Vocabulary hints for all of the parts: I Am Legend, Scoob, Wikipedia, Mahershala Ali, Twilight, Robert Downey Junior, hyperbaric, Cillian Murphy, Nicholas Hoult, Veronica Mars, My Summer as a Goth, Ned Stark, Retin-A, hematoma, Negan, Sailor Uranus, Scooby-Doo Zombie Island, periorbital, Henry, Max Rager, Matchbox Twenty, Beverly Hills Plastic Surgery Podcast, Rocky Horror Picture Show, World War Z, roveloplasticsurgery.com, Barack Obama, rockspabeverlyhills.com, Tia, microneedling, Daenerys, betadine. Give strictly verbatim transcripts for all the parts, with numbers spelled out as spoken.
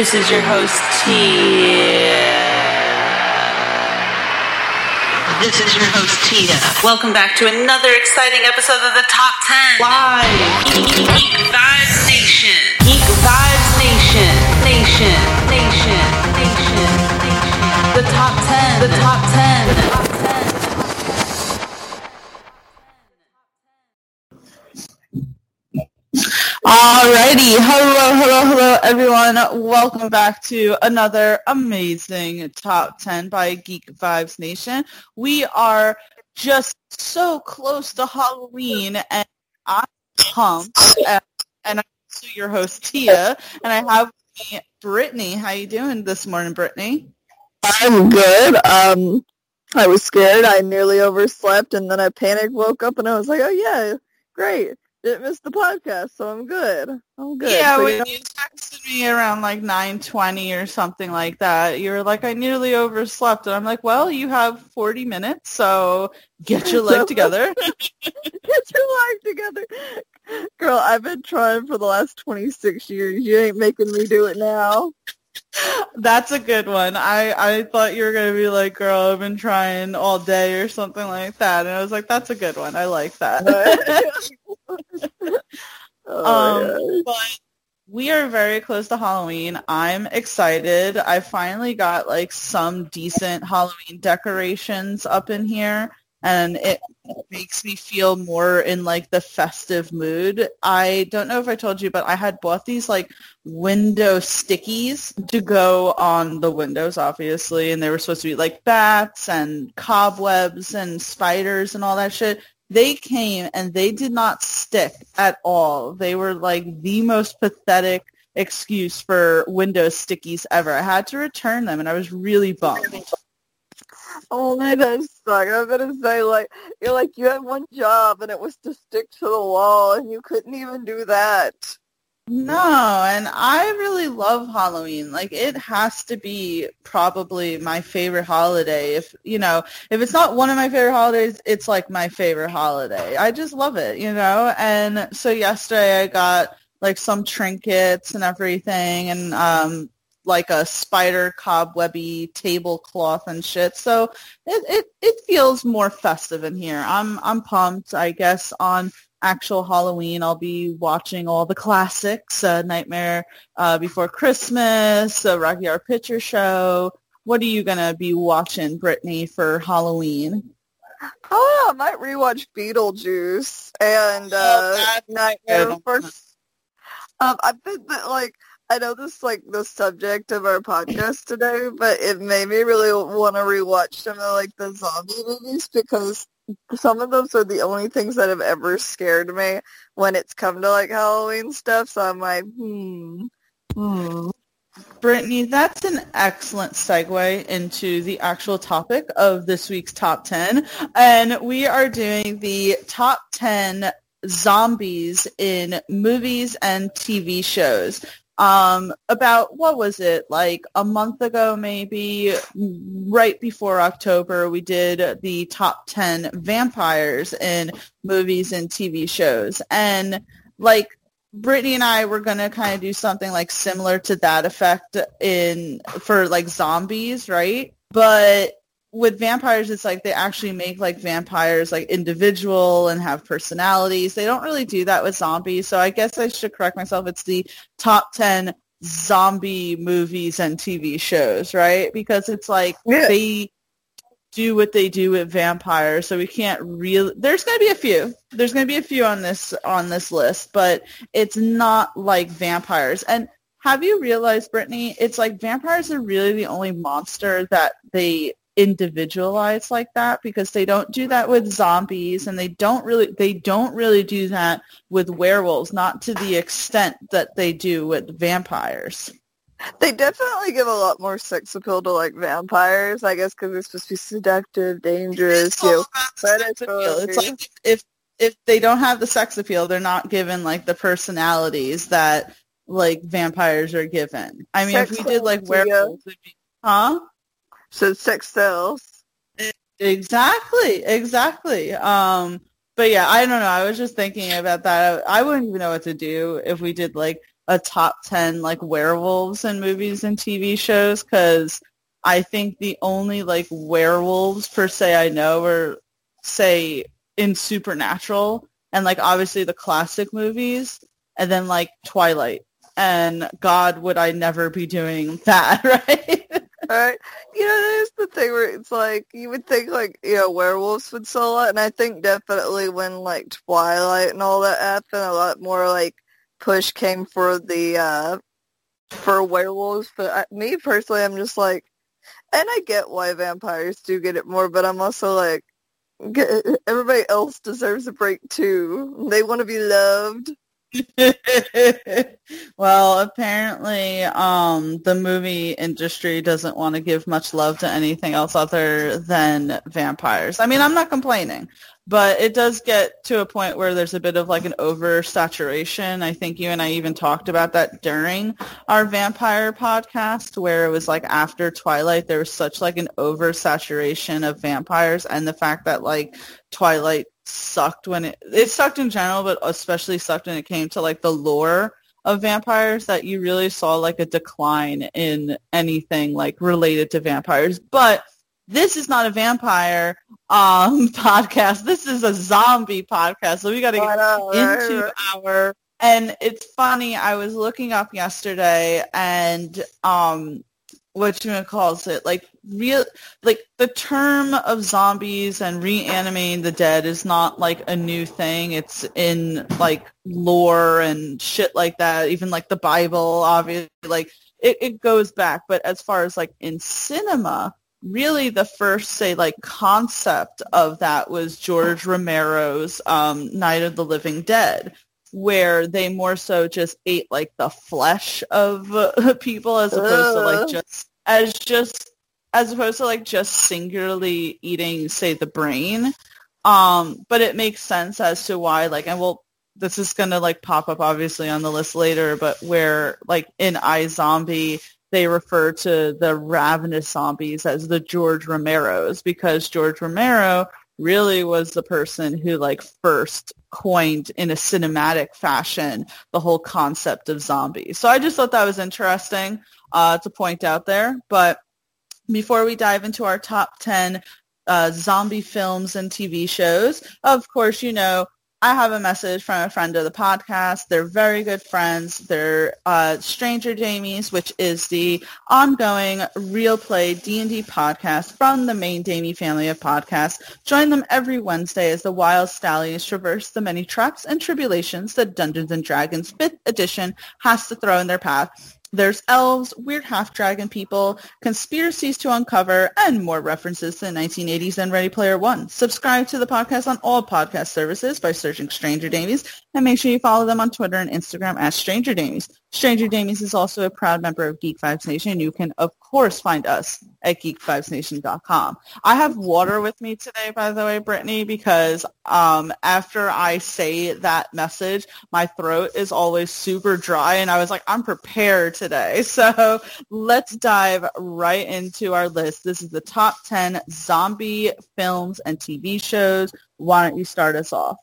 This is your host, Tia. This is your host, Tia. Welcome back to another exciting episode of The Top Ten. Live. Geek Vibes Nation. Geek Vibes Nation. Nation. Nation. Nation. Nation. The Top Ten. The Top Ten. The Top Ten. Alrighty, hello, hello, hello, everyone. Welcome back to another amazing Top ten by Geek Vibes Nation. We are just so close to Halloween, and I'm pumped, and, and I'm your host, Tia, and I have with me Brittany. How you doing this morning, Brittany? I'm good. Um, I was scared. I nearly overslept, and then I panicked, woke up, and I was like, oh, yeah, great. Didn't miss the podcast, so I'm good. I'm good. Yeah, so, when you, know, you texted me around like nine twenty or something like that, you were like, I nearly overslept. And I'm like, well, you have forty minutes, so get your life together. Get your life together. Girl, I've been trying for the last twenty-six years. You ain't making me do it now. That's a good one. I, I thought you were going to be like, girl, I've been trying all day or something like that. And I was like, that's a good one. I like that. oh, um, but we are very close to Halloween. I'm excited. I finally got like some decent Halloween decorations up in here. And it makes me feel more in, like, the festive mood. I don't know if I told you, but I had bought these, like, window stickies to go on the windows, obviously. And they were supposed to be, like, bats and cobwebs and spiders and all that shit. They came, and they did not stick at all. They were, like, the most pathetic excuse for window stickies ever. I had to return them, and I was really bummed. Oh my, that sucks. I'm gonna say, like, you're like, you had one job, and it was to stick to the wall, and you couldn't even do that. No, and I really love Halloween. Like, it has to be probably my favorite holiday. If, you know, if it's not one of my favorite holidays, it's, like, my favorite holiday. I just love it, you know? And so yesterday I got, like, some trinkets and everything, and, um... like a spider cobwebby tablecloth and shit. So it, it it feels more festive in here. I'm I'm pumped. I guess on actual Halloween I'll be watching all the classics, uh, Nightmare uh, Before Christmas, uh, Rocky Horror Picture Show. What are you going to be watching, Brittany, for Halloween? Oh, I might rewatch Beetlejuice and uh, oh, Nightmare Before Christmas. Um, I've been, like... I know this is, like, the subject of our podcast today, but it made me really want to rewatch some of, like, the zombie movies, because some of those are the only things that have ever scared me when it's come to, like, Halloween stuff. So I'm like, hmm, hmm. Brittany, that's an excellent segue into the actual topic of this week's Top ten, and we are doing the Top ten Zombies in Movies and T V Shows. Um, about, what was it, like a month ago maybe, right before October, we did the top ten vampires in movies and T V shows. And, like, Brittany and I were going to kind of do something, like, similar to that effect in for, like, zombies, right? But with vampires, it's like they actually make, like, vampires, like, individual and have personalities. They don't really do that with zombies, so I guess I should correct myself. It's the top ten zombie movies and T V shows, right? Because it's like, yeah, they do what they do with vampires, so we can't really... There's going to be a few. There's going to be a few on this on this list, but it's not like vampires. And have you realized, Brittany, it's like vampires are really the only monster that they... individualized like that, because they don't do that with zombies, and they don't really they don't really do that with werewolves, not to the extent that they do with vampires. They definitely give a lot more sex appeal to, like, vampires, I guess, because they're supposed to be seductive, dangerous. It's, you know, predatory. It's like if if they don't have the sex appeal, they're not given, like, the personalities that, like, vampires are given. I mean, sex if we did, like, werewolves, would be, huh? So sex sells. Exactly, exactly. Um, but yeah, I don't know. I was just thinking about that. I, I wouldn't even know what to do if we did, like, a top ten, like, werewolves in movies and T V shows, because I think the only, like, werewolves, per se, I know are, say, in Supernatural, and, like, obviously the classic movies, and then, like, Twilight. And God, would I never be doing that, right? All right. You know, there's the thing where it's like, you would think, like, you know, werewolves would sell it, and I think definitely when, like, Twilight and all that happened, a lot more, like, push came for the, uh, for werewolves, but I, me personally, I'm just like, and I get why vampires do get it more, but I'm also like, everybody else deserves a break too. They want to be loved. Well, apparently um, the movie industry doesn't want to give much love to anything else other than vampires. I mean, I'm not complaining, but it does get to a point where there's a bit of like an oversaturation. I think you and I even talked about that during our vampire podcast, where it was like after Twilight there was such like an oversaturation of vampires, and the fact that like Twilight sucked when it it sucked in general, but especially sucked when it came to like the lore of vampires, that you really saw like a decline in anything like related to vampires. But this is not a vampire um podcast. This is a zombie podcast, so we got to get oh, into right. our and it's funny, I was looking up yesterday and um whatchamacalls it, like, real, like, the term of zombies and reanimating the dead is not, like, a new thing. It's in, like, lore and shit like that, even, like, the Bible, obviously, like, it, it goes back. But as far as, like, in cinema, really the first, say, like, concept of that was George Romero's um, Night of the Living Dead, where they more so just ate like the flesh of uh, people as opposed uh. to like just as just as opposed to like just singularly eating, say, the brain. Um, but it makes sense as to why, like, and we'll this is gonna like pop up obviously on the list later, but where like in iZombie they refer to the ravenous zombies as the George Romeros, because George Romero really was the person who like first coined in a cinematic fashion the whole concept of zombies. So I just thought that was interesting uh, to point out there. But before we dive into our top ten uh, zombie films and T V shows, of course, you know, I have a message from a friend of the podcast. They're very good friends. They're uh, Stranger Damies, which is the ongoing real play D and D podcast from the main Damie family of podcasts. Join them every Wednesday as the wild stallions traverse the many traps and tribulations that Dungeons and Dragons fifth edition has to throw in their path. There's elves, weird half-dragon people, conspiracies to uncover, and more references to the nineteen eighties and Ready Player One. Subscribe to the podcast on all podcast services by searching Stranger Damies, and make sure you follow them on Twitter and Instagram at Stranger Damies. Stranger Damies is also a proud member of Geek Vibes Nation. You can, of course, find us at geek vibes nation dot com. I have water with me today, by the way, Brittany, because um, after I say that message, my throat is always super dry, and I was like, I'm prepared today. So let's dive right into our list. This is the top ten zombie films and T V shows. Why don't you start us off?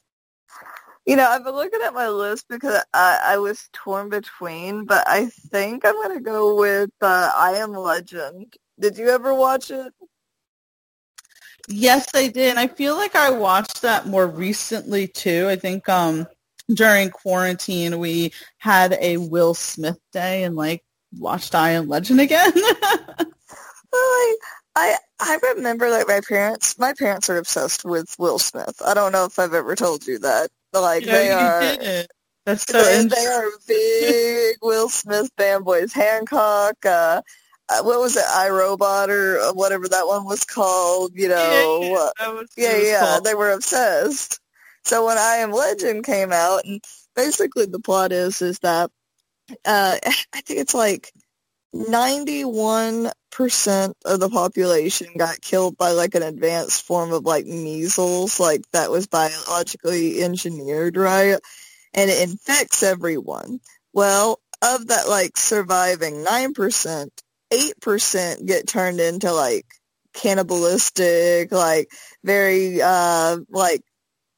You know, I've been looking at my list because I, I was torn between, but I think I'm going to go with uh, I Am Legend. Did you ever watch it? Yes, I did. And I feel like I watched that more recently, too. I think um, during quarantine, we had a Will Smith day and, like, watched I Am Legend again. Really? I, I remember, like, my parents, my parents are obsessed with Will Smith. I don't know if I've ever told you that. Like, yeah, they are, did. That's so they, they are big Will Smith fanboys. Hancock, uh, what was it, I, Robot, or whatever that one was called, you know. Yeah, yeah, was, yeah, yeah. They were obsessed. So when I Am Legend came out, and basically the plot is, is that, uh, I think it's like, ninety-one percent of the population got killed by, like, an advanced form of, like, measles, like, that was biologically engineered, right? And it infects everyone. Well, of that, like, surviving nine percent, eight percent get turned into, like, cannibalistic, like, very, uh, like,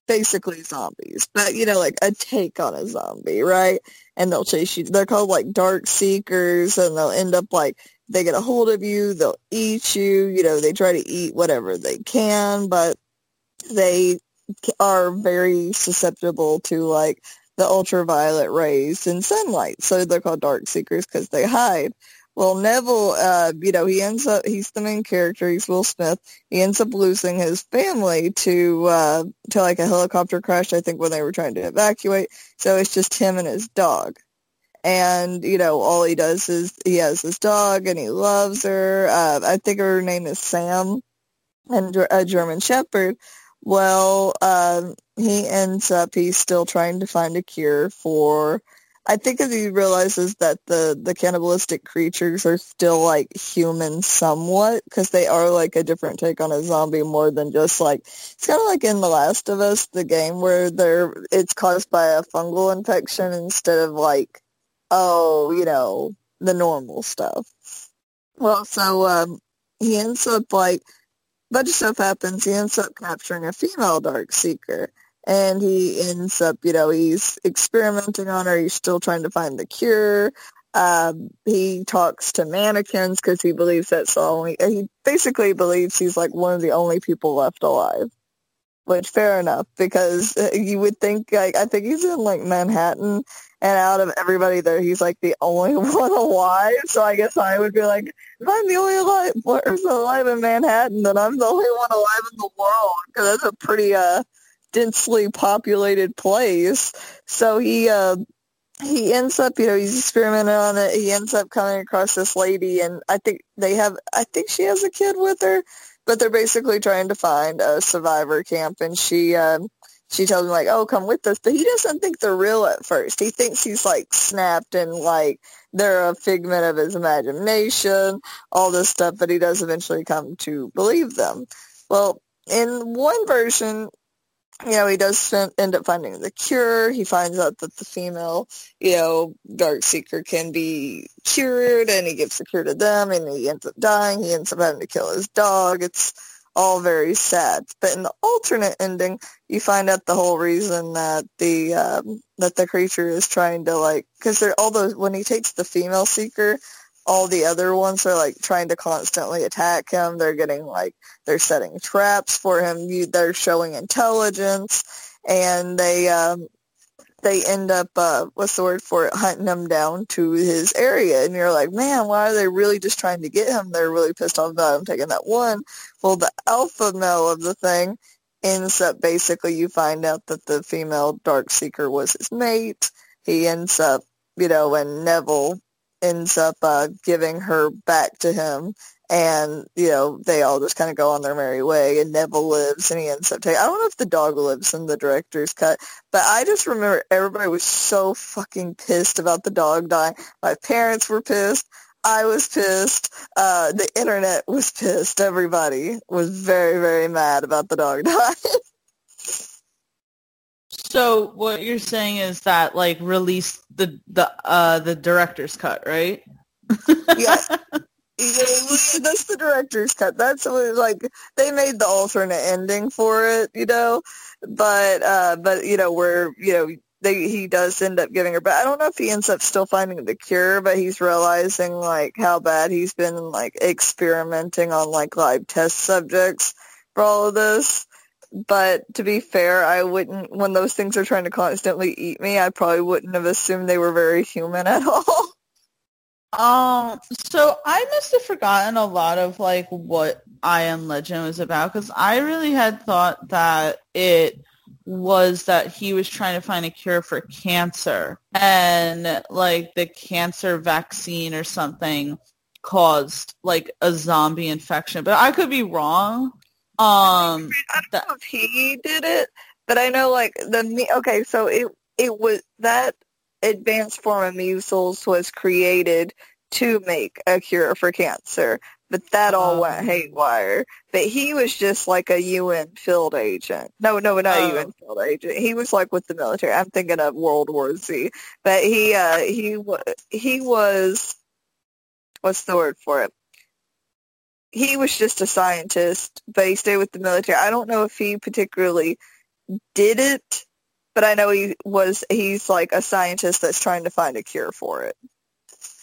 basically zombies, but, you know, like a take on a zombie, right? And they'll chase you. They're called, like, dark seekers, and they'll end up, like, they get a hold of you, they'll eat you, you know, they try to eat whatever they can, but they are very susceptible to, like, the ultraviolet rays and sunlight, so they're called dark seekers because they hide. Well, Neville, uh, you know, he ends up, he's the main character, he's Will Smith, he ends up losing his family to, uh, to like a helicopter crash, I think, when they were trying to evacuate, so it's just him and his dog. And, you know, all he does is, he has his dog, and he loves her, uh, I think her name is Sam, and a German Shepherd. Well, um, he ends up, he's still trying to find a cure for, I think, as he realizes that the, the cannibalistic creatures are still, like, human somewhat, because they are, like, a different take on a zombie more than just, like, it's kind of like in The Last of Us, the game, where they're, it's caused by a fungal infection instead of, like, oh, you know, the normal stuff. Well, so, um, he ends up, like, a bunch of stuff happens, he ends up capturing a female dark seeker. And he ends up, you know, he's experimenting on her. He's still trying to find the cure. Um, he talks to mannequins because he believes that's the only... He basically believes he's, like, one of the only people left alive. Which, fair enough, because you would think... Like, I think he's in, like, Manhattan, and out of everybody there, he's, like, the only one alive. So I guess I would be like, if I'm the only alive person alive in Manhattan, then I'm the only one alive in the world. Because that's a pretty... uh. densely populated place. So he uh he ends up, you know, he's experimenting on it. He ends up coming across this lady, and I think they have I think she has a kid with her, but they're basically trying to find a survivor camp, and she um she tells him, like, oh, come with us, but he doesn't think they're real at first. He thinks he's, like, snapped and, like, they're a figment of his imagination, all this stuff, but he does eventually come to believe them. Well, in one version, you know, he does end up finding the cure. He finds out that the female, you know, dark seeker can be cured, and he gives the cure to them, and he ends up dying. He ends up having to kill his dog. It's all very sad. But in the alternate ending, you find out the whole reason that the um, that the creature is trying to, like, because they're all those, when he takes the female seeker, all the other ones are, like, trying to constantly attack him. They're getting, like, they're setting traps for him. You, they're showing intelligence, and they um, they end up, uh, what's the word for it, hunting him down to his area. And you're like, man, why are they really just trying to get him? They're really pissed off about him taking that one. Well, the alpha male of the thing ends up, basically, you find out that the female dark seeker was his mate. He ends up, you know, and Neville ends up uh, giving her back to him, and, you know, they all just kind of go on their merry way, and Neville lives, and he ends up taking, I don't know if the dog lives in the director's cut, but I just remember everybody was so fucking pissed about the dog dying. My parents were pissed, I was pissed, uh, the internet was pissed, everybody was very, very mad about the dog dying. So what you're saying is that, like, release the the uh, the director's cut, right? Yeah, that's the director's cut. That's what, like, they made the alternate ending for it, you know. But uh, but you know where you know they he does end up giving her, but I don't know if he ends up still finding the cure. But he's realizing, like, how bad he's been, like, experimenting on, like, live test subjects for all of this. But to be fair, I wouldn't, when those things are trying to constantly eat me, I probably wouldn't have assumed they were very human at all. Um, so I must have forgotten a lot of, like, what I Am Legend was about, because I really had thought that it was that he was trying to find a cure for cancer, and, like, the cancer vaccine or something caused, like, a zombie infection. But I could be wrong. Um, I don't know if he did it, but I know, like, the, okay, so it, it was, that advanced form of measles was created to make a cure for cancer, but that all um, went haywire, but he was just, like, a U N field agent. No, no, not um, a U N field agent. He was, like, with the military. I'm thinking of World War Z, but he, uh, he, he was, what's the word for it? He was just a scientist, but he stayed with the military. I don't know if he particularly did it, but I know he was, he's like a scientist that's trying to find a cure for it.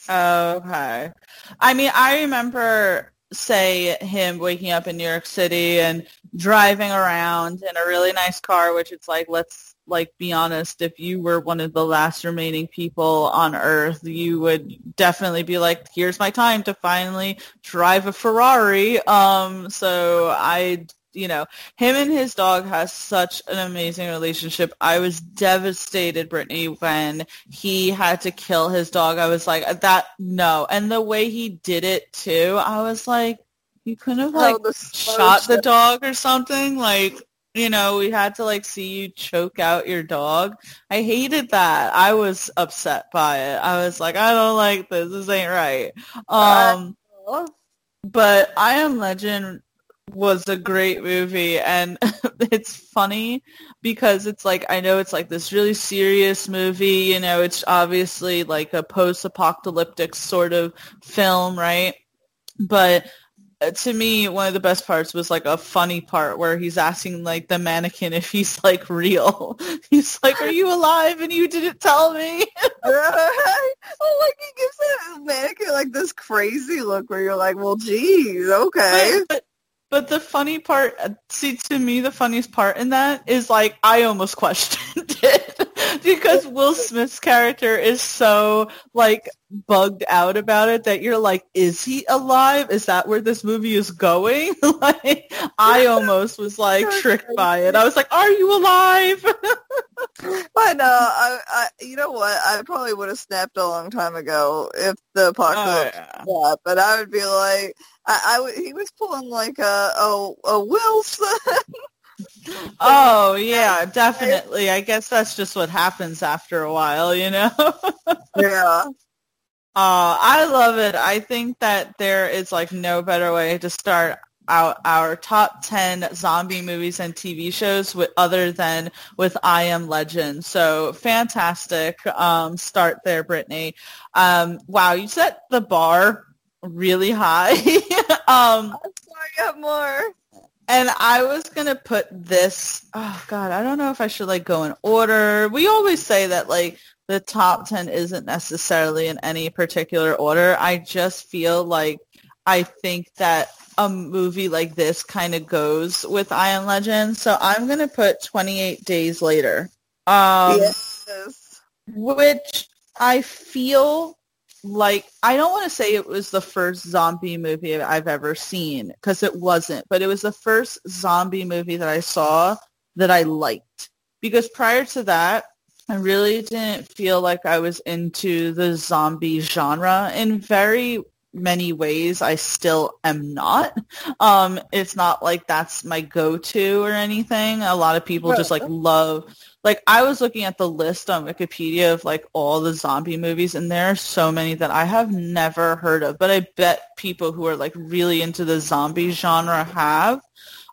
Okay. I mean, I remember, say, him waking up in New York City and driving around in a really nice car, which it's like, let's, like, be honest, if you were one of the last remaining people on Earth, you would definitely be like, here's my time to finally drive a Ferrari. Um, so I, you know, him and his dog has such an amazing relationship. I was devastated, Brittany, when he had to kill his dog. I was like, that, no. And the way he did it, too, I was like, you couldn't have, like, oh, shot shit. the dog or something? Like, you know, we had to, like, see you choke out your dog. I hated that. I was upset by it. I was like, I don't like this. This ain't right. Um, uh, but I Am Legend was a great movie, and it's funny because it's, like, I know it's, like, this really serious movie. You know, it's obviously, like, a post-apocalyptic sort of film, right? But to me, one of the best parts was, like, a funny part where he's asking, like, the mannequin if he's, like, real. He's like, are you alive? And you didn't tell me. Right? Well, like, he gives that mannequin, like, this crazy look where you're like, well, geez, okay. But, but, but the funny part, see, to me, the funniest part in that is, like, I almost questioned it. Because Will Smith's character is so, like, bugged out about it that you're like, is he alive? Is that where this movie is going? Like, I almost was, like, tricked by it. I was like, are you alive? But, uh, I, I, you know what? I probably would have snapped a long time ago if the apocalypse oh, yeah. was, but I would be like, I, I, he was pulling, like, a, a, a Wilson. Oh, yeah, definitely. I guess that's just what happens after a while, you know? Yeah. Uh, I love it. I think that there is, like, no better way to start out our top ten zombie movies and T V shows with, other than with I Am Legend. So, fantastic um, start there, Brittany. Um, wow, you set the bar really high. um, I'm sorry, I have more. And I was going to put this, oh, God, I don't know if I should, like, go in order. We always say that, like, the top ten isn't necessarily in any particular order. I just feel like I think that a movie like this kind of goes with I Am Legend. So I'm going to put twenty-eight Days Later, um, yes. which I feel like, I don't want to say it was the first zombie movie I've ever seen, because it wasn't, but it was the first zombie movie that I saw that I liked, because prior to that, I really didn't feel like I was into the zombie genre. In very many ways, I still am not. Um, it's not like that's my go-to or anything. A lot of people just, like, love... Like, I was looking at the list on Wikipedia of, like, all the zombie movies, and there are so many that I have never heard of. But I bet people who are, like, really into the zombie genre have.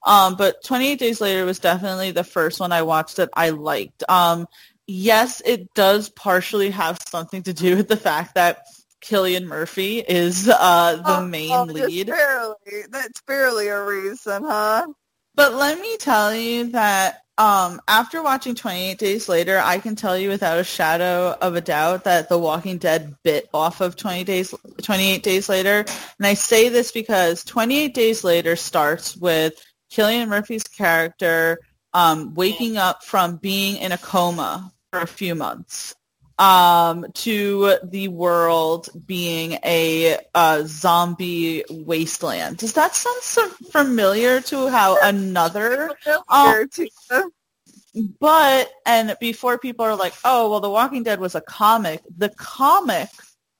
Um, but twenty-eight Days Later was definitely the first one I watched that I liked. Um, yes, it does partially have something to do with the fact that Cillian Murphy is uh, the oh, main oh, lead. Barely, that's barely a reason, huh? But let me tell you that Um, after watching twenty-eight Days Later, I can tell you without a shadow of a doubt that The Walking Dead bit off of twenty days, twenty-eight Days Later. And I say this because twenty-eight Days Later starts with Cillian Murphy's character um, waking up from being in a coma for a few months um, to the world being a, a zombie wasteland. Does that sound so familiar to how another? Um, but, and before people are like, oh, well, The Walking Dead was a comic. The comic,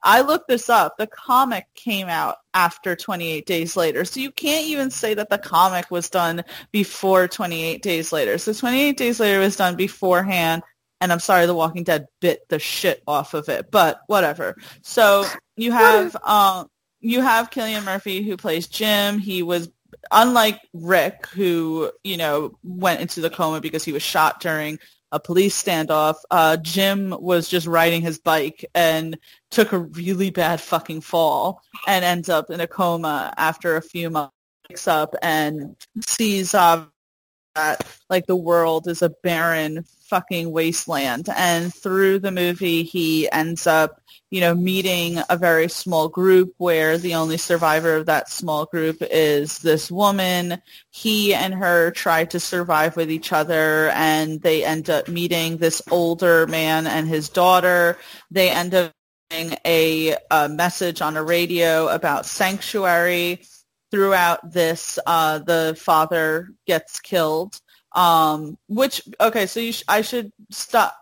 I looked this up, the comic came out after twenty-eight Days Later. So you can't even say that the comic was done before twenty-eight Days Later. So twenty-eight Days Later was done beforehand. And I'm sorry, The Walking Dead bit the shit off of it, but whatever. So you have um, you have Cillian Murphy, who plays Jim. He was, unlike Rick, who, you know, went into the coma because he was shot during a police standoff. Uh, Jim was just riding his bike and took a really bad fucking fall and ends up in a coma after a few months. Wakes up and sees uh, that like the world is a barren fucking wasteland. And through the movie, he ends up, you know, meeting a very small group where the only survivor of that small group is this woman. He and her try to survive with each other, and they end up meeting this older man and his daughter. They end up getting a, a message on a radio about sanctuary. Throughout this, uh, the father gets killed, um, which, okay, so you sh- I should stop.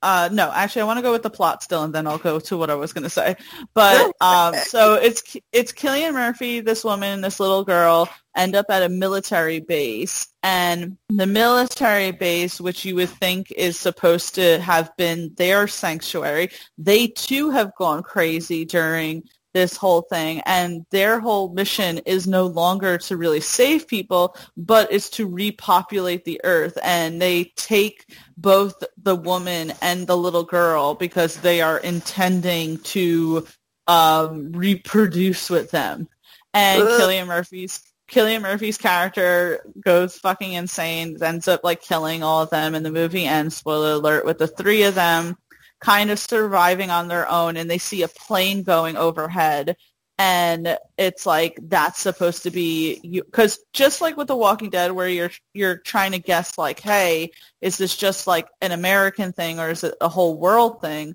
Uh, no, actually, I want to go with the plot still, and then I'll go to what I was going to say. But um, so it's it's Cillian Murphy, this woman, and this little girl end up at a military base. And the military base, which you would think is supposed to have been their sanctuary, they too have gone crazy during this whole thing, and their whole mission is no longer to really save people, but it's to repopulate the earth. And they take both the woman and the little girl because they are intending to um, reproduce with them. And Ugh. Cillian Murphy's Cillian Murphy's character goes fucking insane, ends up like killing all of them, and the movie ends, spoiler alert, with the three of them kind of surviving on their own, and they see a plane going overhead, and it's like, that's supposed to be you, because just like with The Walking Dead, where you're you're trying to guess like, hey, is this just like an American thing, or is it a whole world thing?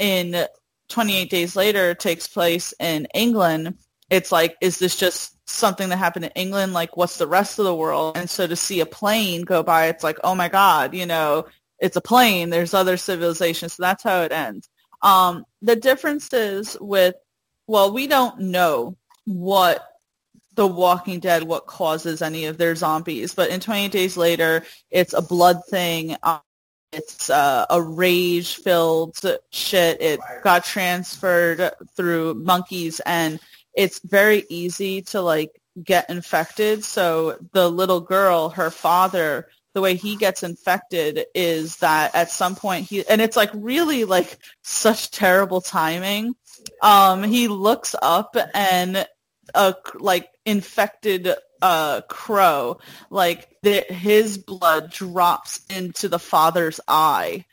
In twenty-eight Days Later, it takes place in England. It's like, is this just something that happened in England? Like, what's the rest of the world? And so to see a plane go by, it's like, oh my god, you know, it's a plane, there's other civilizations. So that's how it ends. Um, the difference is with, well, we don't know what The Walking Dead, what causes any of their zombies. But in twenty-eight Days Later, it's a blood thing. Um, it's uh, a rage-filled shit. It got transferred through monkeys, and it's very easy to, like, get infected. So the little girl, her father, the way he gets infected is that at some point he, and it's like really like such terrible timing. Um, he looks up and a like infected uh, crow, like the, his blood drops into the father's eye,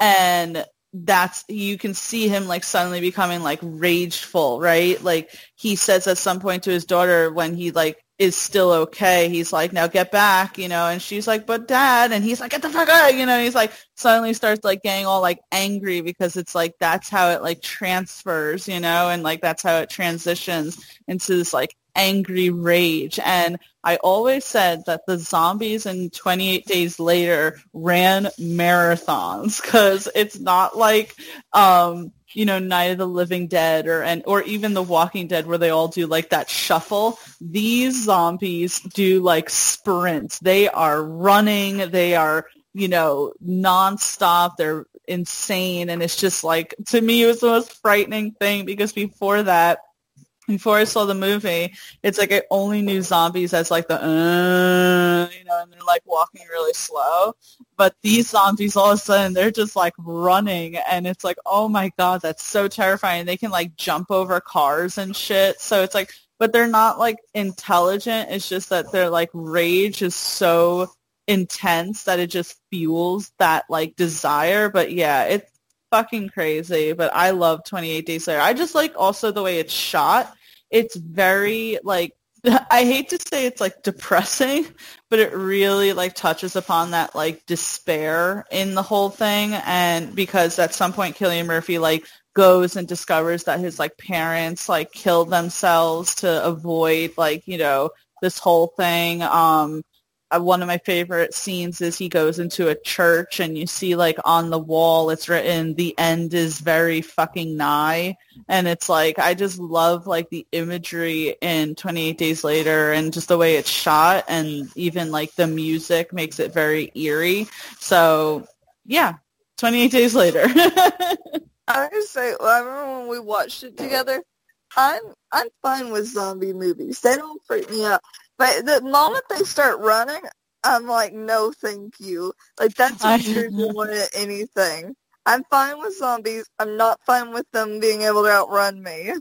and that's, you can see him like suddenly becoming like rageful, right? Like he says at some point to his daughter when he like is still okay, he's like, now get back, you know, and she's like, but dad, and he's like, get the fuck out, you know, and he's like, suddenly starts like getting all like angry because it's like, that's how it like transfers, you know, and like that's how it transitions into this like angry rage. And I always said that the zombies in twenty-eight Days Later ran marathons, because it's not like, um, you know, Night of the Living Dead or and or even The Walking Dead, where they all do like that shuffle. These zombies do like sprints. They are running. They are, you know, nonstop. They're insane. And it's just like, to me, it was the most frightening thing, because before that, before I saw the movie, it's like I only knew zombies as like the, uh, you know, and they're like walking really slow. But these zombies, all of a sudden, they're just like running, and it's like, oh my god, that's so terrifying. They can like jump over cars and shit. So it's like, but they're not like intelligent. It's just that their like rage is so intense that it just fuels that like desire. But yeah, it's fucking crazy. But I love twenty-eight Days Later. I just like also the way it's shot. It's very like, I hate to say it's like depressing, but it really like touches upon that like despair in the whole thing. And because at some point Cillian Murphy like goes and discovers that his like parents like killed themselves to avoid like, you know, this whole thing. Um, one of my favorite scenes is he goes into a church, and you see like on the wall it's written, the end is very fucking nigh. And it's like, I just love like the imagery in twenty-eight Days Later, and just the way it's shot, and even like the music makes it very eerie. So yeah, twenty-eight Days Later. I say, well, I remember when we watched it together, I'm I'm fine with zombie movies. They don't freak me out. But the moment they start running, I'm like, no, thank you. Like, that's what you're doing at anything. I'm fine with zombies. I'm not fine with them being able to outrun me.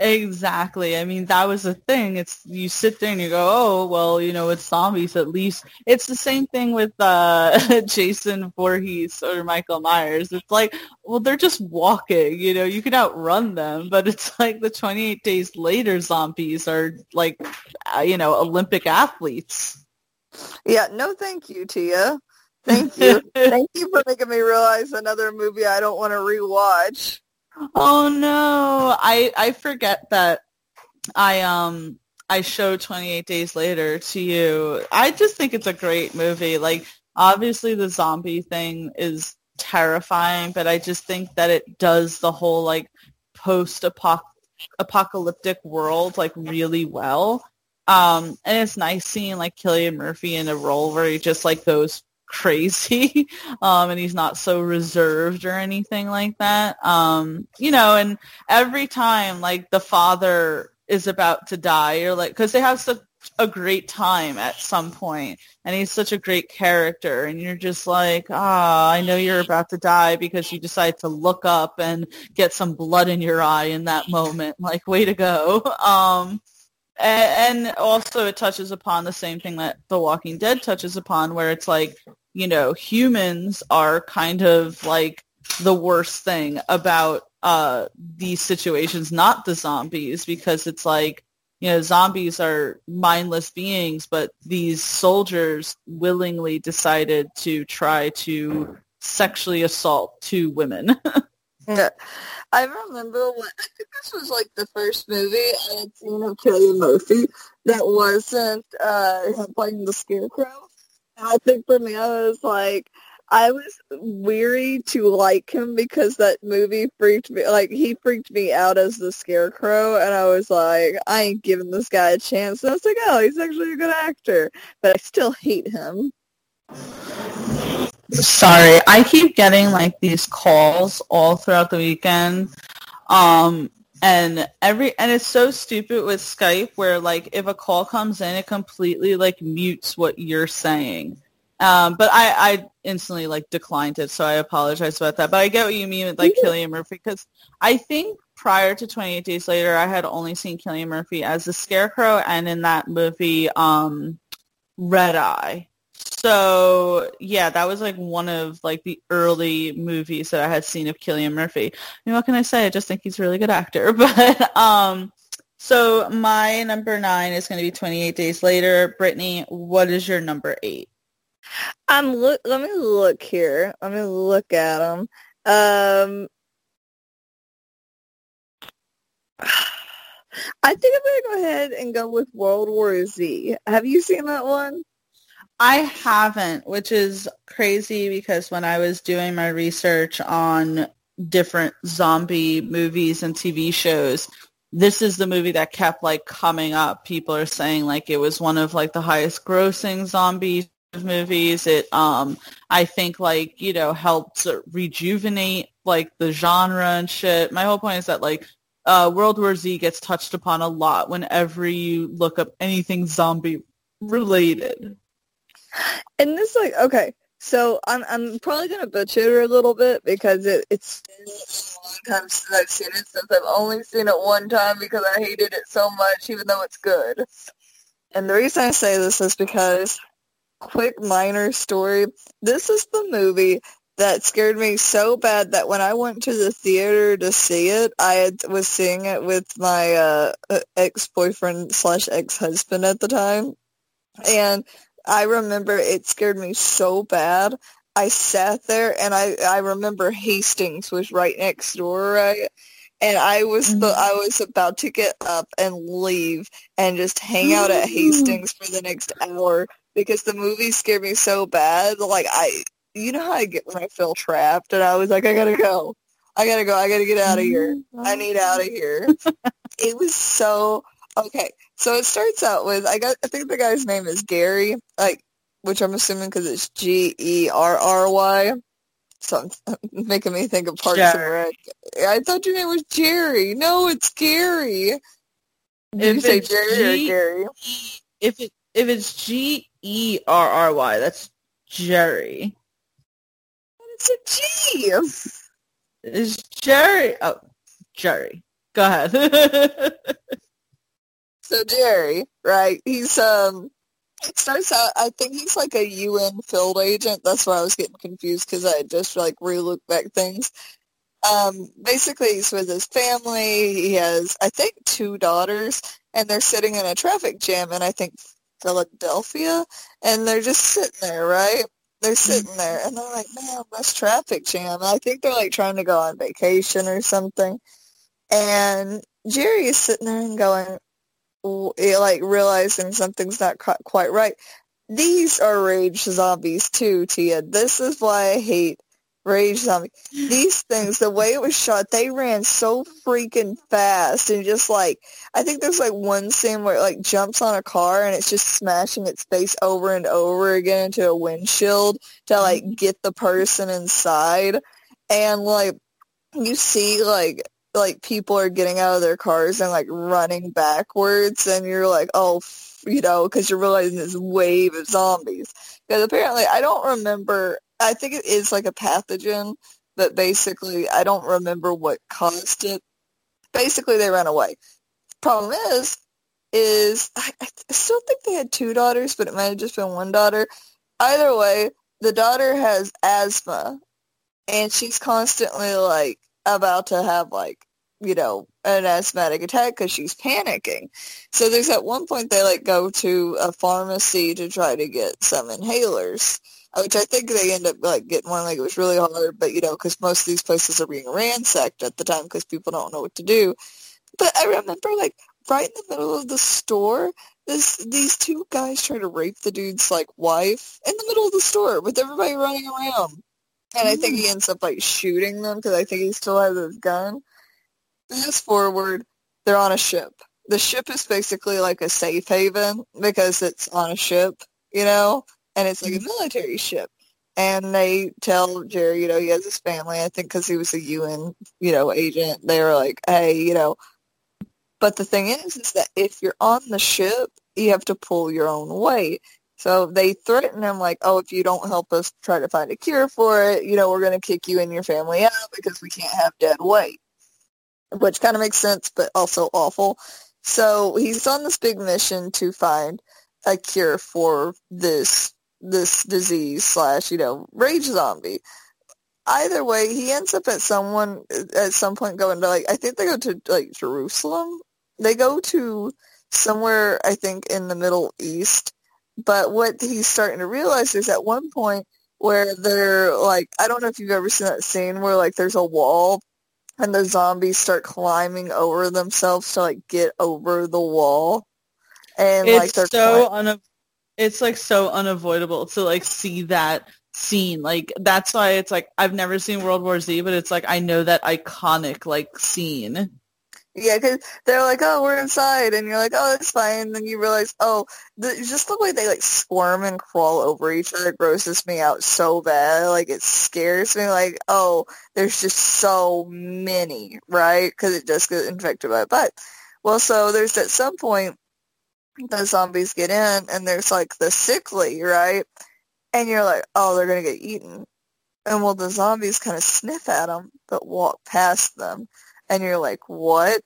Exactly. I mean, that was the thing. It's you sit there and you go, oh, well, you know, it's zombies at least. It's the same thing with uh, Jason Voorhees or Michael Myers. It's like, well, they're just walking, you know, you can outrun them. But it's like the twenty-eight Days Later zombies are like, uh, you know, Olympic athletes. Yeah. No, thank you, Tia. Thank you. Thank you for making me realize another movie I don't want to rewatch. Oh no, I I forget that I um I showed twenty-eight Days Later to you. I just think it's a great movie. Like, obviously the zombie thing is terrifying, but I just think that it does the whole like post-apocalyptic world like really well. Um, and it's nice seeing like Cillian Murphy in a role where he just like goes crazy um and he's not so reserved or anything like that, um you know. And every time like the father is about to die, you're like, because they have such a great time at some point and he's such a great character, and you're just like, ah, oh, I know you're about to die because you decide to look up and get some blood in your eye in that moment. Like, way to go. um And also it touches upon the same thing that The Walking Dead touches upon, where it's like, you know, humans are kind of like the worst thing about uh, these situations, not the zombies, because it's like, you know, zombies are mindless beings, but these soldiers willingly decided to try to sexually assault two women. Yeah. I remember when, I think this was like the first movie I had seen of Cillian Murphy that wasn't uh, him playing the Scarecrow. And I think for me, I was like, I was weary to like him because that movie freaked me, like he freaked me out as the Scarecrow, and I was like, I ain't giving this guy a chance. And I was like, oh, he's actually a good actor, but I still hate him. Sorry, I keep getting like these calls all throughout the weekend, um, and every and it's so stupid with Skype where like if a call comes in, it completely like mutes what you're saying. Um, but I, I instantly like declined it, so I apologize about that. But I get what you mean with like yeah. Cillian Murphy, because I think prior to twenty-eight Days Later, I had only seen Cillian Murphy as the Scarecrow and in that movie, um, Red Eye. So, yeah, that was, like, one of, like, the early movies that I had seen of Cillian Murphy. I mean, what can I say? I just think he's a really good actor. But, um, so my number nine is going to be twenty-eight Days Later. Brittany, what is your number eight? Um, look, let me look here. Let me look at him. Um, I think I'm going to go ahead and go with World War Z. Have you seen that one? I haven't, which is crazy because when I was doing my research on different zombie movies and T V shows, this is the movie that kept like coming up. People are saying like it was one of like the highest grossing zombie movies. It, um, I think like, you know, helped rejuvenate like the genre and shit. My whole point is that like uh, World War Z gets touched upon a lot whenever you look up anything zombie related. And this, like, okay, so I'm I'm probably going to butcher it a little bit because it, it's been a long time since I've seen it, since I've only seen it one time because I hated it so much, even though it's good. And the reason I say this is because, quick minor story, this is the movie that scared me so bad that when I went to the theater to see it, I had, was seeing it with my uh, ex-boyfriend slash ex-husband at the time. And I remember it scared me so bad. I sat there, and I, I remember Hastings was right next door, right? And I was mm-hmm. the, I was about to get up and leave and just hang out at Hastings for the next hour because the movie scared me so bad. Like, I, you know how I get when I feel trapped, and I was like, I gotta go. I gotta go. I gotta get out of here. I need out of here. It was so... Okay, so it starts out with, I got. I think the guy's name is Gary, like, which I'm assuming because it's G E R R Y, so it's making me think of Parks and Rec. I thought your name was Jerry. No, it's Gary. Did you say Jerry G- or Gary? If, it, if it's G E R R Y, that's Jerry. But it's a G. It's Jerry. Oh, Jerry. Go ahead. So Jerry, right? He's um. It starts out. I think he's like a U N field agent. That's why I was getting confused because I just like re-looked back things. Um, basically, he's with his family. He has, I think, two daughters, and they're sitting in a traffic jam in, I think, Philadelphia, and they're just sitting there, right? They're sitting there, and they're like, man, this traffic jam. And I think they're, like, trying to go on vacation or something. And Jerry is sitting there and going, like, realizing something's not quite right. These are rage zombies, too, Tia. This is why I hate rage zombie. These things, the way it was shot, they ran so freaking fast and just like, I think there's like one scene where it like jumps on a car and it's just smashing its face over and over again into a windshield to like get the person inside. And like you see like like people are getting out of their cars and like running backwards, and you're like, oh, you know, because you're realizing this wave of zombies. Because apparently, I don't remember, I think it is like a pathogen, but basically, I don't remember what caused it. Basically, they ran away. Problem is, is I, I still think they had two daughters, but it might have just been one daughter. Either way, the daughter has asthma, and she's constantly, like, about to have, like, you know, an asthmatic attack because she's panicking. So there's at one point they, like, go to a pharmacy to try to get some inhalers, which I think they end up, like, getting one. Like, it was really hard, but, you know, because most of these places are being ransacked at the time because people don't know what to do. But I remember, like, right in the middle of the store, this these two guys try to rape the dude's, like, wife in the middle of the store with everybody running around. And I think he ends up, like, shooting them because I think he still has his gun. Fast forward, they're on a ship. The ship is basically, like, a safe haven because it's on a ship, you know? And it's like a military ship. And they tell Jerry, you know, he has his family, I think because he was a U N, you know, agent. They were like, hey, you know. But the thing is, is that if you're on the ship, you have to pull your own weight. So they threaten him like, oh, if you don't help us try to find a cure for it, you know, we're going to kick you and your family out because we can't have dead weight. Which kind of makes sense, but also awful. So he's on this big mission to find a cure for this this disease slash, you know, rage zombie. Either way, he ends up at someone at some point going to, like, I think they go to, like, Jerusalem. They go to somewhere, I think, in the Middle East. But what he's starting to realize is at one point where they're, like, I don't know if you've ever seen that scene where, like, there's a wall and the zombies start climbing over themselves to, like, get over the wall. And, it's like, they're so unavoidable. It's, like, so unavoidable to, like, see that scene. Like, that's why it's, like, I've never seen World War Z, but it's, like, I know that iconic, like, scene. Yeah, because they're like, oh, we're inside, and you're like, oh, that's fine, and then you realize, oh, the, just the way they, like, squirm and crawl over each other grosses me out so bad. Like, it scares me, like, oh, there's just so many, right? Because it just gets infected by a bite. Well, so there's at some point, the zombies get in, and there's, like, the sickly, right? And you're like, oh, they're going to get eaten. And, well, the zombies kind of sniff at them, but walk past them. And you're like, what?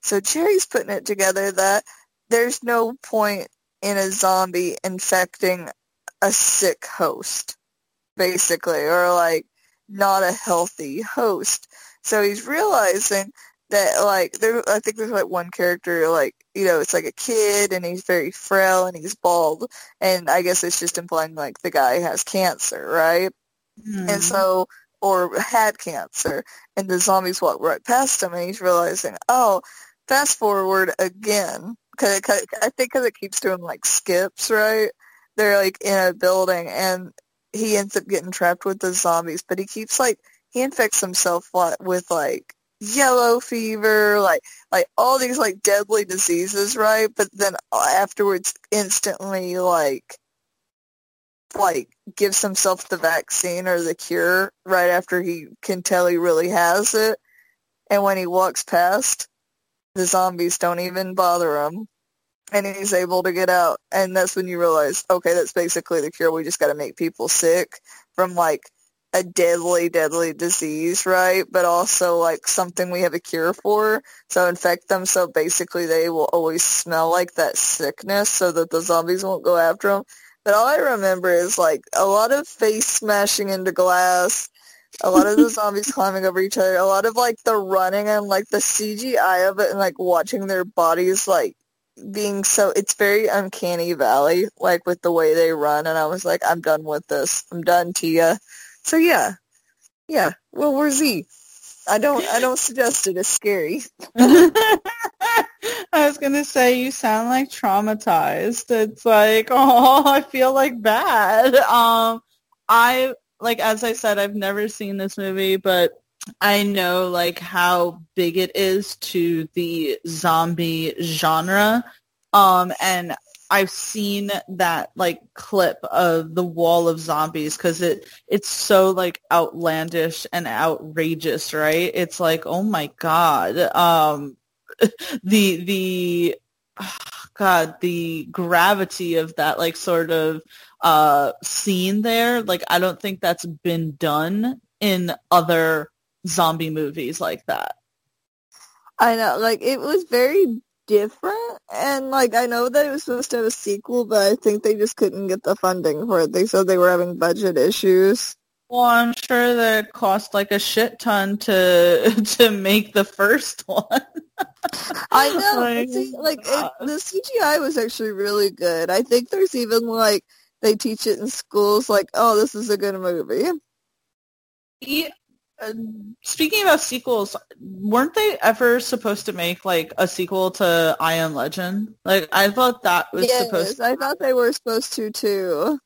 So Jerry's putting it together that there's no point in a zombie infecting a sick host, basically, or, like, not a healthy host. So he's realizing that, like, there, I think there's, like, one character, like, you know, it's, like, a kid, and he's very frail, and he's bald, and I guess it's just implying, like, the guy has cancer, right? Mm. And so, or had cancer, and the zombies walk right past him, and he's realizing, oh, fast forward again, because I think because it keeps doing, like, skips, right? They're, like, in a building, and he ends up getting trapped with the zombies, but he keeps, like, he infects himself with, like, yellow fever, like like all these, like, deadly diseases, right? But then afterwards instantly, like, like gives himself the vaccine or the cure right after he can tell he really has it. And when he walks past, the zombies don't even bother him, and he's able to get out. And that's when you realize, okay, that's basically the cure. We just got to make people sick from, like, a deadly, deadly disease, right? But also, like, something we have a cure for. So infect them, so basically they will always smell like that sickness so that the zombies won't go after them. But all I remember is, like, a lot of face smashing into glass, a lot of the zombies climbing over each other, a lot of, like, the running and, like, the C G I of it and, like, watching their bodies, like, being so... It's very uncanny valley, like, with the way they run, and I was like, I'm done with this. I'm done, Tia. So, yeah. Yeah. World War Z. I don't, I don't suggest it. It's scary. I was going to say, you sound, like, traumatized. It's like, oh, I feel, like, bad. Um, I... Like, as I said, I've never seen this movie, but I know, like, how big it is to the zombie genre. Um, and I've seen that, like, clip of the wall of zombies because it, it's so, like, outlandish and outrageous, right? It's like, oh, my God. Um, the, the, oh God, the gravity of that, like, sort of, uh scene there, like, I don't think that's been done in other zombie movies like that. I know, like, it was very different, and, like, I know that it was supposed to have a sequel, but I think they just couldn't get the funding for it. They said they were having budget issues. Well, I'm sure that it cost, like, a shit ton to to make the first one. I know, like, see, like it, the C G I was actually really good. I think there's even, like, they teach it in schools, like, oh, this is a good movie. Yeah. Speaking about sequels, weren't they ever supposed to make, like, a sequel to I Am Legend? Like, I thought that was yes, supposed to. I thought they were supposed to, too.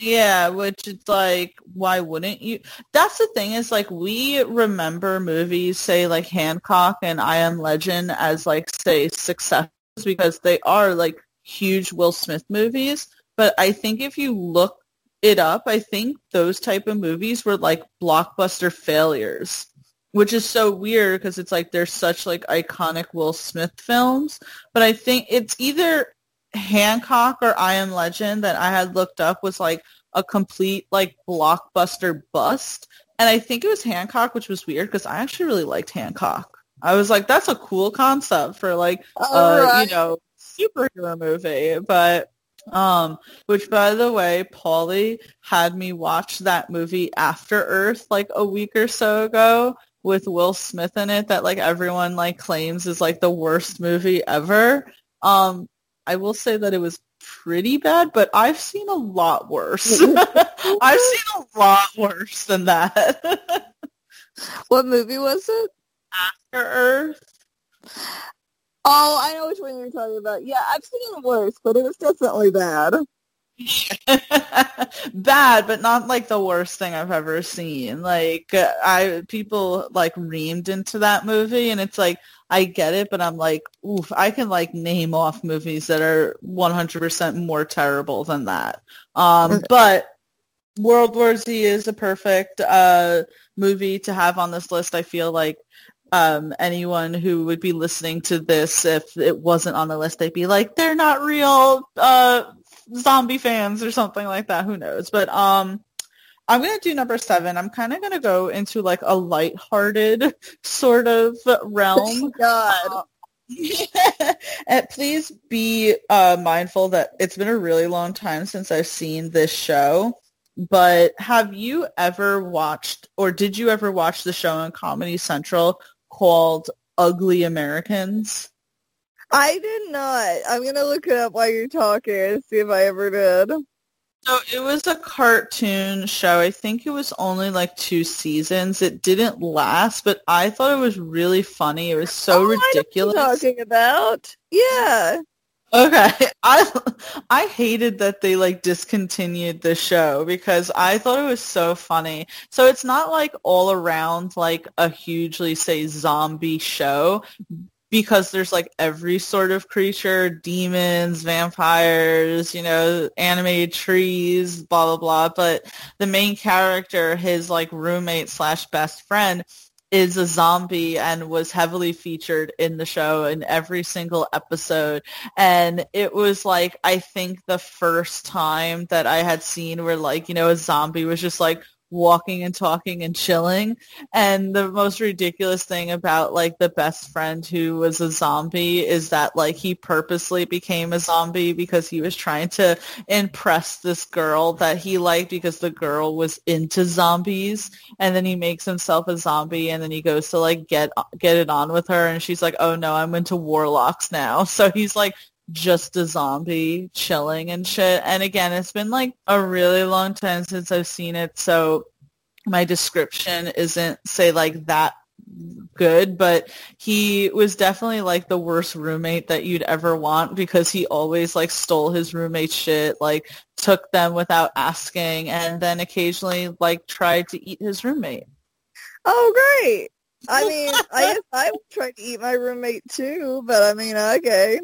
Yeah, which is like, why wouldn't you? That's the thing is, like, we remember movies, say, like, Hancock and I Am Legend as, like, say, successes because they are, like, huge Will Smith movies. But I think if you look it up, I think those type of movies were, like, blockbuster failures, which is so weird because it's like they're such, like, iconic Will Smith films. But I think it's either Hancock or I Am Legend that I had looked up was, like, a complete, like, blockbuster bust. And I think it was Hancock, which was weird because I actually really liked Hancock. I was like, that's a cool concept for, like, uh, right. you know, superhero movie. But... Um, which, by the way, Pauly had me watch that movie After Earth, like, a week or so ago with Will Smith in it that, like, everyone, like, claims is, like, the worst movie ever. Um, I will say that it was pretty bad, but I've seen a lot worse. I've seen a lot worse than that. What movie was it? After Earth. Oh, I know which one you're talking about. Yeah, I've seen it worse, but it was definitely bad. Bad, but not, like, the worst thing I've ever seen. Like, I people, like, reamed into that movie, and it's like, I get it, but I'm like, oof, I can, like, name off movies that are one hundred percent more terrible than that. Um, but World War Z is a perfect uh, movie to have on this list, I feel like. Um, anyone who would be listening to this, if it wasn't on the list, they'd be like, they're not real uh, zombie fans or something like that. Who knows? But um, I'm going to do number seven. I'm kind of going to go into, like, a lighthearted sort of realm. God. Um, and please be uh, mindful that it's been a really long time since I've seen this show. But have you ever watched, or did you ever watch the show on Comedy Central called Ugly Americans? I did not. I'm going to look it up while you're talking and see if I ever did. So it was a cartoon show. I think it was only, like, two seasons. It didn't last, but I thought it was really funny. It was so oh, ridiculous. What are you talking about? Yeah. Okay, I I hated that they, like, discontinued the show because I thought it was so funny. So it's not, like, all around, like, a hugely, say, zombie show because there's, like, every sort of creature, demons, vampires, you know, animated trees, blah, blah, blah. But the main character, his, like, roommate slash best friend, is a zombie and was heavily featured in the show in every single episode. And it was, like, I think the first time that I had seen where, like, you know, a zombie was just like, walking and talking and chilling. And the most ridiculous thing about, like, the best friend who was a zombie is that, like, he purposely became a zombie because he was trying to impress this girl that he liked because the girl was into zombies. And then he makes himself a zombie, and then he goes to, like, get get it on with her, and she's like, oh no, I'm into warlocks now. So he's like just a zombie chilling and shit. And again, it's been like a really long time since I've seen it, so my description isn't, say, like that good, but he was definitely like the worst roommate that you'd ever want, because he always like stole his roommate's shit, like took them without asking, and then occasionally like tried to eat his roommate. Oh great. I mean, I guess I would try to eat my roommate too, but I mean, okay.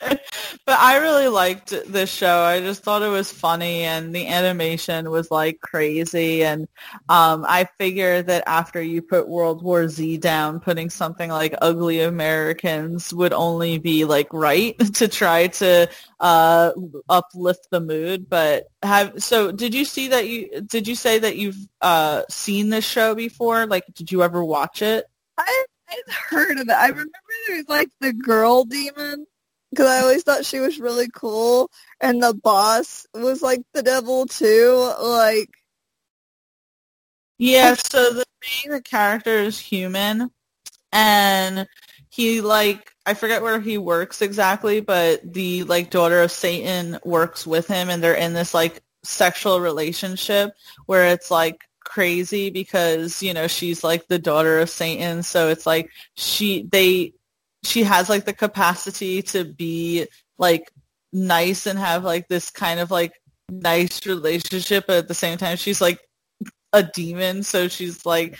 But I really liked this show. I just thought it was funny, and the animation was like crazy, and um, I figure that after you put World War Z down, putting something like Ugly Americans would only be like right to try to uh, uplift the mood. But have so did you see that you did you say that you've uh, seen this show before? Like, did you ever watch it? I I'd heard of it. I remember there was like the girl demon, because I always thought she was really cool, and the boss was like the devil too. Like, yeah. So the main character is human, and he like I forget where he works exactly, but the like daughter of Satan works with him, and they're in this like sexual relationship where it's like crazy because, you know, she's like the daughter of Satan, so it's like she they she has like the capacity to be like nice and have like this kind of like nice relationship, but at the same time she's like a demon, so she's like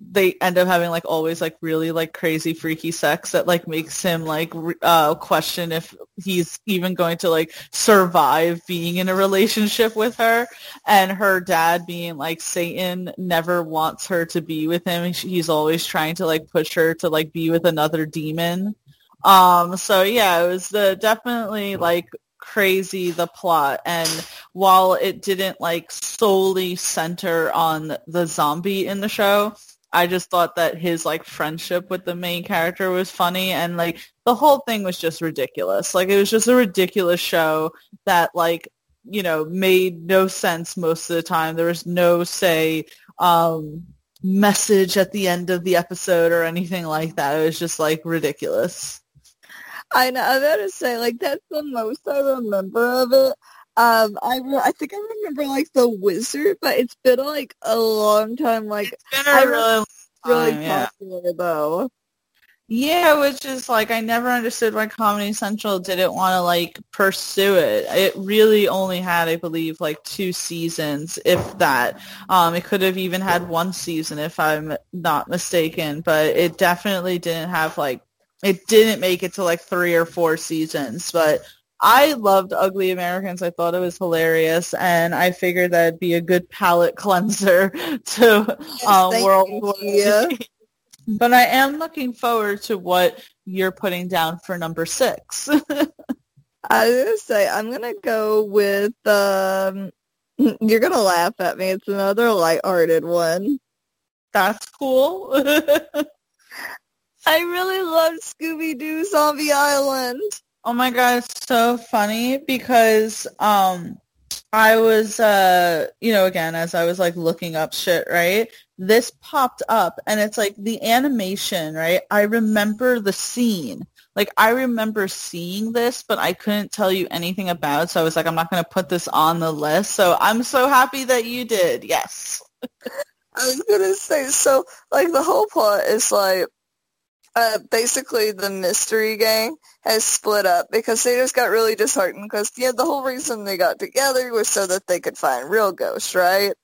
they end up having like always like really like crazy freaky sex that like makes him like uh question if he's even going to like survive being in a relationship with her. And her dad, being like Satan, never wants her to be with him. He's always trying to like push her to like be with another demon. Um so yeah, it was the definitely like crazy, the plot, and while it didn't like solely center on the zombie in the show, I just thought that his like friendship with the main character was funny, and like the whole thing was just ridiculous. Like, it was just a ridiculous show that, like, you know, made no sense most of the time. There was no say um message at the end of the episode or anything like that. It was just like ridiculous. I know, I gotta say, like, that's the most I remember of it. Um, I, re- I think I remember, like, The Wizard, but it's been, like, a long time. Like, it's been a I really, long time, really yeah. popular, though. Yeah, which is, like, I never understood why Comedy Central didn't want to, like, pursue it. It really only had, I believe, like, two seasons, if that. Um, it could have even had one season, if I'm not mistaken, but it definitely didn't have, like, it didn't make it to like three or four seasons, but I loved Ugly Americans. I thought it was hilarious, and I figured that'd be a good palate cleanser to um, yes, World War Z. But I am looking forward to what you're putting down for number six. I was gonna say I'm gonna go with. Um, you're gonna laugh at me. It's another lighthearted one. That's cool. I really love Scooby-Doo Zombie Island. Oh my god, it's so funny because um, I was, uh, you know, again, as I was like looking up shit, right? This popped up, and it's like the animation, right? I remember the scene. Like, I remember seeing this, but I couldn't tell you anything about it, so I was like, I'm not going to put this on the list. So I'm so happy that you did. Yes. I was going to say, so like the whole plot is like, Uh, basically, the mystery gang has split up because they just got really disheartened because, yeah, the whole reason they got together was so that they could find real ghosts, right?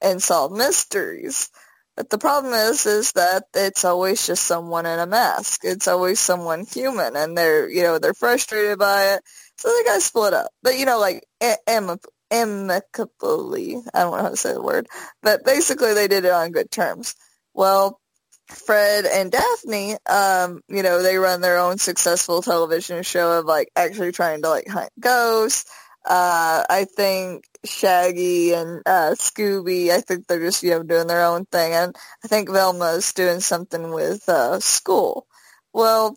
And solve mysteries. But the problem is, is that it's always just someone in a mask. It's always someone human, and they're, you know, they're frustrated by it. So they got split up. But, you know, like, am- amicably, I don't know how to say the word, but basically they did it on good terms. Well, Fred and Daphne, um, you know, they run their own successful television show of, like, actually trying to, like, hunt ghosts. Uh, I think Shaggy and uh, Scooby, I think they're just, you know, doing their own thing. And I think Velma's doing something with uh, school. Well,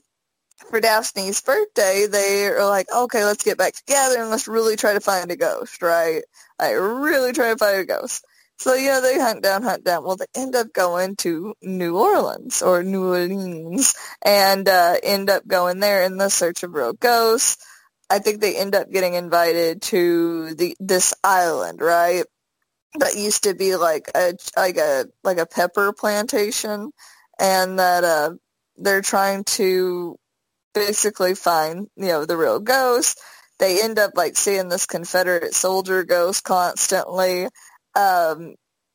for Daphne's birthday, they are like, okay, let's get back together and let's really try to find a ghost, right? I really try to find a ghost. So, you know, they hunt down, hunt down. Well, they end up going to New Orleans, or New Orleans, and uh, end up going there in the search of real ghosts. I think they end up getting invited to the this island, right? That used to be like a like a like a pepper plantation, and that uh, they're trying to basically find, you know, the real ghost. They end up like seeing this Confederate soldier ghost constantly, um,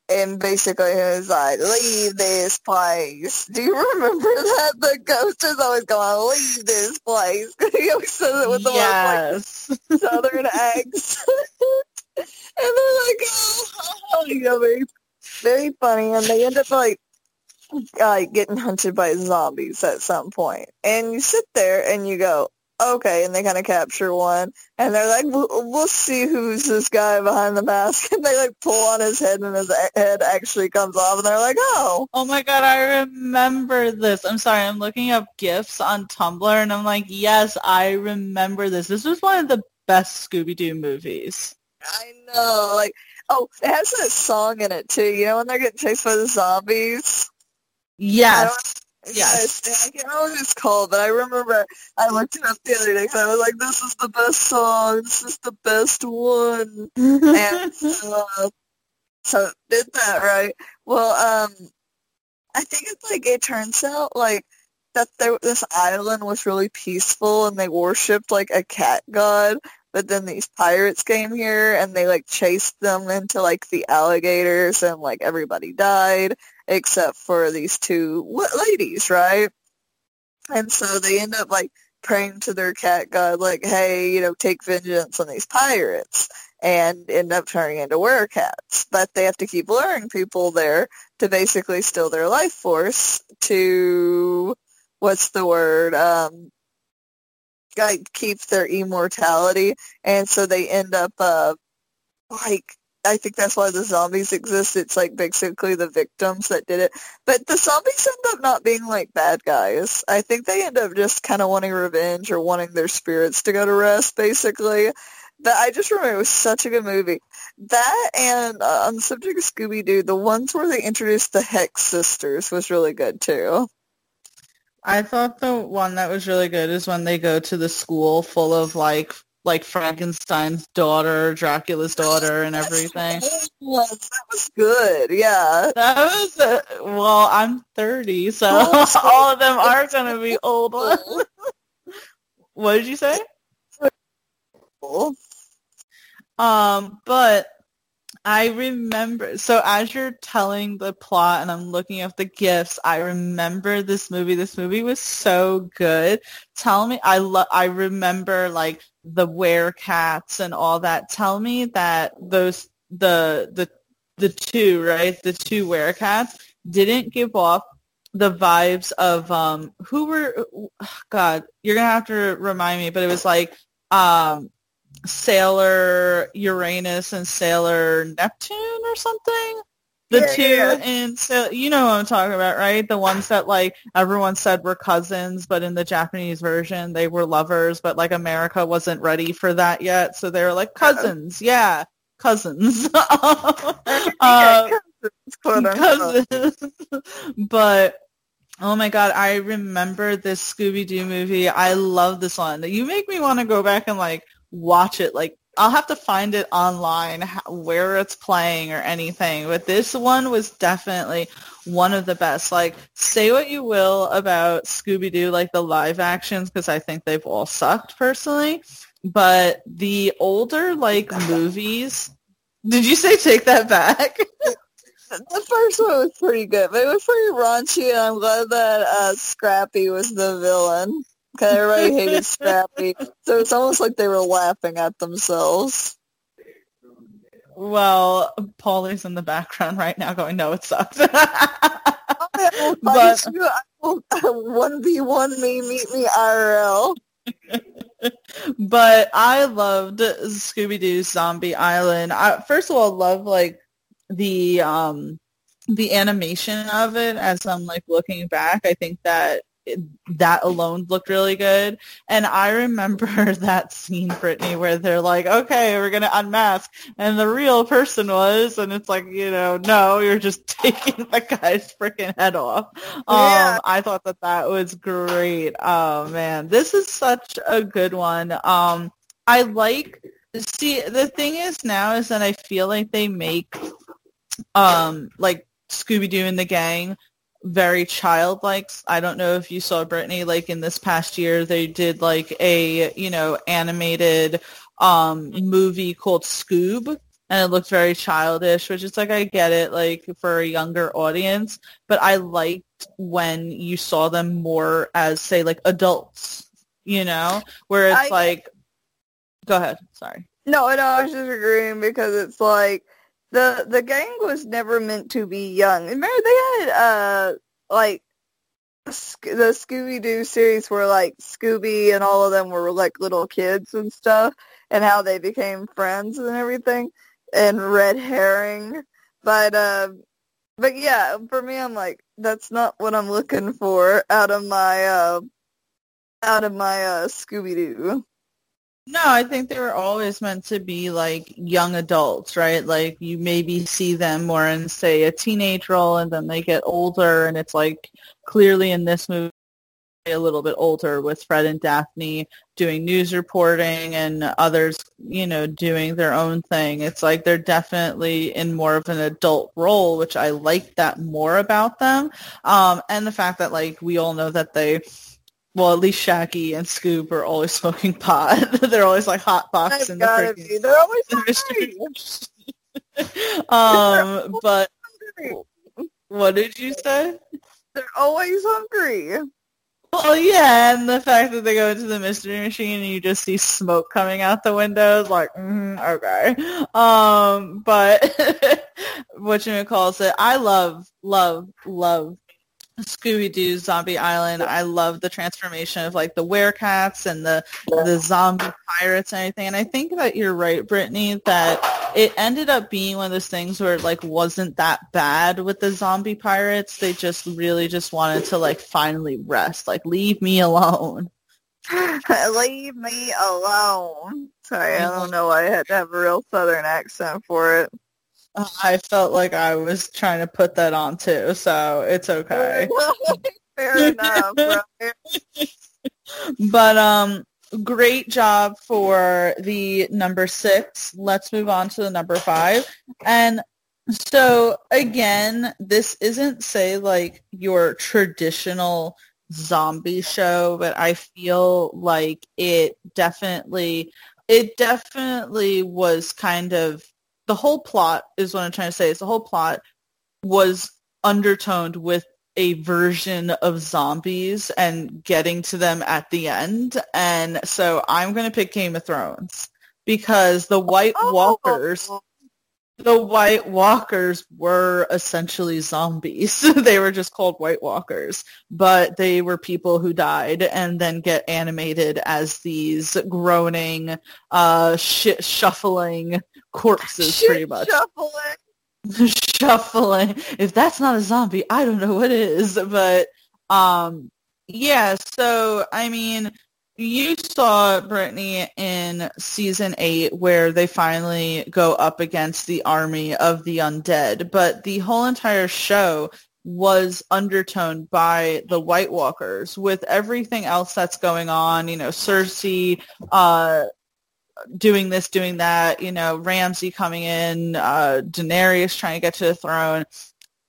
and basically he's like, "Leave this place." Do you remember that? The ghost is always going, "Leave this place." He always says it with the yes. most, like, southern accent, and they're like, "Oh, oh you know, very, very funny," and they end up like. Uh, getting hunted by zombies at some point. And you sit there and you go, okay, and they kind of capture one, and they're like, we'll, we'll see who's this guy behind the mask, and they like pull on his head, and his a- head actually comes off, and they're like, oh. Oh my god, I remember this. I'm sorry, I'm looking up GIFs on Tumblr, and I'm like, yes, I remember this. This was one of the best Scooby-Doo movies. I know, like, oh, it has that song in it too, you know, when they're getting chased by the zombies? Yes. I yes. I can't remember what it's called, but I remember I looked it up the other day because I was like, this is the best song. This is the best one. and uh, so did that, right? Well, um, I think it's like it turns out like that there, this island was really peaceful and they worshipped like a cat god. But then these pirates came here and they like chased them into like the alligators and like everybody died except for these two ladies, right? And so they end up like praying to their cat god, like, hey, you know, take vengeance on these pirates, and end up turning into werecats. But they have to keep luring people there to basically steal their life force to, what's the word, um... like keep their immortality, and so they end up uh like I think that's why the zombies exist. It's like basically the victims that did it, but the zombies end up not being like bad guys. I think they end up just kind of wanting revenge or wanting their spirits to go to rest, basically. But I just remember it was such a good movie. That and uh, on the subject of Scooby-Doo, the ones where they introduced the Hex sisters was really good too. I thought the one that was really good is when they go to the school full of, like, like Frankenstein's daughter, Dracula's daughter, and everything. That was good, yeah. That was, a, well, I'm thirty, so oh, all of them are going to be old ones. What did you say? Um, but... I remember, so as you're telling the plot and I'm looking up the GIFs, I remember this movie. This movie was so good. Tell me, I lo- I remember like the werecats and all that. Tell me that those, the, the, the two, right? The two werecats didn't give off the vibes of, um, who were, God, you're going to have to remind me, but it was like, um, Sailor Uranus and Sailor Neptune or something. The yeah, two yeah. in Sailor, you know what I'm talking about, right? The ones that like everyone said were cousins, but in the Japanese version they were lovers, but like America wasn't ready for that yet, so they were like cousins, yeah, cousins. uh, cousins. But oh my god, I remember this Scooby-Doo movie. I love this one. You make me want to go back and like watch it. Like, I'll have to find it online where it's playing or anything, but this one was definitely one of the best. Like, say what you will about Scooby-Doo, like the live actions, because I think they've all sucked personally, but the older like movies, did you say take that back? The first one was pretty good, but it was pretty raunchy, and I'm glad that uh, Scrappy was the villain. Because everybody hated Scrappy. So it's almost like they were laughing at themselves. Well, Paulie's in the background right now going, no, it sucks. I will fight you. I will one v one me, meet me I R L. But I loved Scooby-Doo Zombie Island. I, first of all, love like the um, the animation of it. As I'm like looking back, I think that it, that alone looked really good. And I remember that scene, Brittany, where they're like, "Okay, we're gonna unmask," and the real person was, and it's like, you know, no, you're just taking the guy's freaking head off. Yeah. Um, I thought that that was great. Oh man, this is such a good one. Um, I like. See, the thing is now is that I feel like they make, um, like Scooby-Doo and the gang very childlike. I don't know if you saw, Brittany, like in this past year they did like a, you know, animated um movie called Scoob, and it looked very childish, which is like, I get it, like for a younger audience, but I liked when you saw them more as, say, like adults, you know, where it's I, like go ahead, sorry. No, no, I was just agreeing, because it's like The the gang was never meant to be young. Remember, they had, uh, like, sc- the Scooby-Doo series where, like, Scooby and all of them were, like, little kids and stuff, and how they became friends and everything, and Red Herring. But, uh, but yeah, for me, I'm like, that's not what I'm looking for out of my, uh, out of my, uh, Scooby-Doo. No, I think they were always meant to be, like, young adults, right? Like, you maybe see them more in, say, a teenage role, and then they get older, and it's, like, clearly in this movie, a little bit older, with Fred and Daphne doing news reporting and others, you know, doing their own thing. It's, like, they're definitely in more of an adult role, which I like that more about them. Um, and the fact that, like, we all know that they... Well, at least Shaggy and Scoob are always smoking pot. They're always like hot box in the freaking. They're always hungry. um, but hungry. What did you say? They're always hungry. Well, yeah, and the fact that they go into the mystery machine and you just see smoke coming out the windows, like, mm, okay. Um, but whatchamacallit it, I love, love, love Scooby-Doo Zombie Island. I love the transformation of like the werecats and the the zombie pirates and everything. And I think that you're right, Brittany, that it ended up being one of those things where it like wasn't that bad with the zombie pirates. They just really just wanted to like finally rest. Like, leave me alone. Leave me alone. Sorry, I don't know why I had to have a real southern accent for it. I felt like I was trying to put that on, too, so it's okay. Fair enough, bro. But um, great job for the number six. Let's move on to the number five. And so, again, this isn't, say, like, your traditional zombie show, but I feel like it definitely, it definitely was kind of, the whole plot is what I'm trying to say. Is the whole plot was undertoned with a version of zombies and getting to them at the end. And so I'm going to pick Game of Thrones, because the White oh. Walkers, the White Walkers were essentially zombies. They were just called White Walkers, but they were people who died and then get animated as these groaning, uh, shit shuffling corpses, shit pretty much. Shuffling. Shuffling. If that's not a zombie, I don't know what is. But um, yeah, so I mean, you saw, Brittany, in season eight where they finally go up against the army of the undead, but the whole entire show was undertoned by the White Walkers with everything else that's going on, you know, Cersei uh, doing this, doing that, you know, Ramsay coming in, uh, Daenerys trying to get to the throne,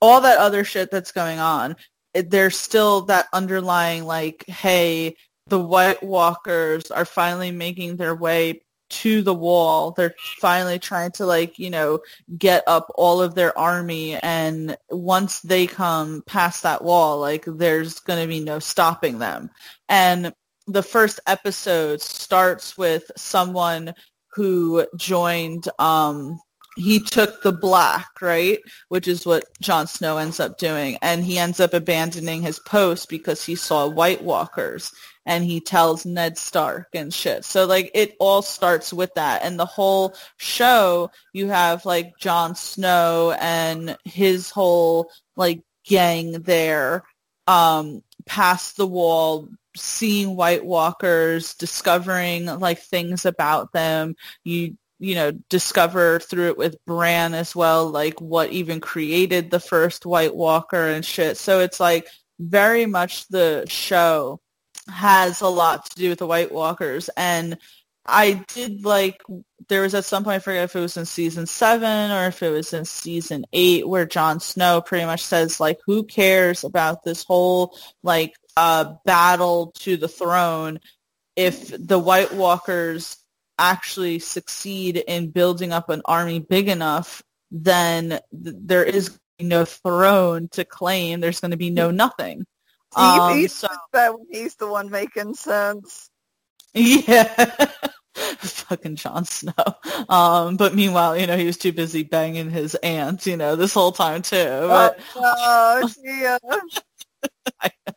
all that other shit that's going on. There's still that underlying, like, hey, the White Walkers are finally making their way to the wall. They're finally trying to, like, you know, get up all of their army. And once they come past that wall, like, there's going to be no stopping them. And the first episode starts with someone who joined um, he took the black, right, which is what Jon Snow ends up doing, and he ends up abandoning his post because he saw White Walkers, and he tells Ned Stark and shit. So, like, it all starts with that, and the whole show, you have, like, Jon Snow and his whole, like, gang there, um, past the wall, seeing White Walkers, discovering, like, things about them. You you know, discover through it with Bran as well, like, what even created the first White Walker and shit. So it's, like, very much the show has a lot to do with the White Walkers. And I did, like, there was at some point, I forget if it was in season seven or if it was in season eight, where Jon Snow pretty much says, like, who cares about this whole, like, uh, battle to the throne if the White Walkers actually succeed in building up an army big enough, then th- there is no throne to claim. There's going to be no nothing. Um, he, so, that he's the one making sense. Yeah. Fucking Jon Snow. Um, but meanwhile, you know, he was too busy banging his aunt, you know, this whole time too. But, oh, Tia. I know.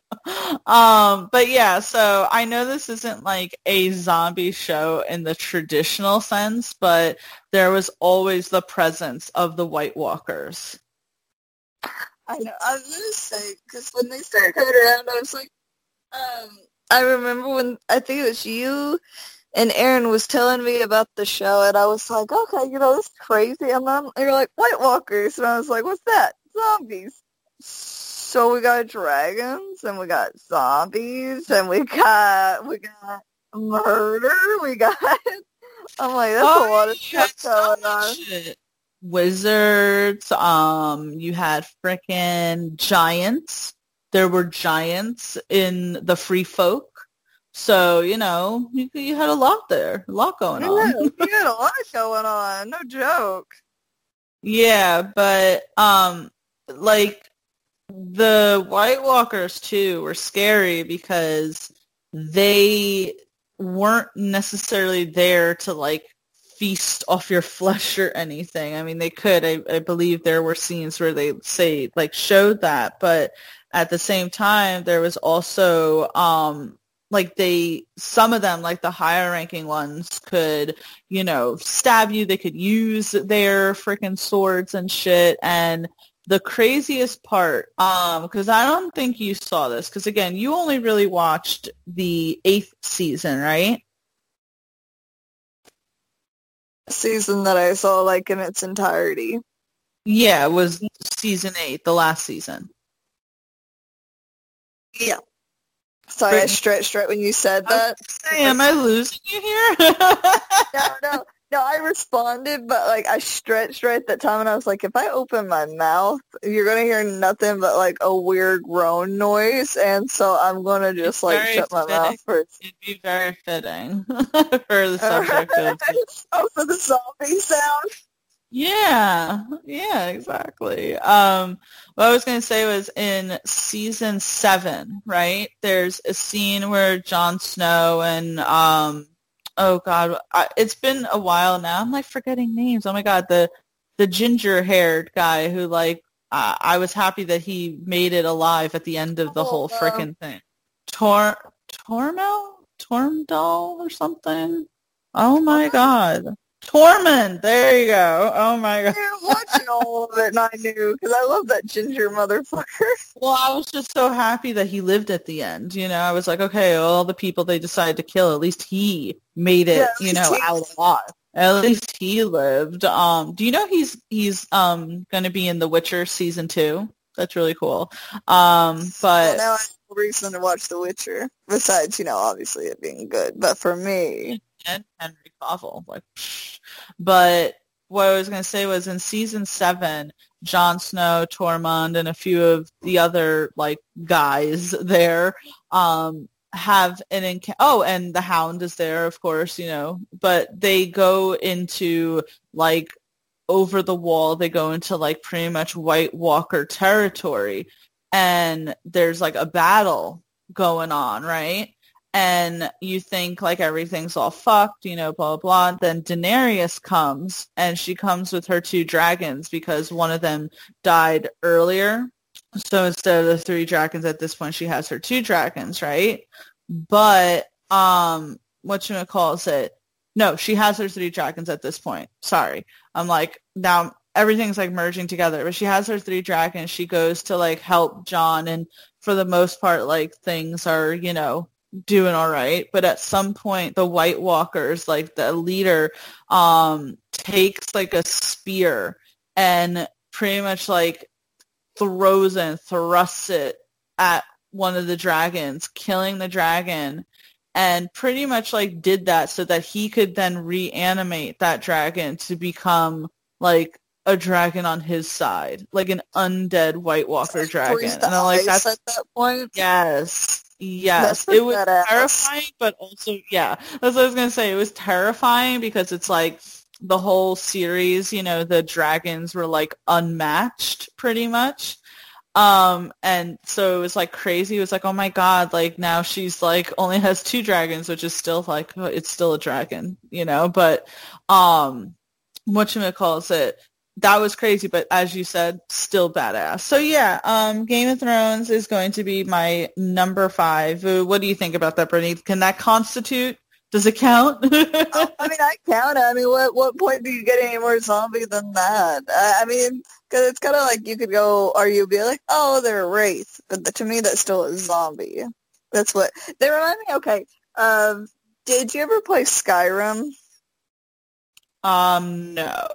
Um, but yeah, so I know this isn't like a zombie show in the traditional sense, but there was always the presence of the White Walkers. I know. I was gonna say, because when they started coming around, I was like, um, I remember when I think it was you and Aaron was telling me about the show, and I was like, okay, you know, this is crazy. And then you're like, White Walkers, and I was like, what's that? Zombies. So we got dragons, and we got zombies, and we got we got murder. We got. I'm like, that's oh, a lot of stuff going on. Shit. Wizards, um you had frickin' giants. There were giants in the Free Folk, so you know you, you had a lot there a lot going yeah, on you had a lot going on, no joke. Yeah, but um like the White Walkers too were scary because they weren't necessarily there to like feast off your flesh or anything. I mean, they could. I, I believe there were scenes where they say, like, showed that, but at the same time, there was also, um, like, they, some of them, like, the higher-ranking ones could, you know, stab you. They could use their freaking swords and shit, and the craziest part, um, because I don't think you saw this, because, again, you only really watched the eighth season, right? Season that I saw like in its entirety. Yeah, it was season eight, the last season. Yeah. Sorry, Brittany. I stretched right when you said that. I saying, am I losing you here? no, no, no. I responded, but like I stretched right that time, and I was like, if I open my mouth, you're gonna hear nothing but like a weird groan noise, and so I'm gonna just it's like shut fitting. my mouth first. It'd be very fitting for the subject of it. Oh, for the zombie sound. Yeah, yeah, exactly. Um, what I was going to say was in season seven, right? There's a scene where Jon Snow and, um, oh, God, I, it's been a while now. I'm, like, forgetting names. Oh, my God, the, the ginger-haired guy who, like, uh, I was happy that he made it alive at the end of the oh, whole frickin' thing. Tor Tormel? Tormdal or something? Oh, my God. Tormund, there you go. Oh my god. I was watching all of it and I knew because I love that ginger motherfucker. Well, I was just so happy that he lived at the end. You know, I was like, okay, all the people they decided to kill, at least he made it, yeah, you know, out alive. At least he lived. Um, do you know he's he's um gonna be in The Witcher season two? That's really cool. Um, but well, now I have no reason to watch The Witcher. Besides, you know, obviously it being good. But for me and Henry Cavill, like, psh. But what I was going to say was in season seven, Jon Snow, Tormund, and a few of the other like guys there um, have an encounter. Oh, and the Hound is there, of course, you know. But they go into like over the wall. They go into like pretty much White Walker territory, and there's like a battle going on, right? and you think, like, everything's all fucked, you know, blah, blah, blah. Then Daenerys comes, and she comes with her two dragons because one of them died earlier. So instead of the three dragons at this point, she has her two dragons, right? But, um, whatchamacallit? No, she has her three dragons at this point. Sorry. I'm like, now everything's, like, merging together. But she has her three dragons. She goes to, like, help Jon, and for the most part, like, things are, you know, doing all right. But at some point, the White Walkers, like, the leader, um, takes, like, a spear and pretty much, like, throws and thrusts it at one of the dragons, killing the dragon, and pretty much, like, did that so that he could then reanimate that dragon to become, like, a dragon on his side, like an undead White Walker dragon. And I'm like, that's at that point. Yes. Yes. That's it was terrifying, but also, yeah, that's what I was going to say. It was terrifying because it's like the whole series, you know, the dragons were, like, unmatched pretty much. Um, and so it was, like, crazy. It was like, oh my God, like, now she's, like, only has two dragons, which is still, like, it's still a dragon, you know, but, um, whatchamacallit, that was crazy, but as you said, still badass. So yeah, um, Game of Thrones is going to be my number five. What do you think about that, Brittany? Can that constitute? Does it count? oh, I mean, I count it. I mean, what what point do you get any more zombie than that? I, I mean, because it's kind of like you could go, or you'd be like, oh, they're a wraith. But the, to me, that's still a zombie. That's what... They remind me, okay, uh, did you ever play Skyrim? Um, no.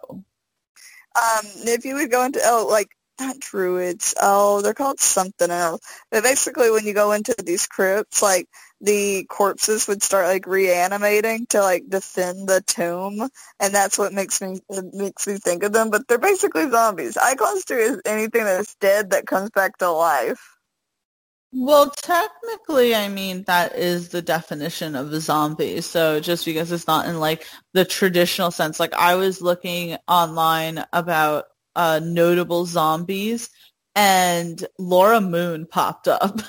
Um, if you would go into, oh, like, not druids. Oh, they're called something else. But basically, when you go into these crypts, like, the corpses would start, like, reanimating to, like, defend the tomb, and that's what makes me makes me think of them. But they're basically zombies. I constitute as anything that's dead that comes back to life. Well, technically, I mean, that is the definition of a zombie. So just because it's not in, like, the traditional sense. Like, I was looking online about uh, notable zombies, and Laura Moon popped up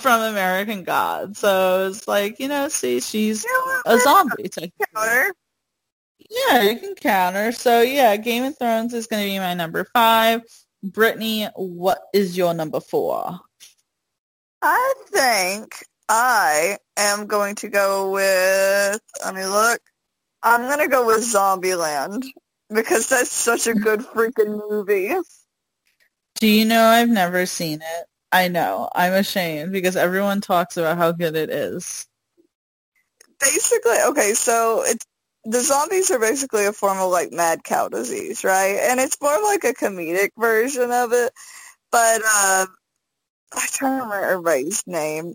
from American God. So it's like, you know, see, she's a zombie. Counter. Yeah, you can counter. So, yeah, Game of Thrones is going to be my number five. Brittany, what is your number four? I think I am going to go with, let me look, I'm going to go with Zombieland, because that's such a good freaking movie. Do you know I've never seen it? I know. I'm ashamed, because everyone talks about how good it is. Basically, okay, so it's, the zombies are basically a form of, like, mad cow disease, right? And it's more of, like, a comedic version of it, but, uh, I try to remember everybody's name.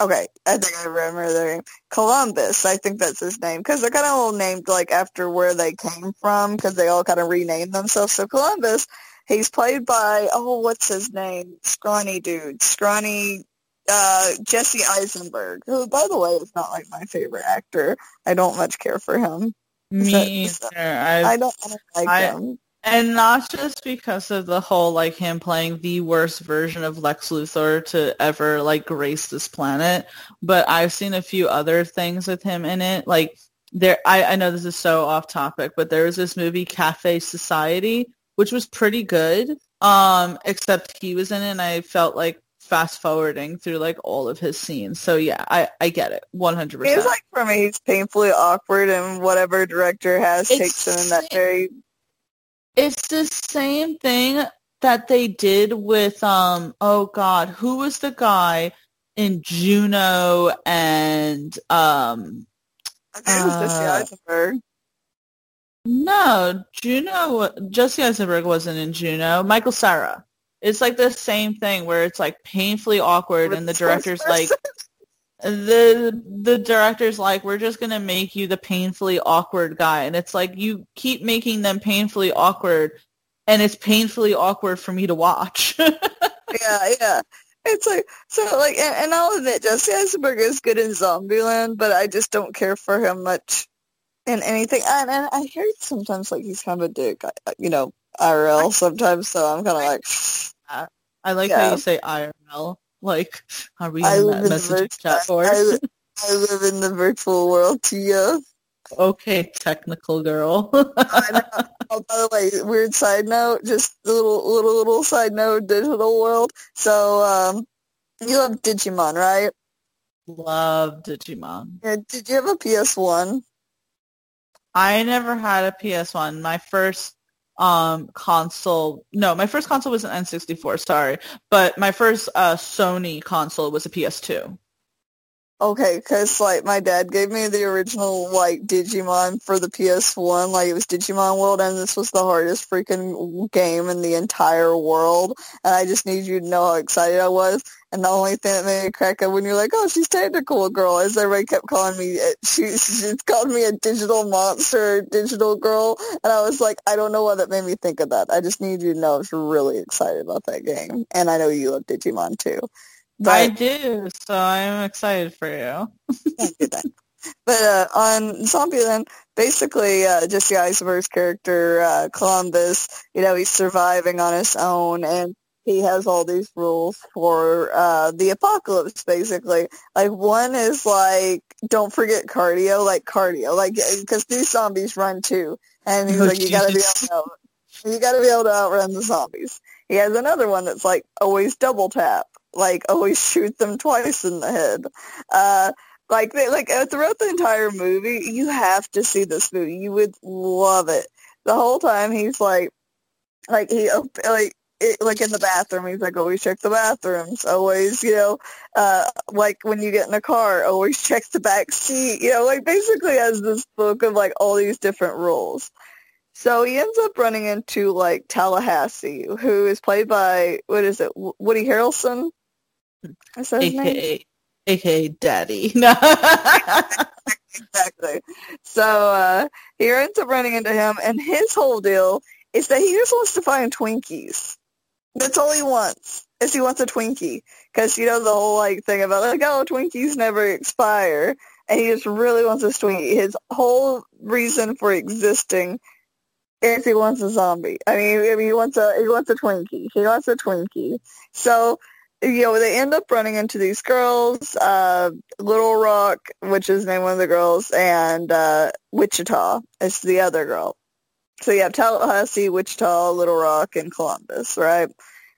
Okay, I think I remember their name. Columbus, I think that's his name, because they're kind of all named, like, after where they came from, because they all kind of renamed themselves. So Columbus, he's played by, oh, what's his name? Scrawny dude. Scrawny uh, Jesse Eisenberg, who, by the way, is not, like, my favorite actor. I don't much care for him. Me is that, is that, I don't like I, him. And not just because of the whole, like, him playing the worst version of Lex Luthor to ever, like, grace this planet, but I've seen a few other things with him in it. Like, there, I, I know this is so off topic, but there was this movie, Cafe Society, which was pretty good, um, except he was in it, and I felt like fast-forwarding through, like, all of his scenes. So, yeah, I, I get it, one hundred percent. He's, like, for me, he's painfully awkward, and whatever director has it's takes him in that very... It's the same thing that they did with, um, oh, God, who was the guy in Juno and... Um, I think it was Jesse Eisenberg. Uh, no, Juno, Jesse Eisenberg wasn't in Juno. Michael Cera. It's like the same thing where it's, like, painfully awkward with and the director's like... the the director's like, we're just going to make you the painfully awkward guy. And it's like, you keep making them painfully awkward, and it's painfully awkward for me to watch. yeah, yeah. It's like, so, like, and, and I'll admit, Jesse Eisenberg is good in Zombieland, but I just don't care for him much in anything. And, and I hear sometimes, like, he's kind of a dick, you know, I R L sometimes, so I'm kind of like... I like yeah. how you say I R L. Like, are we in I that message chat board? I, I live in the virtual world, Tia. Okay, technical girl. I know. Oh, by the way, weird side note, just a little, little, little side note, digital world. So, um, you love Digimon, right? Love Digimon. Yeah, did you have a P S one? I never had a P S one. My first um, console, no, my first console was an N sixty-four, sorry. But my first uh, Sony console was a P S two. Okay, because, like, my dad gave me the original, like, Digimon for the P S one. Like, it was Digimon World, and this was the hardest freaking game in the entire world. And I just need you to know how excited I was. And the only thing that made me crack up when you're like, oh, she's technical girl, is everybody kept calling me, she, she called me a digital monster, digital girl. And I was like, I don't know why that made me think of that. I just need you to know I was really excited about that game. And I know you love Digimon, too. But, I do, so I'm excited for you. Thank you, then. But uh, on Zombieland, basically, uh, just the Iceberg's character, uh, Columbus, you know, he's surviving on his own, and he has all these rules for uh, the apocalypse, basically. Like, one is, like, don't forget cardio, like, cardio, like, because these zombies run, too. And he's oh, like, geez. you gotta be able to, you gotta be able to outrun the zombies. He has another one that's, like, always double tap. Like, always shoot them twice in the head. Uh, like, they, like throughout the entire movie, you have to see this movie. You would love it. The whole time he's like, like he like it, like in the bathroom. He's like, always check the bathrooms. Always, you know, uh, like when you get in a car, always check the back seat. You know, like basically has this book of like all these different rules. So he ends up running into like Tallahassee, who is played by what is it, Woody Harrelson? Is that his name? A K A Daddy. No. Exactly. So uh, he ends up running into him, and his whole deal is that he just wants to find Twinkies. That's all he wants, is he wants a Twinkie. Because, you know, the whole like thing about, like, oh, Twinkies never expire. And he just really wants this Twinkie. His whole reason for existing is he wants a zombie. I mean, he wants a, he wants a Twinkie. He wants a Twinkie. So, you know, they end up running into these girls, uh, Little Rock, which is named one of the girls, and uh, Wichita is the other girl. So you have Tallahassee, Wichita, Little Rock, and Columbus, right?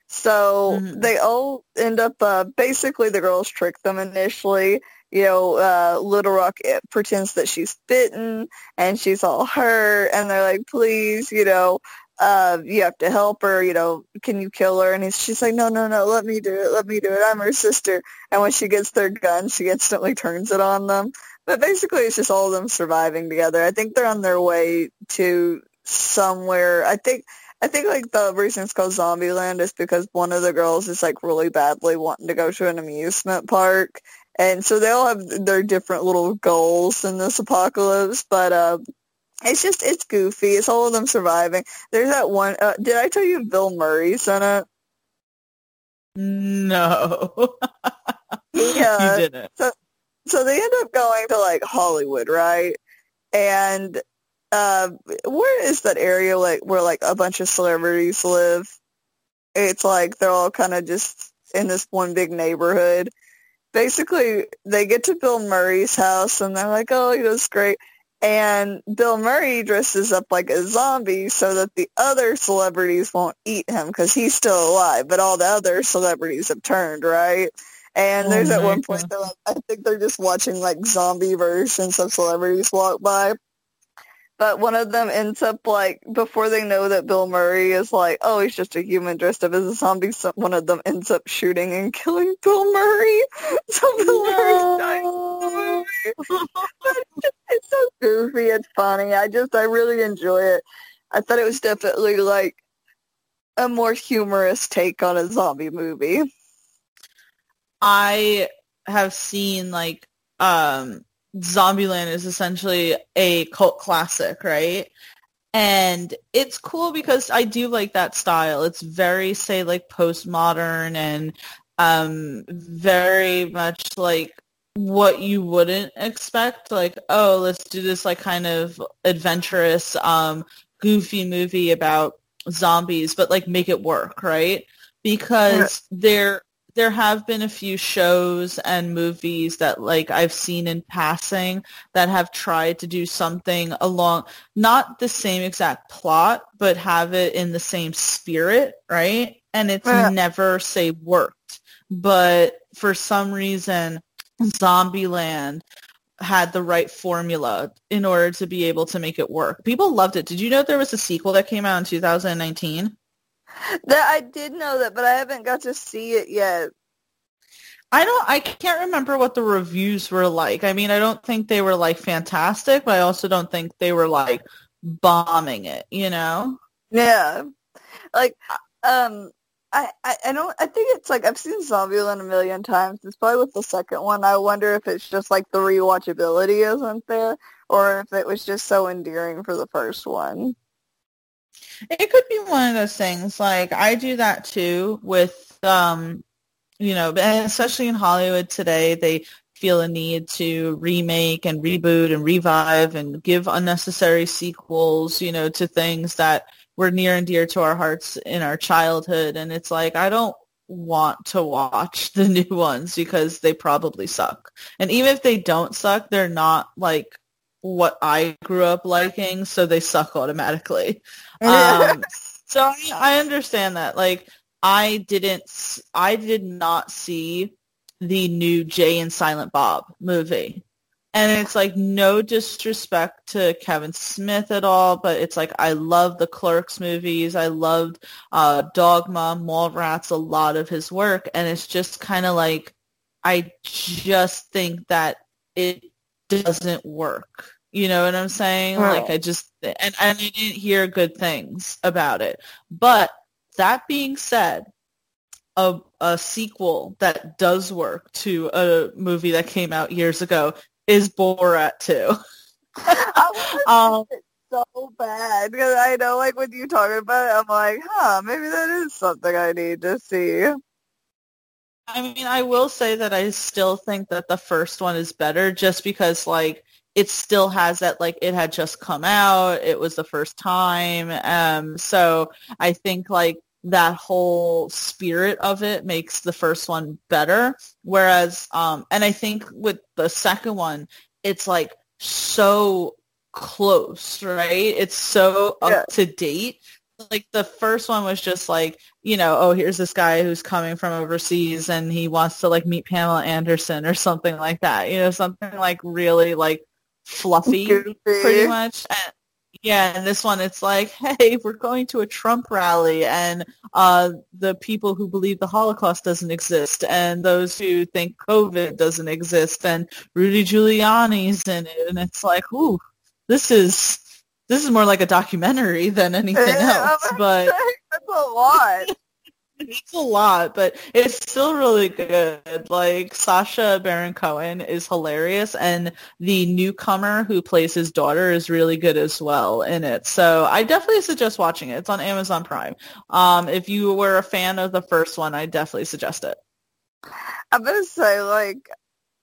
So mm-hmm. They all end up, uh, basically the girls trick them initially. You know, uh, Little Rock it pretends that she's bitten, and she's all hurt, and they're like, please, you know, uh, you have to help her, you know, can you kill her? And he's, she's like, no, no, no, let me do it, let me do it, I'm her sister. And when she gets their gun, she instantly turns it on them. But basically, it's just all of them surviving together. I think they're on their way to somewhere, I think... I think, like, the reason it's called Zombieland is because one of the girls is, like, really badly wanting to go to an amusement park. And so they all have their different little goals in this apocalypse. But uh, it's just, it's goofy. It's all of them surviving. There's that one. Uh, did I tell you Bill Murray's in it? No. Yeah. You didn't. So, so they end up going to, like, Hollywood, right? And... Uh, where is that area like where like a bunch of celebrities live? It's like they're all kind of just in this one big neighborhood. Basically, they get to Bill Murray's house, and they're like, oh, he was great. And Bill Murray dresses up like a zombie so that the other celebrities won't eat him because he's still alive, but all the other celebrities have turned, right? And there's oh, at one point, they're like, I think they're just watching like zombie versions of celebrities walk by. But one of them ends up, like, before they know that Bill Murray is like, oh, he's just a human dressed up as a zombie, so one of them ends up shooting and killing Bill Murray. So Bill no. Murray's dying. It's so goofy. It's funny. I just, I really enjoy it. I thought it was definitely, like, a more humorous take on a zombie movie. I have seen, like, um... Zombieland is essentially a cult classic, right? And it's cool because I do like that style. It's very, say, like, postmodern and um, very much, like, what you wouldn't expect. Like, oh, let's do this, like, kind of adventurous, um, goofy movie about zombies, but, like, make it work, right? Because yeah. they're there have been a few shows and movies that, like, I've seen in passing that have tried to do something along, not the same exact plot, but have it in the same spirit, right? And it's yeah. never, say, worked. But for some reason, Zombieland had the right formula in order to be able to make it work. People loved it. Did you know there was a sequel that came out in two thousand nineteen? That I did know that, but I haven't got to see it yet. I don't. I can't remember what the reviews were like. I mean, I don't think they were, like, fantastic, but I also don't think they were, like, bombing it, you know? Yeah. Like, um, I, I, I don't. I think it's, like, I've seen Zombieland a million times. It's probably with the second one. I wonder if it's just, like, the rewatchability isn't there, or if it was just so endearing for the first one. It could be one of those things. Like, I do that too with, um, you know, and especially in Hollywood today, they feel a need to remake and reboot and revive and give unnecessary sequels, you know, to things that were near and dear to our hearts in our childhood. And it's like, I don't want to watch the new ones because they probably suck. And even if they don't suck, they're not, like, what I grew up liking, so they suck automatically. Um, so I, I understand that. Like, I didn't, I did not see the new Jay and Silent Bob movie, and it's like, no disrespect to Kevin Smith at all, but it's like, I love the Clerks movies, I loved uh, Dogma, Mallrats, a lot of his work, and it's just kind of like, I just think that it doesn't work. You know what I'm saying? Wow. Like, I just, and, and I didn't hear good things about it. But that being said, a, a sequel that does work to a movie that came out years ago is Borat two. I want to see it so bad, because I know, like, when you talk about it, I'm like, huh, maybe that is something I need to see. I mean, I will say that I still think that the first one is better, just because, like, it still has that, like, it had just come out, it was the first time, um, so I think, like, that whole spirit of it makes the first one better, whereas, um, and I think with the second one, it's, like, so close, right? It's so yeah. up to date. Like, the first one was just like, you know, oh, here's this guy who's coming from overseas and he wants to, like, meet Pamela Anderson or something like that, you know, something, like, really, like, fluffy, Goofy. Pretty much. And, yeah, and this one, it's like, hey, we're going to a Trump rally, and uh, the people who believe the Holocaust doesn't exist, and those who think COVID doesn't exist, and Rudy Giuliani's in it, and it's like, ooh, this is... This is more like a documentary than anything yeah, else, but... That's a lot. It's a lot, but it's still really good. Like, Sacha Baron Cohen is hilarious, and the newcomer who plays his daughter is really good as well in it. So I definitely suggest watching it. It's on Amazon Prime. Um, if you were a fan of the first one, I definitely suggest it. I'm going to say, like...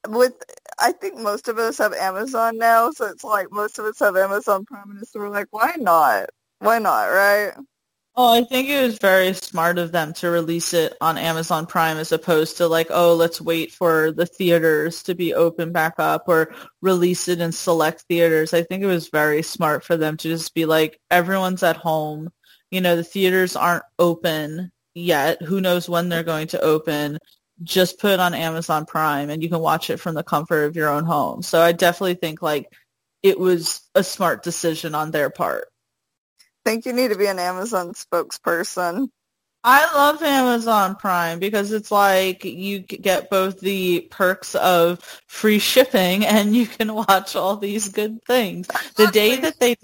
With, I think most of us have Amazon now, so it's like most of us have Amazon Prime, and so we're like, why not? Why not, right? Oh, I think it was very smart of them to release it on Amazon Prime as opposed to, like, oh, let's wait for the theaters to be open back up or release it in select theaters. I think it was very smart for them to just be like, everyone's at home. You know, the theaters aren't open yet. Who knows when they're going to open? Just put it on Amazon Prime, and you can watch it from the comfort of your own home. So I definitely think, like, it was a smart decision on their part. I think you need to be an Amazon spokesperson. I love Amazon Prime because it's like you get both the perks of free shipping and you can watch all these good things. The day that they...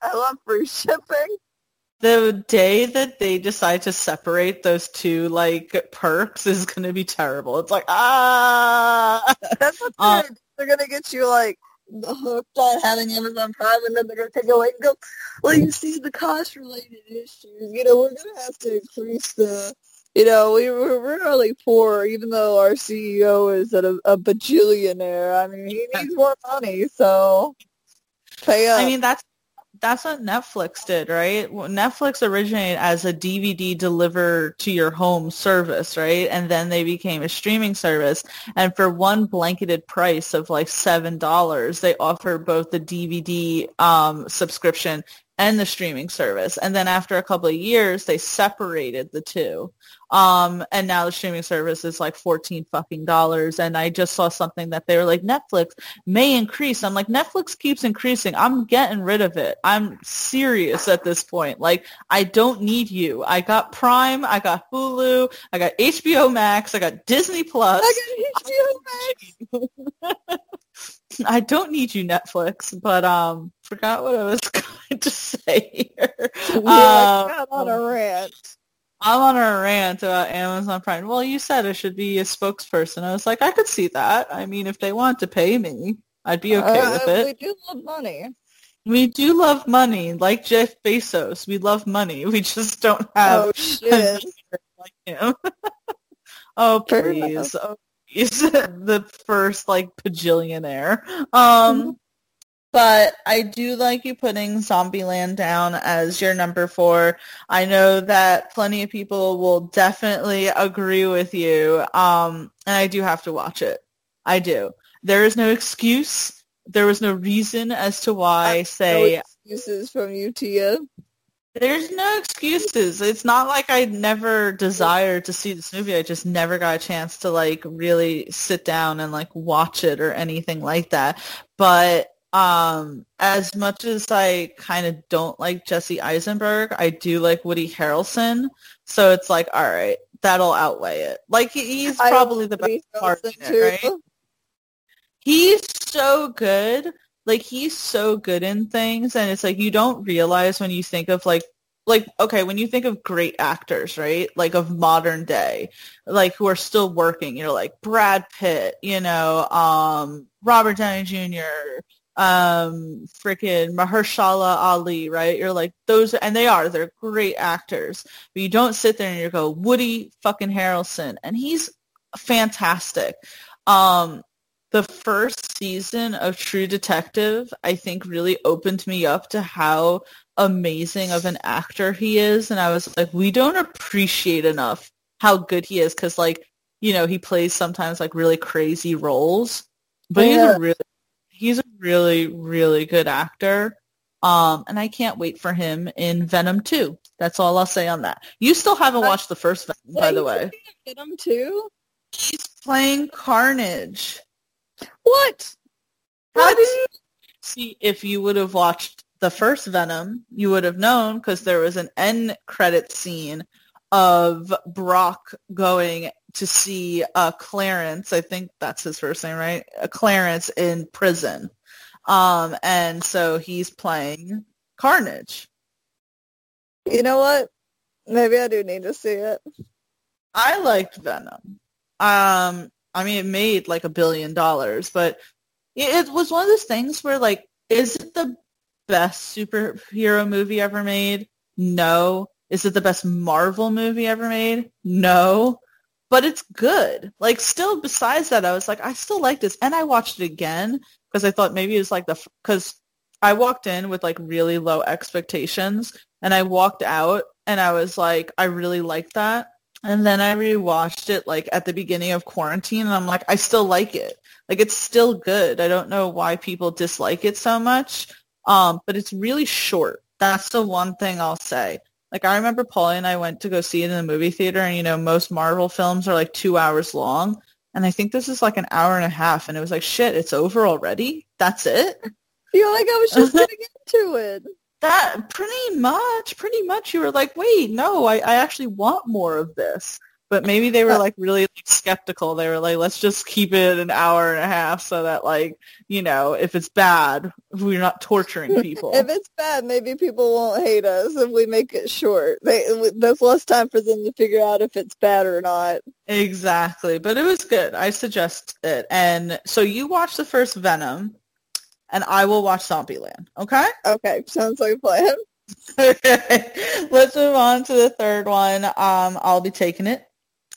I love free shipping. The day that they decide to separate those two, like, perks is going to be terrible. It's like, ah! That's what's um, good. They're going to get you, like, hooked on having Amazon Prime, and then they're going to take it away and go, well, you see the cost-related issues. You know, we're going to have to increase the, you know, we, we're really poor, even though our C E O is a, a bajillionaire. I mean, he needs more money, so pay up. I mean, that's that's what Netflix did, right? Netflix originated as a D V D deliver to your home service, right? And then they became a streaming service. And for one blanketed price of like seven dollars, they offer both the D V D um, subscription and the streaming service. And then after a couple of years, they separated the two. Um, and now the streaming service is like fourteen fucking dollars. And I just saw something that they were like, Netflix may increase. I'm like, Netflix keeps increasing. I'm getting rid of it. I'm serious at this point. Like, I don't need you. I got Prime. I got Hulu. I got H B O Max. I got Disney Plus. I got H B O Max. I don't need you, Netflix, but um, forgot what I was going to say here. Yeah, um, I got on a rant. I'm on a rant about Amazon Prime. Well, you said I should be a spokesperson. I was like, I could see that. I mean, if they want to pay me, I'd be okay uh, with it. We do love money. We do love money. Like Jeff Bezos, we love money. We just don't have oh, shit. like him. Oh, please. Oh, is the first like bajillionaire. Um, but I do like you putting Zombieland down as your number four. I know that plenty of people will definitely agree with you. Um, and I do have to watch it. I do. There is no excuse. There was no reason as to why I say no excuses from you, Tia. There's no excuses. It's not like I never desired to see this movie. I just never got a chance to, like, really sit down and, like, watch it or anything like that. But um, as much as I kind of don't like Jesse Eisenberg, I do like Woody Harrelson. So it's like, all right, that'll outweigh it. Like, he's probably the best part in it, right? He's so good. Like, he's so good in things, and it's like you don't realize when you think of, like, like, okay, when you think of great actors, right, like of modern day, like, who are still working, you're like Brad Pitt, you know, um, Robert Downey Junior, um, freaking Mahershala Ali, right? You're like, those, and they are, they're great actors, but you don't sit there and you go, Woody fucking Harrelson, and he's fantastic. Um, The first season of True Detective, I think, really opened me up to how amazing of an actor he is. And I was like, we don't appreciate enough how good he is because, like, you know, he plays sometimes, like, really crazy roles. But yeah. he's, a really, he's a really, really good actor. Um, and I can't wait for him in Venom two. That's all I'll say on that. You still haven't I, watched the first Venom, by the way. Venom two? He's playing Carnage. What? How do you see? If you would have watched the first Venom, you would have known because there was an end credit scene of Brock going to see uh, Clarence. I think that's his first name, right? Uh, Clarence in prison, um, and so he's playing Carnage. You know what? Maybe I do need to see it. I liked Venom. Um. I mean, it made like a billion dollars, but it was one of those things where, like, is it the best superhero movie ever made? No. Is it the best Marvel movie ever made? No. But it's good. Like, still, besides that, I was like, I still like this. And I watched it again because I thought maybe it was like the, because I walked in with, like, really low expectations, and I walked out and I was like, I really liked that. And then I rewatched it, like, at the beginning of quarantine, and I'm like, I still like it. Like, it's still good. I don't know why people dislike it so much, um, but it's really short. That's the one thing I'll say. Like, I remember Paulie and I went to go see it in the movie theater, and, you know, most Marvel films are, like, two hours long, and I think this is, like, an hour and a half, and it was like, shit, it's over already? That's it? You're like, I was just getting into it. That pretty much, pretty much you were like, wait, no, I, I actually want more of this. But maybe they were, like, really, like, skeptical. They were like, let's just keep it an hour and a half so that, like, you know, if it's bad, we're not torturing people. If it's bad, maybe people won't hate us if we make it short. They, there's less time for them to figure out if it's bad or not. Exactly. But it was good. I suggest it. And so you watched the first Venom. And I will watch Zombieland, okay? Okay, sounds like a plan. Okay, let's move on to the third one. Um, I'll be taking it,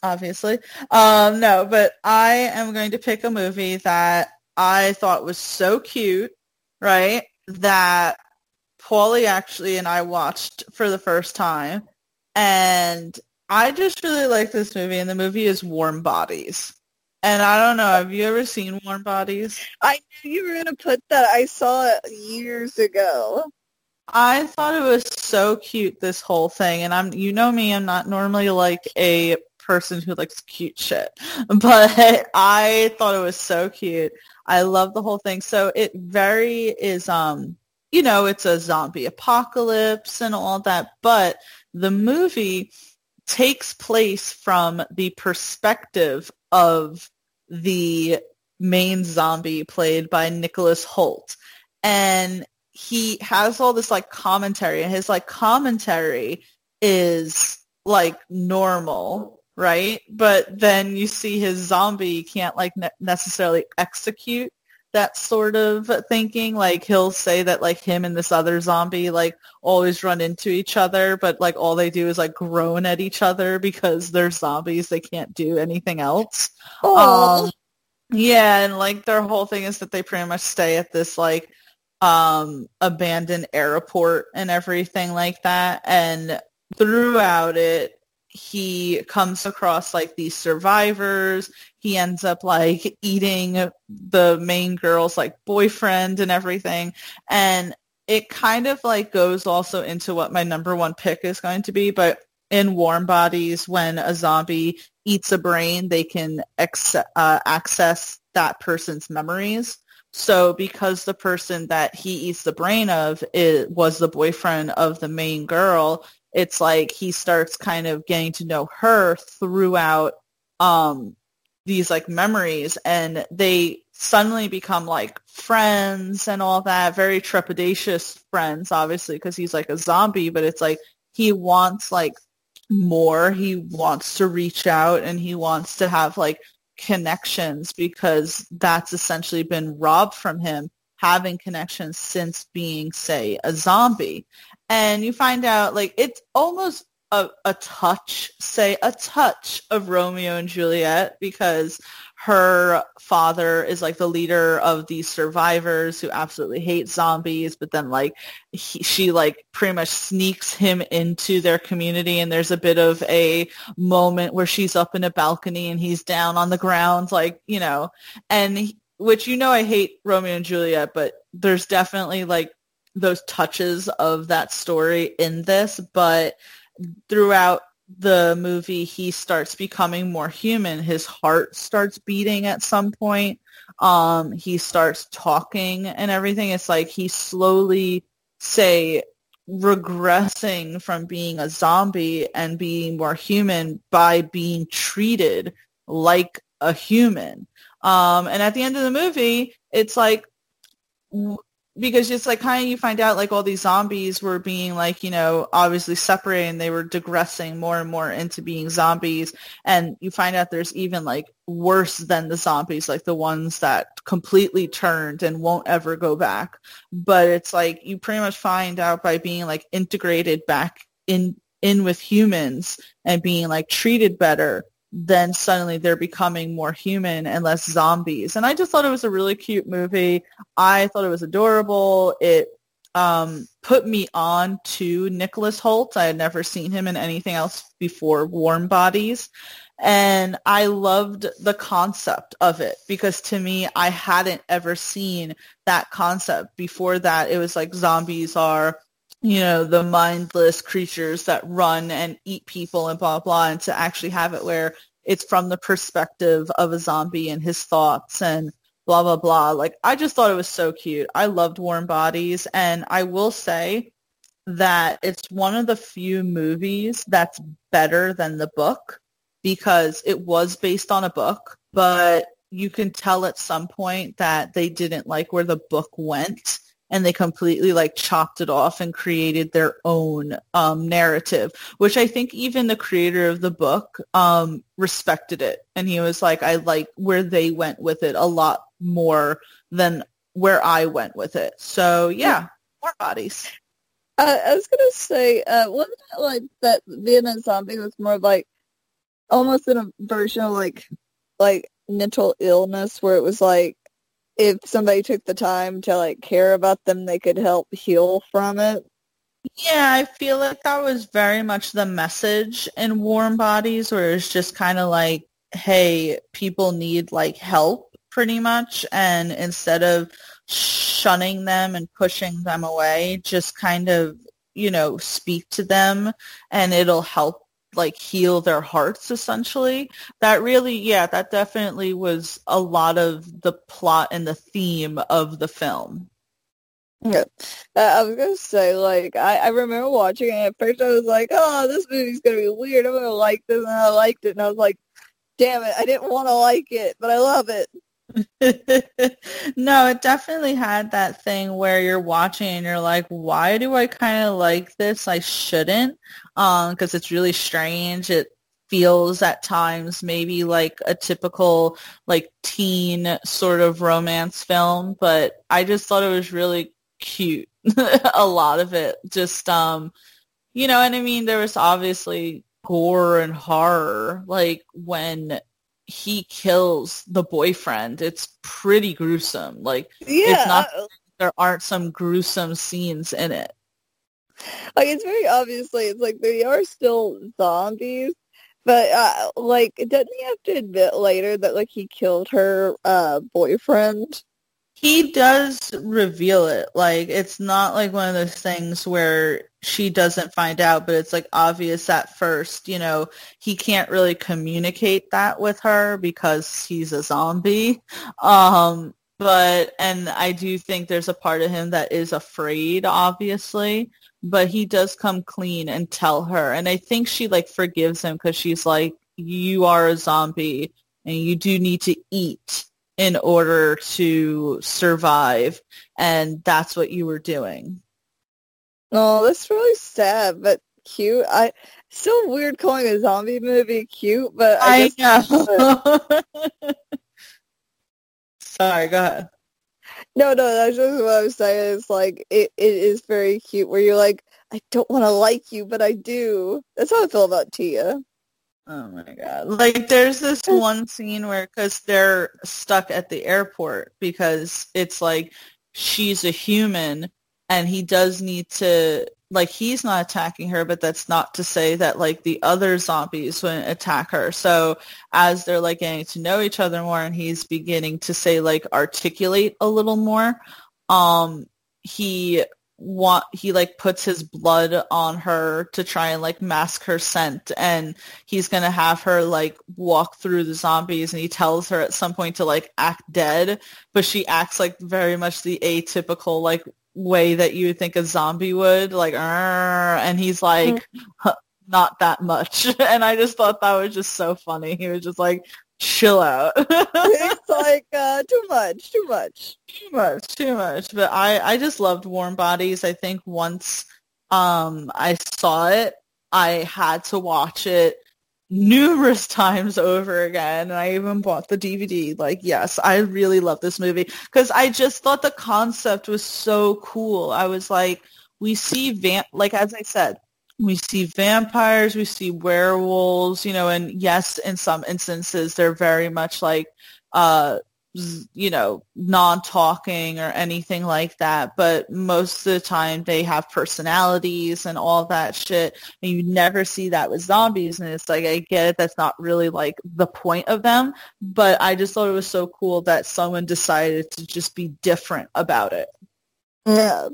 obviously. Um, no, but I am going to pick a movie that I thought was so cute, right, that Paulie actually and I watched for the first time, and I just really like this movie, and the movie is Warm Bodies. And I don't know, have you ever seen Warm Bodies? I knew you were going to put that. I saw it years ago. I thought it was so cute, this whole thing. And I'm, you know me, I'm not normally like a person who likes cute shit. But I thought it was so cute. I love the whole thing. So it very is, um, you know, it's a zombie apocalypse and all that. But the movie takes place from the perspective of the main zombie played by Nicholas Hoult, and he has all this like commentary, and his like commentary is like normal, right? But then you see his zombie can't like ne- necessarily execute that sort of thinking. Like he'll say that like him and this other zombie like always run into each other, but like all they do is like groan at each other because they're zombies, they can't do anything else. Um, yeah, and like their whole thing is that they pretty much stay at this like um abandoned airport and everything like that. And throughout it, he comes across like these survivors. He ends up like eating the main girl's like boyfriend and everything. And it kind of like goes also into what my number one pick is going to be. But in Warm Bodies, when a zombie eats a brain, they can ex- uh, access that person's memories. So because the person that he eats the brain of is, was the boyfriend of the main girl, it's like he starts kind of getting to know her throughout um, these, like, memories. And they suddenly become, like, friends and all that, very trepidatious friends, obviously, because he's, like, a zombie. But it's, like, he wants, like, more. He wants to reach out, and he wants to have, like, connections, because that's essentially been robbed from him, having connections since being, say, a zombie. And you find out, like, it's almost a, a touch, say, a touch of Romeo and Juliet, because her father is, like, the leader of these survivors who absolutely hate zombies, but then, like, he, she, like, pretty much sneaks him into their community, and there's a bit of a moment where she's up in a balcony and he's down on the ground, like, you know, and he, which, you know, I hate Romeo and Juliet, but there's definitely, like, those touches of that story in this. But throughout the movie, he starts becoming more human. His heart starts beating at some point. Um, he starts talking and everything. It's like he's slowly, say, regressing from being a zombie and being more human by being treated like a human. Um, and at the end of the movie, it's like, w- because it's like kind of you find out like all these zombies were being like, you know, obviously separated, and they were digressing more and more into being zombies. And you find out there's even like worse than the zombies, like the ones that completely turned and won't ever go back. But it's like you pretty much find out by being like integrated back in, in with humans and being like treated better, then suddenly they're becoming more human and less zombies. And I just thought it was a really cute movie. I thought it was adorable. It um, put me on to Nicholas Hoult. I had never seen him in anything else before Warm Bodies. And I loved the concept of it, because to me, I hadn't ever seen that concept. Before that, it was like zombies are, you know, the mindless creatures that run and eat people and blah, blah, and to actually have it where it's from the perspective of a zombie and his thoughts and blah, blah, blah. Like, I just thought it was so cute. I loved Warm Bodies, and I will say that it's one of the few movies that's better than the book, because it was based on a book, but you can tell at some point that they didn't like where the book went, and they completely, like, chopped it off and created their own um, narrative, which I think even the creator of the book um, respected it. And he was like, I like where they went with it a lot more than where I went with it. So, yeah, Warm Bodies. Uh, I was going to say, uh, wasn't it, like, that Vietnam Zombie was more, like, almost in a version of, like, like mental illness, where it was, like, if somebody took the time to, like, care about them, they could help heal from it. Yeah, I feel like that was very much the message in Warm Bodies, where it's just kind of like, hey, people need, like, help, pretty much, and instead of shunning them and pushing them away, just kind of, you know, speak to them, and it'll help, like, heal their hearts, essentially. That really, yeah, that definitely was a lot of the plot and the theme of the film. Yeah, uh, I was going to say, like, I, I remember watching it, and at first I was like, oh, this movie's going to be weird, I'm going to like this, and I liked it, and I was like, damn it, I didn't want to like it, but I love it. No, it definitely had that thing where you're watching and you're like, why do I kind of like this? I shouldn't, um, because it's really strange. It feels at times maybe like a typical, like, teen sort of romance film, but I just thought it was really cute. A lot of it just, um, you know, and I mean, there was obviously gore and horror, like when he kills the boyfriend, it's pretty gruesome. Like, yeah. It's not that there aren't some gruesome scenes in it. Like, it's very obviously, it's like they are still zombies, but uh, like, doesn't he have to admit later that, like, he killed her uh, boyfriend? He does reveal it. Like, it's not like one of those things where she doesn't find out, but it's, like, obvious at first, you know, he can't really communicate that with her because he's a zombie. Um, but, and I do think there's a part of him that is afraid, obviously, but he does come clean and tell her. And I think she, like, forgives him because she's like, you are a zombie and you do need to eat in order to survive, and that's what you were doing. Oh, that's really sad, but cute. I still weird calling a zombie movie cute, but I, I know. But... Sorry, go ahead. No, no, that's just what I was saying. It's like it, it is very cute. Where you're like, I don't want to like you, but I do. That's how I feel about Tia. Oh my god! Like, there's this one scene where, because they're stuck at the airport, because it's like she's a human. And he does need to, like, he's not attacking her, but that's not to say that, like, the other zombies wouldn't attack her. So as they're, like, getting to know each other more and he's beginning to, say, like, articulate a little more, um, he want he, like, puts his blood on her to try and, like, mask her scent. And he's going to have her, like, walk through the zombies, and he tells her at some point to, like, act dead. But she acts, like, very much the atypical, like, way that you would think a zombie would, like, and he's like, huh, not that much. And I just thought that was just so funny. He was just like, chill out. It's like, uh, too much, too much, too much, too much. But I, I just loved Warm Bodies. I think once um, I saw it, I had to watch it numerous times over again, and I even bought the D V D. Like, yes, I really love this movie, because I just thought the concept was so cool. I was like, we see van like as I said, we see vampires, we see werewolves, you know, and yes, in some instances they're very much like uh you know, non-talking or anything like that, but most of the time they have personalities and all that shit, and you never see that with zombies. And it's like, I get it, that's not really, like, the point of them, but I just thought it was so cool that someone decided to just be different about it. Yeah.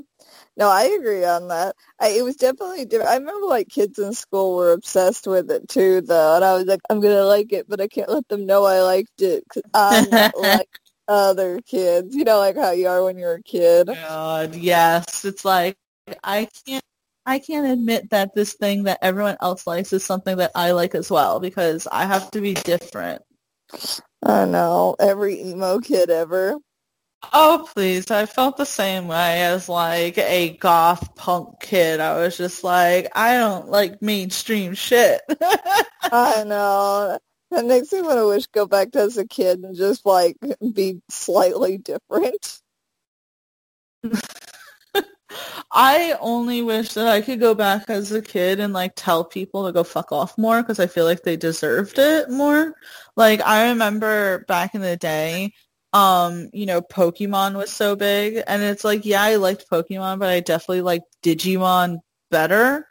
No, I agree on that. I, it was definitely different. I remember, like, kids in school were obsessed with it, too, though. And I was like, I'm going to like it, but I can't let them know I liked it, because I'm not like other kids. You know, like how you are when you're a kid. God, yes. It's like, I can't, I can't admit that this thing that everyone else likes is something that I like as well, because I have to be different. I know. Every emo kid ever. Oh, please. I felt the same way as, like, a goth punk kid. I was just like, I don't like mainstream shit. I know. That makes me want to wish go back to as a kid and just, like, be slightly different. I only wish that I could go back as a kid and, like, tell people to go fuck off more, because I feel like they deserved it more. Like, I remember back in the day... Um, you know, Pokemon was so big, and it's like, yeah, I liked Pokemon, but I definitely liked Digimon better.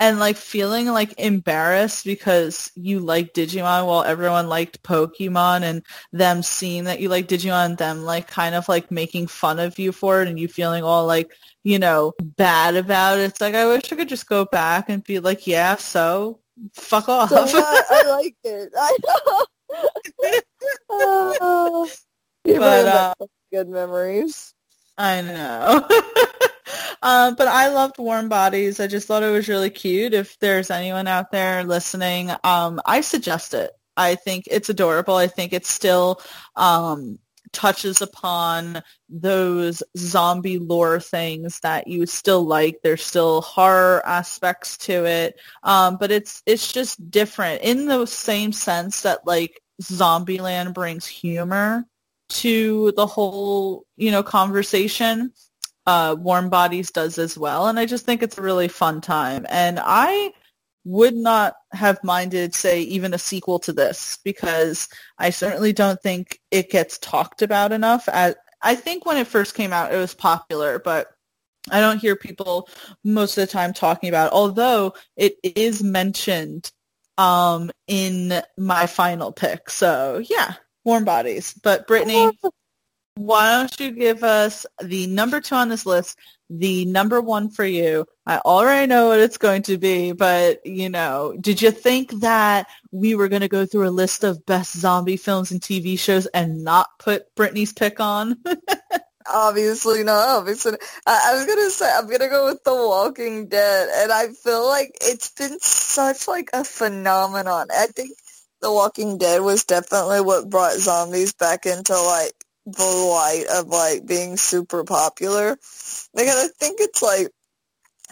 And like feeling like embarrassed because you like Digimon while everyone liked Pokemon, and them seeing that you like Digimon, them like kind of like making fun of you for it, and you feeling all like, you know, bad about it. It's like, I wish I could just go back and be like, yeah, so fuck off. So, yeah, I liked it. I know. oh, you but, uh, good memories. I know. Um, but I loved Warm Bodies. I just thought it was really cute. If there's anyone out there listening, um, I suggest it. I think it's adorable. I think it still um, touches upon those zombie lore things that you still like. There's still horror aspects to it. Um, but it's it's just different in the same sense that, like, Zombieland brings humor to the whole, you know, conversation. Uh, Warm Bodies does as well, and I just think it's a really fun time. And I would not have minded, say, even a sequel to this, because I certainly don't think it gets talked about enough. I, I think when it first came out, it was popular, but I don't hear people most of the time talking about it, although it is mentioned um, in my final pick. So, yeah, Warm Bodies. But, Brittany... why don't you give us the number two on this list, the number one for you? I already know what it's going to be, but, you know, did you think that we were going to go through a list of best zombie films and T V shows and not put Brittany's pick on? Obviously not. Obviously, I, I was going to say, I'm going to go with The Walking Dead, and I feel like it's been such, like, a phenomenon. I think The Walking Dead was definitely what brought zombies back into, like, the light of, like, being super popular, because I think it's, like,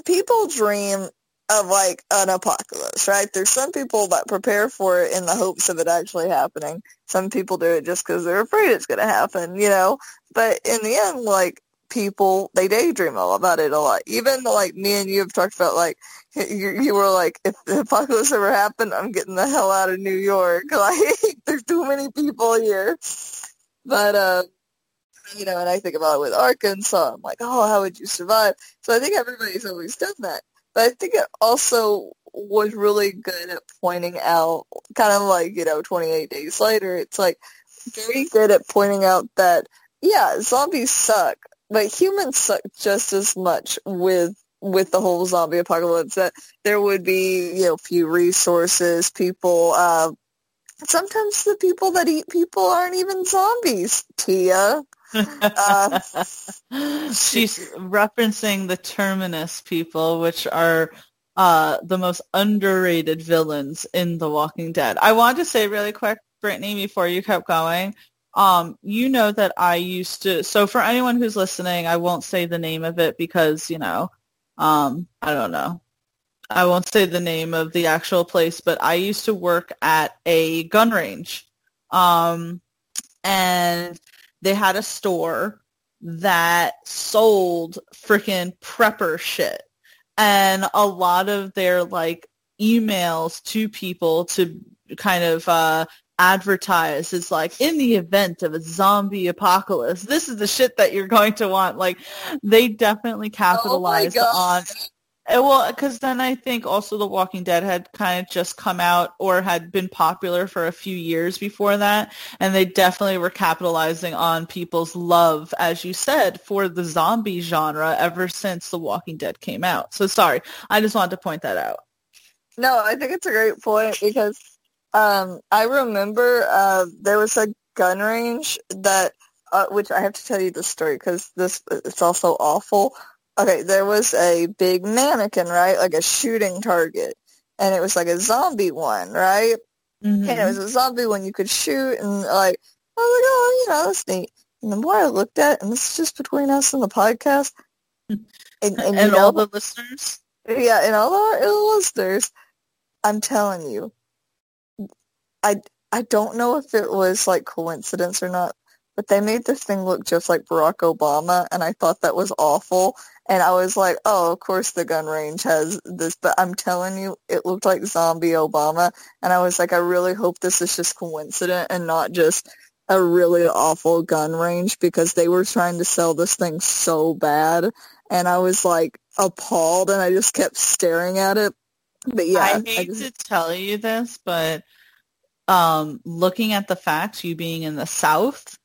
people dream of, like, an apocalypse, right? There's some people that prepare for it in the hopes of it actually happening. Some people do it just because they're afraid it's going to happen, you know? But in the end, like, people, they daydream about it a lot. Even, like, me and you have talked about, like, you, you were like, if the apocalypse ever happened, I'm getting the hell out of New York. Like, there's too many people here. But, uh, you know, and I think about it with Arkansas. I'm like, oh, how would you survive? So I think everybody's always done that. But I think it also was really good at pointing out, kind of like, you know, twenty-eight days later, it's like very good at pointing out that, yeah, zombies suck, but humans suck just as much with with the whole zombie apocalypse, that there would be, you know, few resources, people, uh, sometimes the people that eat people aren't even zombies, Tia. Uh, She's referencing the Terminus people, which are uh, the most underrated villains in The Walking Dead. I wanted to say really quick, Brittany, before you kept going, um, you know that I used to, so for anyone who's listening, I won't say the name of it because, you know, um, I don't know. I won't say the name of the actual place, but I used to work at a gun range. Um, and they had a store that sold freaking prepper shit. And a lot of their, like, emails to people to kind of uh, advertise is like, in the event of a zombie apocalypse, this is the shit that you're going to want. Like, they definitely capitalized oh on... Well, because then I think also The Walking Dead had kind of just come out or had been popular for a few years before that, and they definitely were capitalizing on people's love, as you said, for the zombie genre ever since The Walking Dead came out. So, sorry, I just wanted to point that out. No, I think it's a great point, because um, I remember uh, there was a gun range that, uh, which I have to tell you this story because this it's also awful. Okay, there was a big mannequin, right? Like a shooting target. And it was like a zombie one, right? Mm-hmm. And it was a zombie one you could shoot. And, like, I was like, oh, you know, that's neat. And the more I looked at it, and this is just between us and the podcast. And, and, and you know, all the listeners? Yeah, and all our listeners. I'm telling you, I, I don't know if it was, like, coincidence or not, but they made this thing look just like Barack Obama, and I thought that was awful. And I was like, oh, of course the gun range has this, but I'm telling you, it looked like zombie Obama. And I was like, I really hope this is just coincident and not just a really awful gun range because they were trying to sell this thing so bad, and I was like appalled, and I just kept staring at it. But yeah, I hate I just... to tell you this, but um, looking at the facts, you being in the South,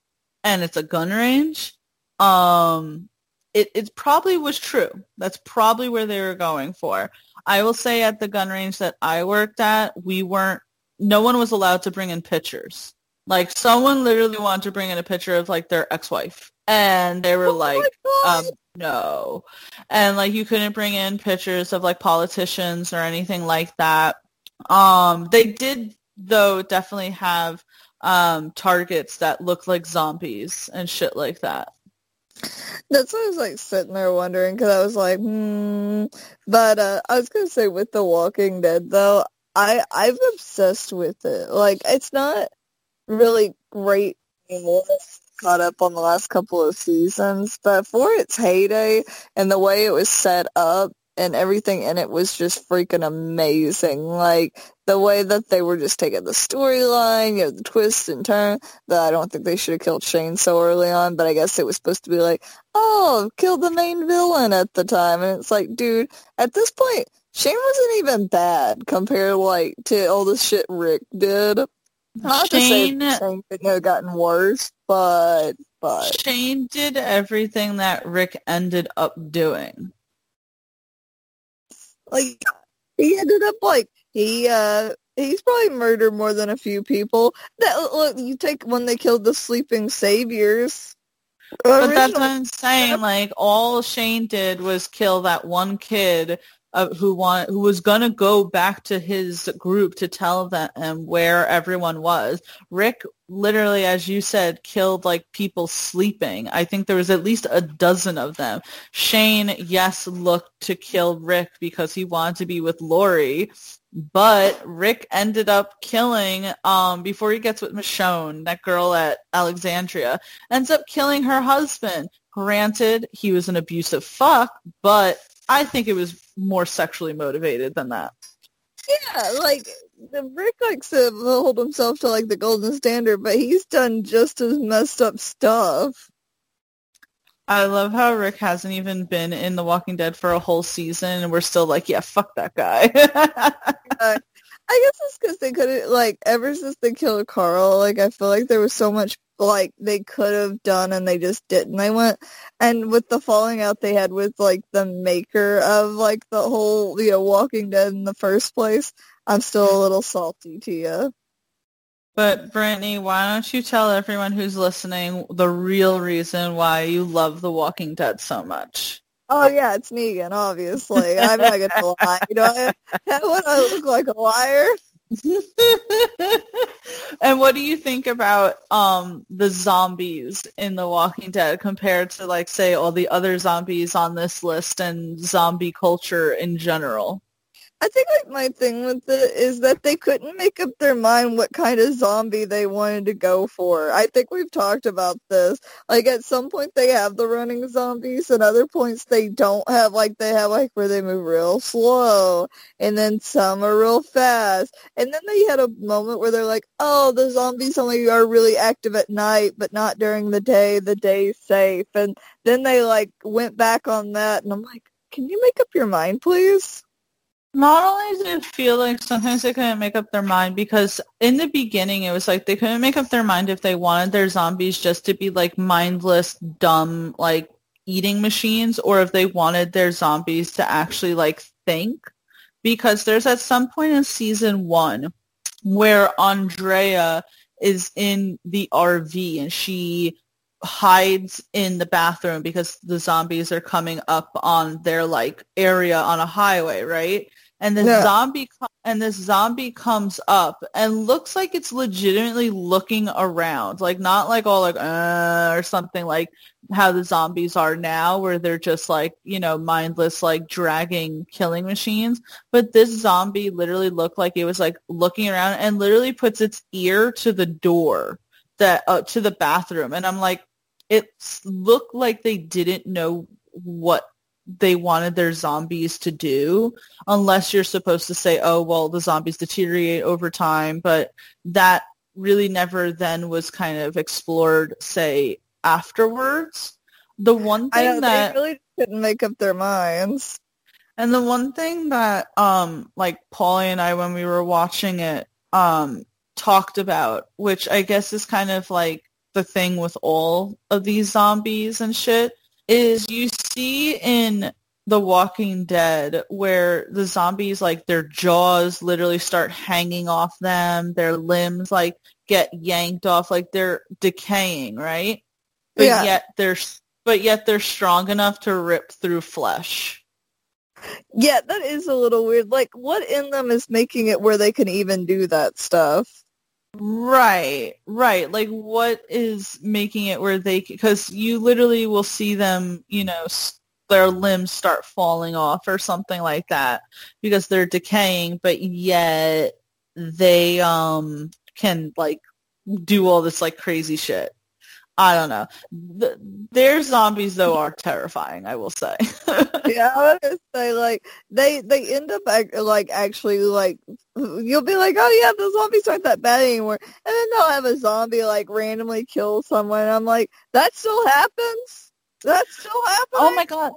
and it's a gun range, um, it it probably was true. That's probably where they were going for. I will say at the gun range that I worked at, we weren't. No one was allowed to bring in pictures. Like, someone literally wanted to bring in a picture of, like, their ex-wife. And they were oh like, um, no. And, like, you couldn't bring in pictures of, like, politicians or anything like that. Um, they did, though, definitely have um, targets that looked like zombies and shit like that. That's what I was, like, sitting there wondering, because I was like, hmm. But uh, I was going to say, with The Walking Dead, though, I, I'm obsessed with it. Like, it's not... really great anymore, caught up on the last couple of seasons, but for its heyday and the way it was set up and everything in it was just freaking amazing. Like the way that they were just taking the storyline, you know, the twist and turn. That I don't think they should have killed Shane so early on, but I guess it was supposed to be like, oh, kill the main villain at the time, and it's like, dude, at this point Shane wasn't even bad compared like to all the shit Rick did. Not Shane, to say Shane could have gotten worse, but, but... Shane did everything that Rick ended up doing. Like, he ended up, like, he, uh, he's probably murdered more than a few people. That, look, you take when they killed the Sleeping Saviors. But original. That's what I'm saying, like, all Shane did was kill that one kid... Uh, who want, who was going to go back to his group to tell them um, where everyone was. Rick literally, as you said, killed like people sleeping. I think there was at least a dozen of them. Shane, yes, looked to kill Rick because he wanted to be with Lori, but Rick ended up killing, um, before he gets with Michonne, that girl at Alexandria, ends up killing her husband. Granted, he was an abusive fuck, but I think it was more sexually motivated than that. Yeah, like, Rick likes to hold himself to, like, the golden standard, but he's done just as messed up stuff. I love how Rick hasn't even been in The Walking Dead for a whole season, and we're still like, yeah, fuck that guy. uh, I guess it's because they couldn't, like, ever since they killed Carl, like, I feel like there was so much, like, they could have done, and they just didn't. They went, and with the falling out they had with, like, the maker of, like, the whole, you know, Walking Dead in the first place, I'm still a little salty, Tia. But, Brittany, why don't you tell everyone who's listening the real reason why you love The Walking Dead so much? Oh, yeah, it's Negan, obviously. I'm not going to lie. You know, I, would I look like a liar? And what do you think about um, the zombies in The Walking Dead compared to, like, say, all the other zombies on this list and zombie culture in general? I think, like, my thing with it is that they couldn't make up their mind what kind of zombie they wanted to go for. I think we've talked about this. Like, at some point they have the running zombies, and other points they don't have, like, they have, like, where they move real slow, and then some are real fast. And then they had a moment where they're like, oh, the zombies only are really active at night, but not during the day. The day's safe. And then they, like, went back on that, and I'm like, can you make up your mind, please? Not only did it feel like sometimes they couldn't make up their mind, because in the beginning it was like they couldn't make up their mind if they wanted their zombies just to be like mindless, dumb, like eating machines, or if they wanted their zombies to actually like think. Because there's at some point in season one where Andrea is in the R V and she hides in the bathroom because the zombies are coming up on their like area on a highway, right? And the yeah. zombie com- and this zombie comes up and looks like it's legitimately looking around, like not like all like uh, or something like how the zombies are now, where they're just like, you know, mindless like dragging killing machines. But this zombie literally looked like it was like looking around and literally puts its ear to the door that uh, to the bathroom, and I'm like. It looked like they didn't know what they wanted their zombies to do, unless you're supposed to say, oh, well, the zombies deteriorate over time. But that really never then was kind of explored, say, afterwards. The one thing I know, that they really didn't make up their minds. And the one thing that, um, like, Paulie and I, when we were watching it, um, talked about, which I guess is kind of, like, the thing with all of these zombies and shit, is you see in The Walking Dead where the zombies, like, their jaws literally start hanging off them, their limbs, like, get yanked off, like, they're decaying, right? But yeah. yet they're... But yet they're strong enough to rip through flesh. Yeah, that is a little weird. Like, what in them is making it where they can even do that stuff? Right, right. Like, what is making it where they... Because you literally will see them, you know, their limbs start falling off or something like that. Because they're decaying, but yet they um can, like, do all this, like, crazy shit. I don't know. The, their zombies, though, are terrifying, I will say. Yeah, I would say, like, they they end up, act, like, actually, like, you'll be like, oh, yeah, the zombies aren't that bad anymore. And then they'll have a zombie, like, randomly kill someone. And I'm like, that still happens? That still happens? Oh, my God.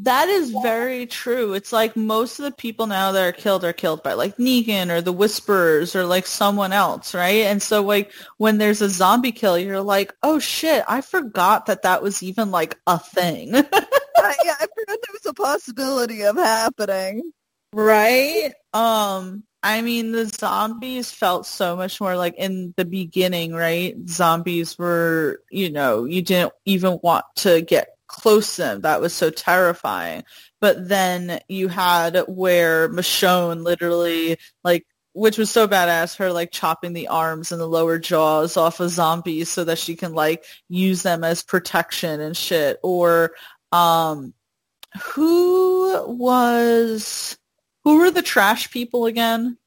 That is very true. It's like most of the people now that are killed are killed by, like, Negan or the Whisperers or, like, someone else, right? And so, like, when there's a zombie kill, you're like, oh, shit, I forgot that that was even, like, a thing. uh, yeah, I forgot there was a possibility of happening. Right? Um, I mean, the zombies felt so much more, like, in the beginning, right? Zombies were, you know, you didn't even want to get close to them. That was so terrifying. But then you had where Michonne literally, like, which was so badass, her, like, chopping the arms and the lower jaws off of zombies so that she can, like, use them as protection and shit. Or um who was who were the trash people again?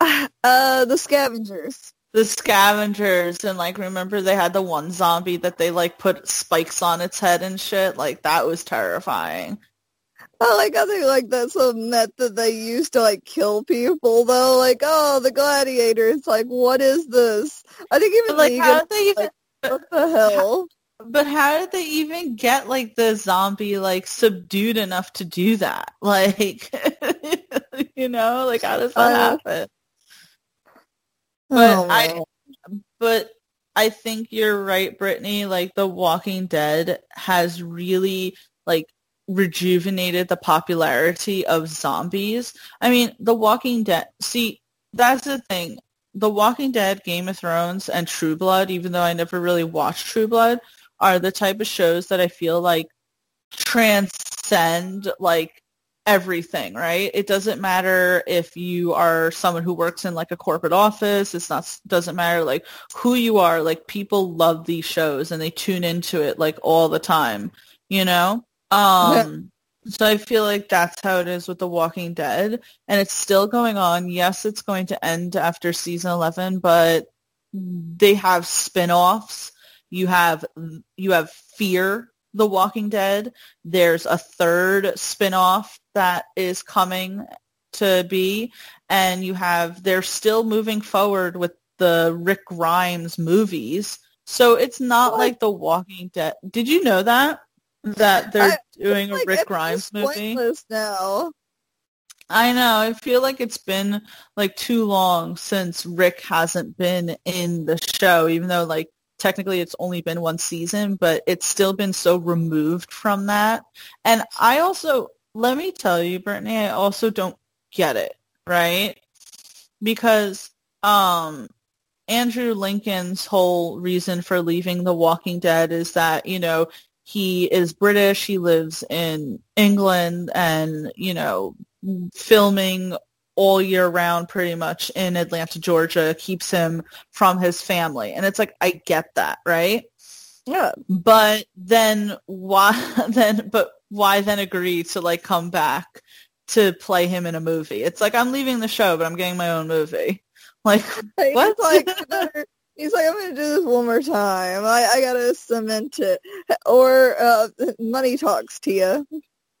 Uh the scavengers. The scavengers, and, like, remember they had the one zombie that they, like, put spikes on its head and shit? Like, that was terrifying. I like how they, like, that's a net that they used to, like, kill people, though. Like, oh, the gladiators. Like, what is this? I think even, but, like, how did they even... Like, what the hell? How, but how did they even get, like, the zombie, like, subdued enough to do that? Like, you know? Like, how does that uh, happen? But oh, wow. I, but I think you're right, Brittany. Like, The Walking Dead has really, like, rejuvenated the popularity of zombies. I mean, The Walking Dead. See, that's the thing. The Walking Dead, Game of Thrones, and True Blood. Even though I never really watched True Blood, are the type of shows that I feel like transcend, like, everything, right? It doesn't matter if you are someone who works in, like, a corporate office. It's not, doesn't matter, like, who you are. Like, people love these shows and they tune into it, like, all the time, you know? Um, yeah. So I feel like that's how it is with The Walking Dead, and it's still going on. Yes, it's going to end after season eleven, but they have spin-offs. You have, you have Fear The Walking Dead. There's a third spin-off that is coming to be, and you have, they're still moving forward with the Rick Grimes movies. So it's not what? like The Walking Dead. Did you know that? That they're I, doing a like Rick Grimes movie? Now. I know. I feel like it's been, like, too long since Rick hasn't been in the show, even though, like, technically it's only been one season, but it's still been so removed from that. And I also, let me tell you, Brittany, I also don't get it, right? Because um, Andrew Lincoln's whole reason for leaving The Walking Dead is that, you know, he is British, he lives in England, and, you know, filming all year round pretty much in Atlanta, Georgia keeps him from his family. And it's like, I get that, right? Yeah. But then why then but why then agree to, like, come back to play him in a movie? It's like, I'm leaving the show, but I'm getting my own movie. Like, what? Like, he's like, I'm going to do this one more time. I, I got to cement it. Or uh, money talks, Tia.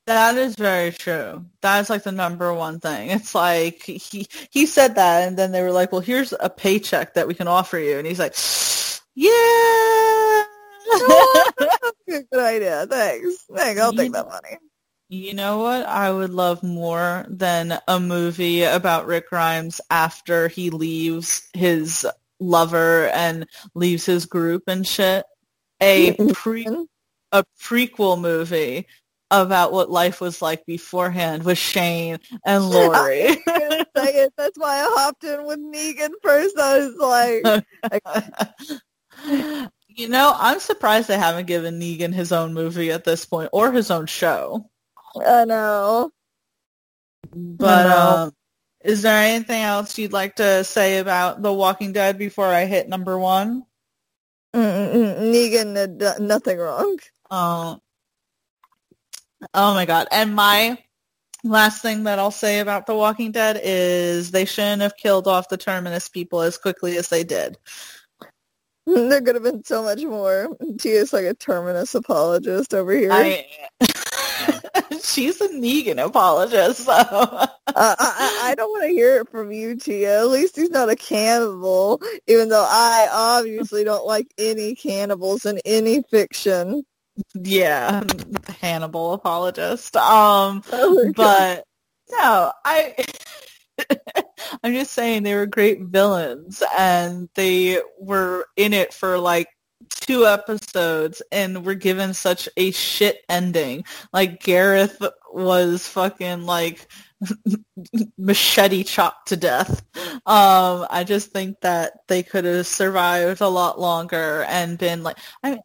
That is very true. That's like the number one thing. It's like he he said that, and then they were like, well, here's a paycheck that we can offer you. And he's like, yeah. Good idea. Thanks. Thanks. I'll take that money. You know what I would love more than a movie about Rick Grimes after he leaves his lover and leaves his group and shit? A pre a prequel movie about what life was like beforehand with Shane and Lori. I was gonna say it. That's why I hopped in with Negan first. I was like... You know, I'm surprised they haven't given Negan his own movie at this point, or his own show. I know. But I know. Um, is there anything else you'd like to say about The Walking Dead before I hit number one? Mm-mm, Negan did uh, nothing wrong. Uh, oh, my God. And my last thing that I'll say about The Walking Dead is they shouldn't have killed off the Terminus people as quickly as they did. There could have been so much more. Tia's like a Terminus apologist over here. I, she's a Negan apologist, so. uh, I, I don't want to hear it from you, Tia. At least he's not a cannibal, even though I obviously don't like any cannibals in any fiction. Yeah, Hannibal apologist. Um, oh, but, no, I... I'm just saying they were great villains, and they were in it for like two episodes and were given such a shit ending. Like Gareth was fucking like machete chopped to death. Um, I just think that they could have survived a lot longer and been like, I mean,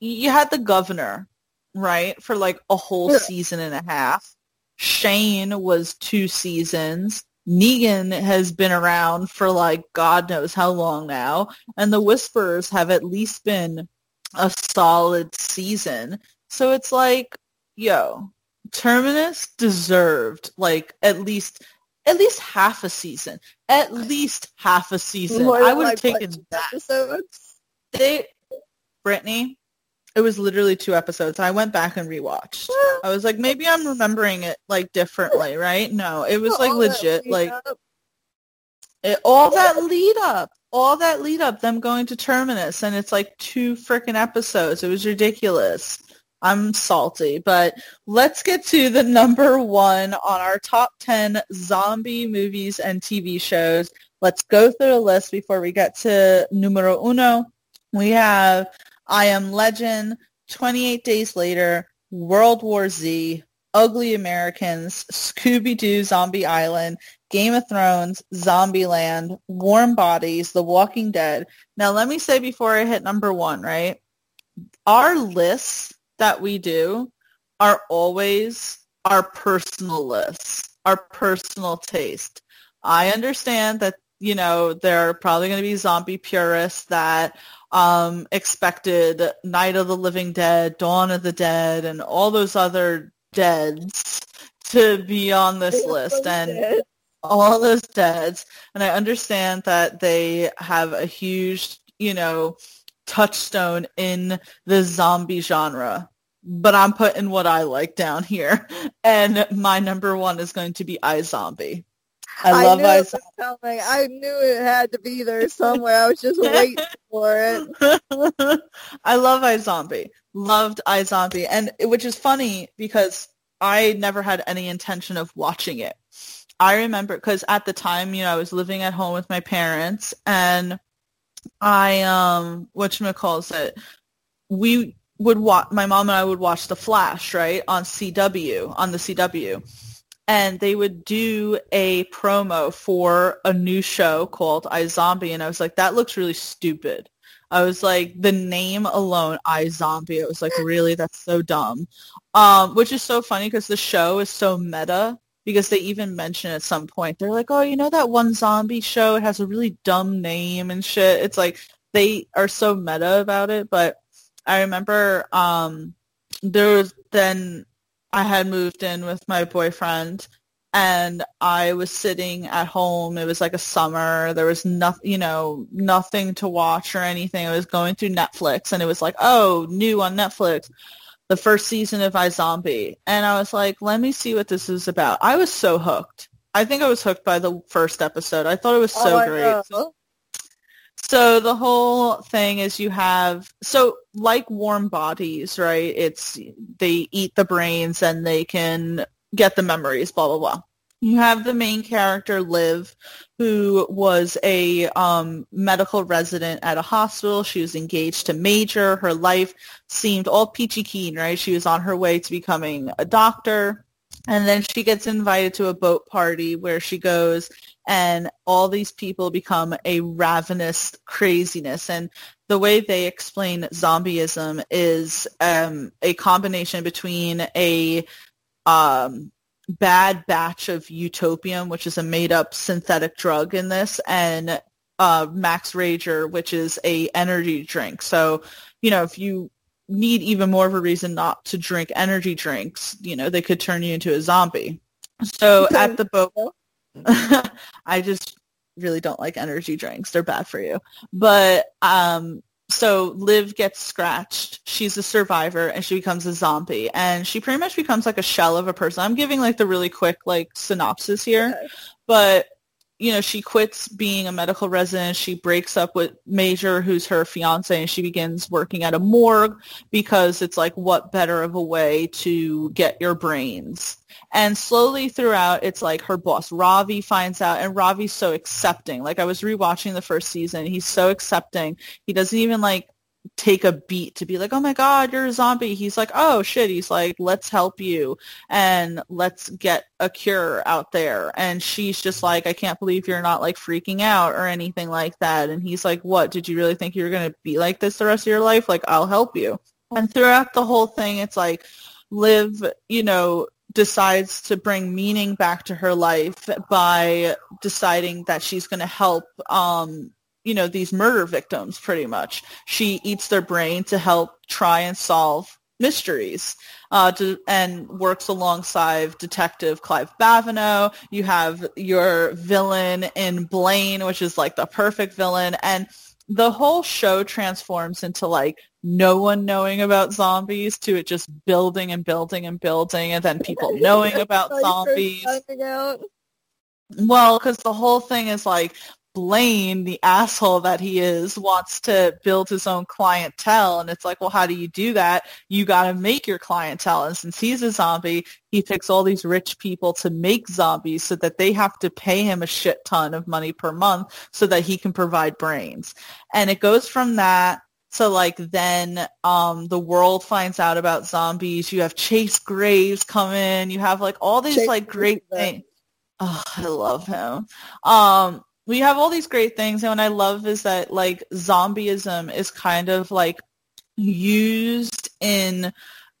you had the governor, right, for like a whole yeah. season and a half. Shane was two seasons. Negan has been around for, like, God knows how long now, and the Whisperers have at least been a solid season. So it's like, yo, Terminus deserved, like, at least at least half a season. At least half a season. What, I would have like, taken that. Episodes? They, Brittany, it was literally two episodes. I went back and rewatched. I was like, maybe I'm remembering it like differently, right? No, it was like all legit, like it, all that lead up, all that lead up, them going to Terminus, and it's like two freaking episodes. It was ridiculous. I'm salty, but let's get to the number one on our top ten zombie movies and T V shows. Let's go through the list before we get to numero uno. We have I Am Legend, twenty-eight Days Later, World War Z, Ugly Americans, Scooby-Doo Zombie Island, Game of Thrones, Zombieland, Warm Bodies, The Walking Dead. Now, let me say before I hit number one, right? Our lists that we do are always our personal lists, our personal taste. I understand that, you know, there are probably going to be zombie purists that um, expected Night of the Living Dead, Dawn of the Dead, and all those other deads to be on this list, and dead. all those deads. And I understand that they have a huge, you know, touchstone in the zombie genre. But I'm putting what I like down here. And my number one is going to be iZombie. I, I love iZombie. I knew it had to be there somewhere. I was just waiting for it. I love iZombie. Loved iZombie. And which is funny because I never had any intention of watching it. I remember because at the time, you know, I was living at home with my parents, and I um whatchamacallit, we would watch, my mom and I would watch The Flash, right, on C W, on the C W. And they would do a promo for a new show called iZombie. And I was like, that looks really stupid. I was like, the name alone, iZombie. I was like, really? That's so dumb. Um, which is so funny because the show is so meta, because they even mention at some point, they're like, oh, you know that one zombie show? It has a really dumb name and shit. It's like they are so meta about it. But I remember um, there was then... I had moved in with my boyfriend, and I was sitting at home. It was like a summer. There was nothing, you know, nothing to watch or anything. I was going through Netflix, and it was like, oh, new on Netflix. the first season of iZombie, and I was like, let me see what this is about. I was so hooked. I think I was hooked by the first episode. I thought it was so oh, great. So, so the whole thing is you have, so like Warm Bodies, right? It's they eat the brains and they can get the memories, blah, blah, blah. You have the main character, Liv, who was a um, medical resident at a hospital. She was engaged to Major. Her life seemed all peachy keen, right? She was on her way to becoming a doctor. And then she gets invited to a boat party where she goes, and all these people become a ravenous craziness. And the way they explain zombieism is um, a combination between a... Um, bad batch of Utopium, which is a made-up synthetic drug in this, and uh, Max Rager, which is a energy drink. So, you know, if you need even more of a reason not to drink energy drinks, you know, they could turn you into a zombie. So at the boat, I just really don't like energy drinks. They're bad for you. But um, so Liv gets scratched. She's a survivor, and she becomes a zombie. And she pretty much becomes like a shell of a person. I'm giving like the really quick like synopsis here. Okay. But, you know, she quits being a medical resident. She breaks up with Major, who's her fiance, and she begins working at a morgue because it's like, what better of a way to get your brains? And slowly throughout, it's like her boss, Ravi, finds out, and Ravi's so accepting. Like, I was rewatching the first season. He's so accepting. He doesn't even, like, take a beat to be like, oh, my God, you're a zombie. He's like, oh, shit. He's like, let's help you, and let's get a cure out there. And she's just like, I can't believe you're not, like, freaking out or anything like that. And he's like, what? Did you really think you were going to be like this the rest of your life? Like, I'll help you. And throughout the whole thing, it's like, Liv, you know, decides to bring meaning back to her life by deciding that she's going to help, um, you know, these murder victims, pretty much. She eats their brain to help try and solve mysteries, uh, to, and works alongside Detective Clive Babineaux. You have your villain in Blaine, which is, like, the perfect villain, and the whole show transforms into, like, no one knowing about zombies to it just building and building and building, and then people knowing about zombies. Well, because the whole thing is, like, Blaine, the asshole that he is, wants to build his own clientele, and it's like, well, how do you do that? You gotta make your clientele, and since he's a zombie, he picks all these rich people to make zombies so that they have to pay him a shit ton of money per month so that he can provide brains. And it goes from that So, like, then um, the world finds out about zombies. You have Chase Graves come in. You have, like, all these, Chase like, great things. Oh, I love him. Um, we have all these great things. And what I love is that, like, zombieism is kind of, like, used in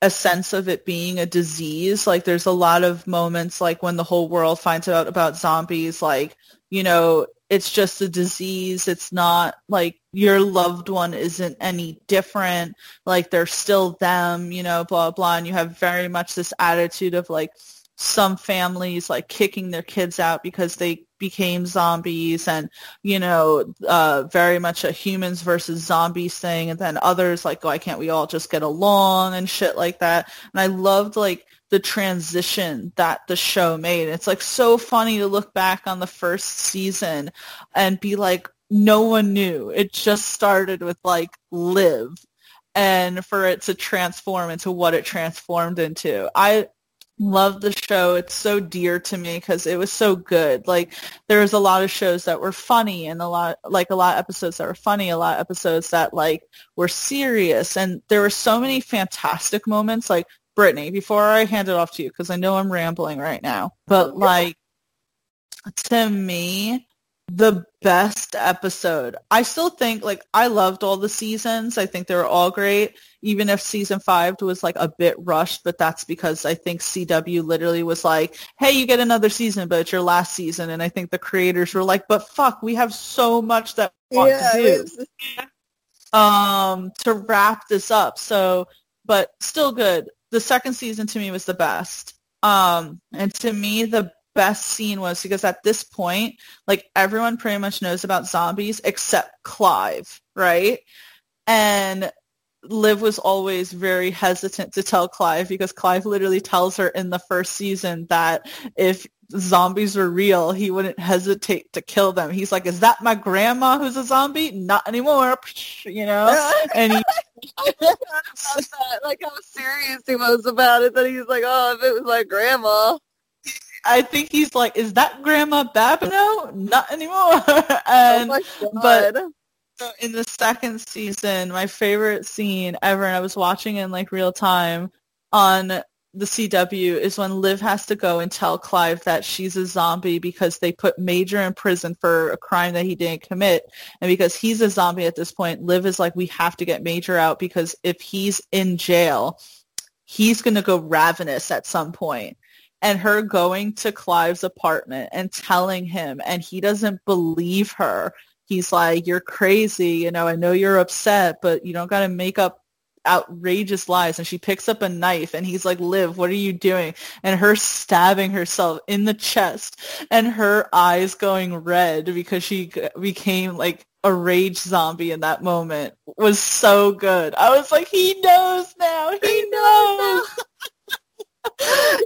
a sense of it being a disease. Like, there's a lot of moments, like, when the whole world finds out about zombies, like, you know, it's just a disease. It's not like your loved one isn't any different. Like, they're still them, you know, blah, blah. And you have very much this attitude of, like, some families, like, kicking their kids out because they became zombies, and, you know, uh, very much a humans versus zombies thing. And then others, like, why can't we all just get along and shit like that? And I loved, like, the transition that the show made. It's, like, so funny to look back on the first season and be like, no one knew. It just started with, like, Liv, and for it to transform into what it transformed into. I love the show. It's so dear to me because it was so good. Like, there was a lot of shows that were funny, and a lot, like, a lot of episodes that were funny, a lot of episodes that, like, were serious, and there were so many fantastic moments. Like, Brittany, before I hand it off to you, because I know I'm rambling right now, but, like, to me, the best episode, I still think, like, I loved all the seasons. I think they were all great, even if season five was, like, a bit rushed, but that's because I think C W literally was like, hey, you get another season, but it's your last season, and I think the creators were like, but fuck, we have so much that we want yeah, to do um, to wrap this up, so, but still good. The second season to me was the best. Um, and to me, the best scene was because at this point, like, everyone pretty much knows about zombies except Clive, right? And Liv was always very hesitant to tell Clive, because Clive literally tells her in the first season that if zombies were real, he wouldn't hesitate to kill them. He's like, is that my grandma who's a zombie? Not anymore, you know? And he I love that. Like how serious he was about it, that he's like, oh, if it was my grandma. I think he's like, is that Grandma Babineaux? Not anymore. And, oh my God. But so in the second season, my favorite scene ever, and I was watching in like real time on the C W, is when Liv has to go and tell Clive that she's a zombie because they put Major in prison for a crime that he didn't commit. And because he's a zombie at this point, Liv is like, we have to get Major out, because if he's in jail, he's going to go ravenous at some point. And her going to Clive's apartment and telling him, and he doesn't believe her. He's like, you're crazy, you know, I know you're upset, but you don't got to make up outrageous lies. And she picks up a knife, and he's like, Liv, what are you doing? And her stabbing herself in the chest, and her eyes going red because she became like a rage zombie in that moment, was so good. I was like, he knows now, he, he knows. knows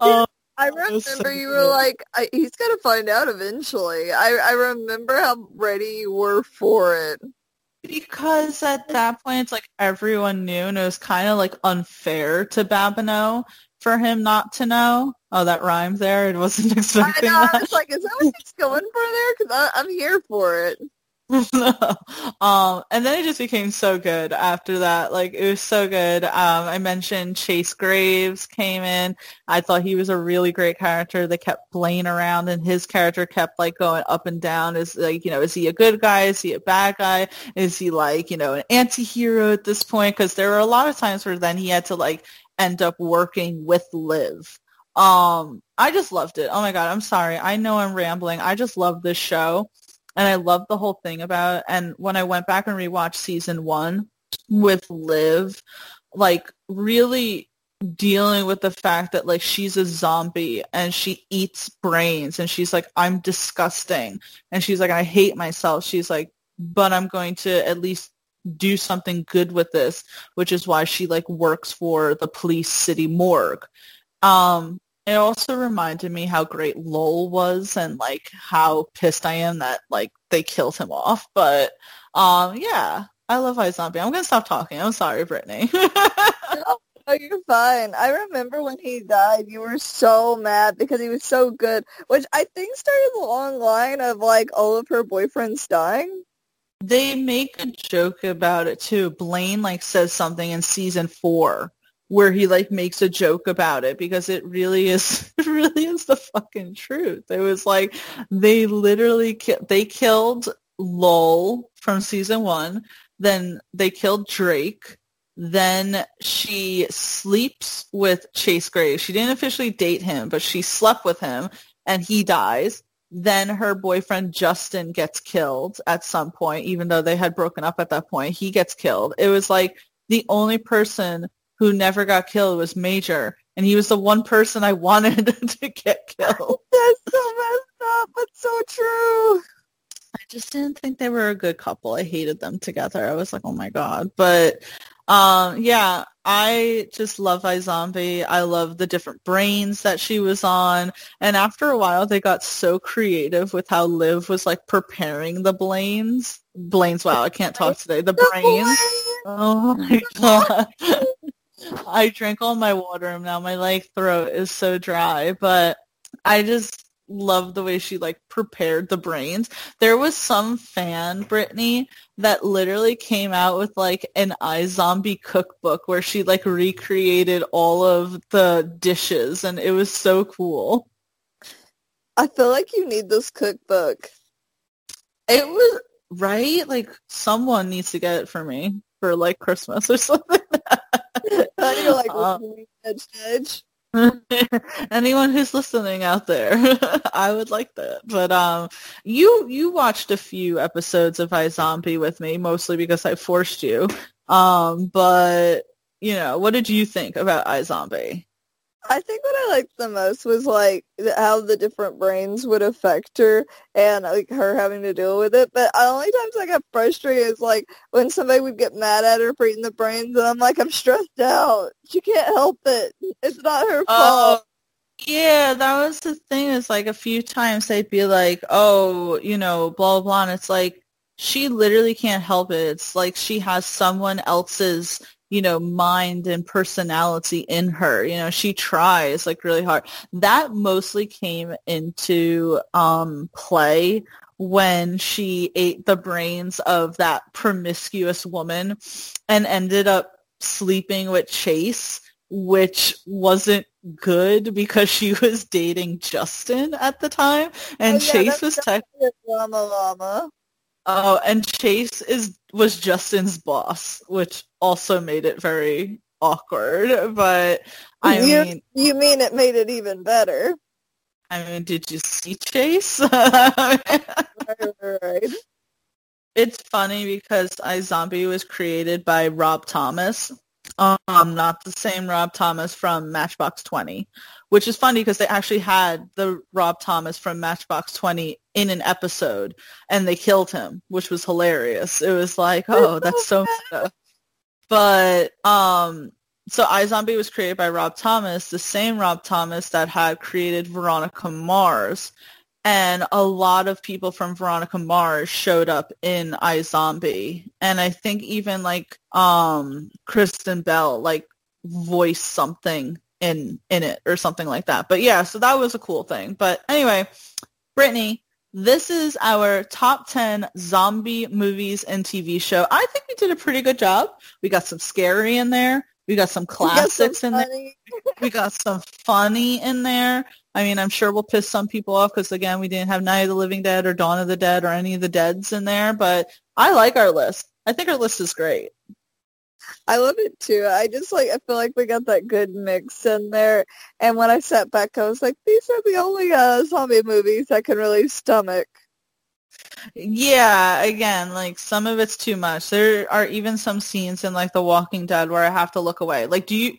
now. um, I remember so you were cool. like, I, he's got to find out eventually. I, I remember how ready you were for it. Because at that point, it's like everyone knew, and it was kind of like unfair to Babineaux for him not to know. Oh, that rhymed there. It wasn't expecting I know, that. I was like, is that what he's going for there? Because I'm here for it. um, and then it just became so good after that. Like, it was so good. Um, I mentioned Chase Graves came in. I thought he was a really great character. They kept Blaine around, and his character kept like going up and down. Is like, you know, is he a good guy? Is he a bad guy? Is he like, you know, an anti-hero at this point? Because there were a lot of times where then he had to like end up working with Liv. Um, I just loved it. Oh my God, I'm sorry. I know I'm rambling. I just love this show. And I love the whole thing about it. And when I went back and rewatched season one with Liv, like really dealing with the fact that like she's a zombie and she eats brains, and she's like, I'm disgusting. And she's like, I hate myself. She's like, but I'm going to at least do something good with this, which is why she like works for the police city morgue. Um, It also reminded me how great Lowell was, and like how pissed I am that like they killed him off. But um, yeah, I love iZombie. I'm gonna stop talking. I'm sorry, Brittany. No, you're fine. I remember when he died, you were so mad because he was so good, which I think started the long line of like all of her boyfriends dying. They make a joke about it too. Blaine like says something in season four, where he like makes a joke about it, because it really is, it really is the fucking truth. It was like, they literally, ki- they killed Lowell from season one, then they killed Drake, then she sleeps with Chase Graves. She didn't officially date him, but she slept with him, and he dies. Then her boyfriend Justin gets killed at some point, even though they had broken up at that point. He gets killed. It was like the only person who never got killed was Major, and he was the one person I wanted to get killed. That's so messed up, but so true. I just didn't think they were a good couple. I hated them together. I was like, oh my God. But um, yeah, I just love iZombie. I love the different brains that she was on. And after a while, they got so creative with how Liv was like preparing the Blaines. Blaines, wow, I can't talk today. The, the brains. Blaine. Oh my God. I drank all my water, and now my like throat is so dry, but I just love the way she like prepared the brains. There was some fan, Brittany, that literally came out with like an iZombie cookbook where she like recreated all of the dishes, and it was so cool. I feel like you need this cookbook. It was right, like someone needs to get it for me for like Christmas or something. You're like, um, judge, judge. Anyone who's listening out there, I would like that. But um, you you watched a few episodes of iZombie with me, mostly because I forced you. Um, but you know, what did you think about iZombie? I think what I liked the most was, like, how the different brains would affect her and, like, her having to deal with it. But the only times I got frustrated is, like, when somebody would get mad at her for eating the brains, and I'm like, I'm stressed out. She can't help it. It's not her fault. Uh, yeah, that was the thing. Is like, a few times they'd be like, oh, you know, blah, blah, blah. And it's like, she literally can't help it. It's like she has someone else's, you know, mind and personality in her. You know, she tries, like, really hard. That mostly came into um, play when she ate the brains of that promiscuous woman and ended up sleeping with Chase, which wasn't good because she was dating Justin at the time. And oh, yeah, Chase was technically Llama Llama. Oh, and Chase is was Justin's boss, which also made it very awkward. But I you, mean, you mean it made it even better? I mean, did you see Chase? Right, right. It's funny because iZombie was created by Rob Thomas, um, not the same Rob Thomas from Matchbox Twenty, which is funny because they actually had the Rob Thomas from Matchbox Twenty in an episode, and they killed him, which was hilarious. It was like, oh, that's so meta. But, um, so iZombie was created by Rob Thomas, the same Rob Thomas that had created Veronica Mars, and a lot of people from Veronica Mars showed up in iZombie, and I think even, like, um, Kristen Bell, like, voiced something in, in it, or something like that. But yeah, so that was a cool thing. But anyway, Brittany, this is our top ten zombie movies and T V show. I think we did a pretty good job. We got some scary in there. We got some classics got some in funny. there. We got some funny in there. I mean, I'm sure we'll piss some people off because, again, we didn't have Night of the Living Dead or Dawn of the Dead or any of the Deads in there. But I like our list. I think our list is great. I love it, too. I just, like, I feel like we got that good mix in there. And when I sat back, I was like, these are the only uh, zombie movies I can really stomach. Yeah, again, like, some of it's too much. There are even some scenes in, like, The Walking Dead where I have to look away. Like, do you,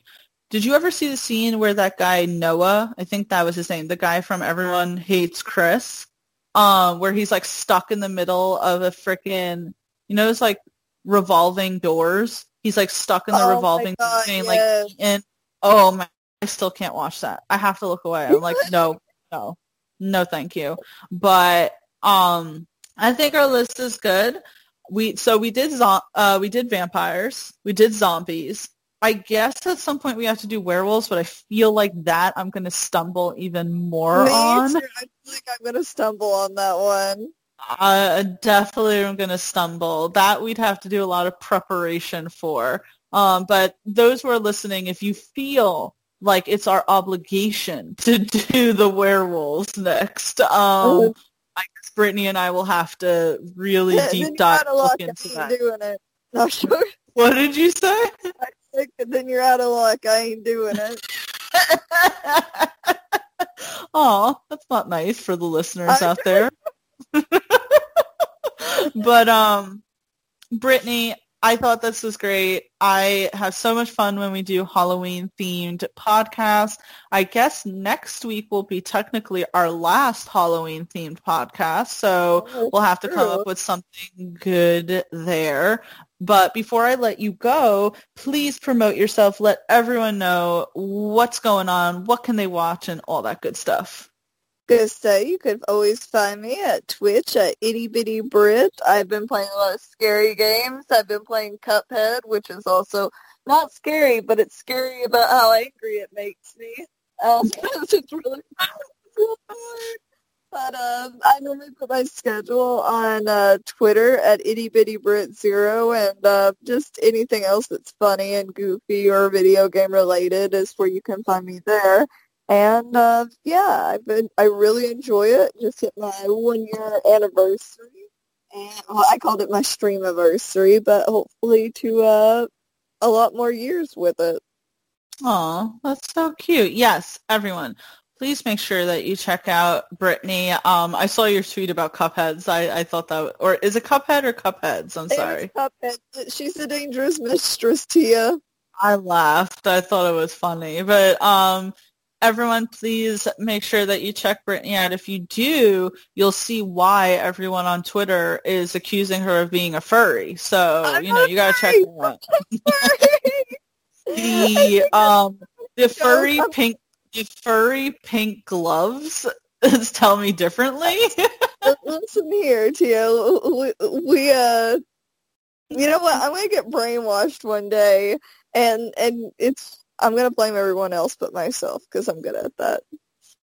did you ever see the scene where that guy, Noah, I think that was his name, the guy from Everyone Hates Chris, um, where he's, like, stuck in the middle of a freaking, you know, it's, like, revolving doors? He's, like, stuck in the oh revolving God, thing, like, yes. and oh, my, I still can't watch that. I have to look away. I'm like, no, no, no, thank you. But um, I think our list is good. We So we did zo- uh, we did vampires. We did zombies. I guess at some point we have to do werewolves, but I feel like that I'm going to stumble even more Me on. Too. I feel like I'm going to stumble on that one. I definitely am going to stumble. That we'd have to do a lot of preparation for. Um, but those who are listening, if you feel like it's our obligation to do the werewolves next, um, oh. I guess Brittany and I will have to really yeah, deep dive look into that. Doing it. Not sure. What did you say? I think then you're out of luck. I ain't doing it. Aw, that's not nice for the listeners I out do. there. But um Brittany, I thought this was great. I have so much fun when we do Halloween themed podcasts. I guess next week will be technically our last Halloween themed podcast, so oh, we'll have to true. come up with something good there. But before I let you go, please promote yourself, let everyone know what's going on, what can they watch, and all that good stuff. Good so you could always find me at Twitch at Itty Bitty Brit. I've been playing a lot of scary games. I've been playing Cuphead, which is also not scary, but it's scary about how angry it makes me. Um, it's just really hard. But um, I normally put my schedule on uh, Twitter at Itty Bitty Brit Zero, and uh, just anything else that's funny and goofy or video game related is where you can find me there. And, uh, yeah, I've been, I really enjoy it. Just hit my one-year anniversary. And, well, I called it my stream-iversary, but hopefully to uh, a lot more years with it. Aw, that's so cute. Yes, everyone, please make sure that you check out Brittany. Um, I saw your tweet about Cupheads. I, I thought that was, or is it Cuphead or Cupheads? I'm it sorry. Cuphead. She's a dangerous mistress, Tia. I laughed. I thought it was funny. But, um... everyone, please make sure that you check Brittany out. If you do, you'll see why everyone on Twitter is accusing her of being a furry. So, I'm you know, you got to check her out. the, um, the, furry pink, the furry pink gloves tell me differently. Listen here, Tia. We, we, uh, you know what? I'm going to get brainwashed one day, and, and it's... I'm going to blame everyone else but myself because I'm good at that.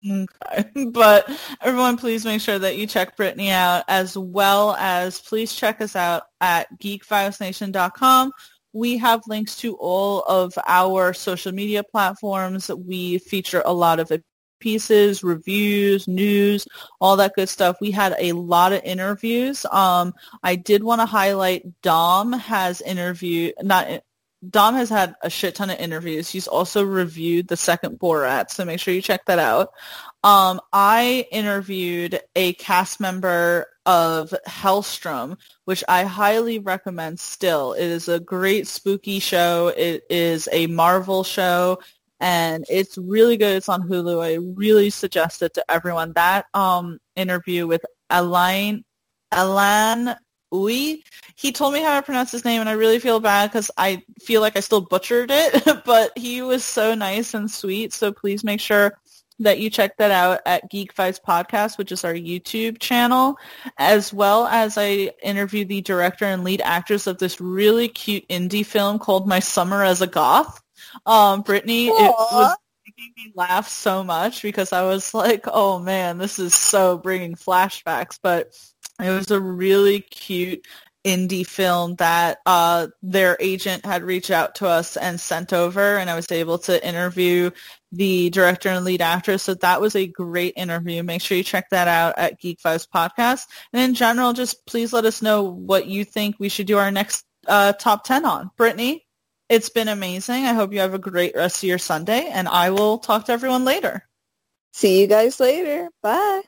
Okay. But everyone, please make sure that you check Brittany out, as well as please check us out at geek vibes nation dot com. We have links to all of our social media platforms. We feature a lot of pieces, reviews, news, all that good stuff. We had a lot of interviews. Um, I did want to highlight Dom has interviewed, not Dom has had a shit ton of interviews. He's also reviewed the second Borat, so make sure you check that out. Um, I interviewed a cast member of Hellstrom, which I highly recommend still. It is a great spooky show. It is a Marvel show, and it's really good. It's on Hulu. I really suggest it to everyone. That um, interview with Alain, Alain Uy. He told me how to pronounce his name, and I really feel bad because I feel like I still butchered it, but he was so nice and sweet, so please make sure that you check that out at Geek Vibes Podcast, which is our YouTube channel, as well as I interviewed the director and lead actress of this really cute indie film called My Summer as a Goth. Um, Brittany, Aww. It was making me laugh so much because I was like, oh man, this is so bringing flashbacks, but... It was a really cute indie film that uh, their agent had reached out to us and sent over, and I was able to interview the director and lead actress. So that was a great interview. Make sure you check that out at Geek Vibes Podcast. And in general, just please let us know what you think we should do our next uh, top ten on. Brittany, it's been amazing. I hope you have a great rest of your Sunday, and I will talk to everyone later. See you guys later. Bye.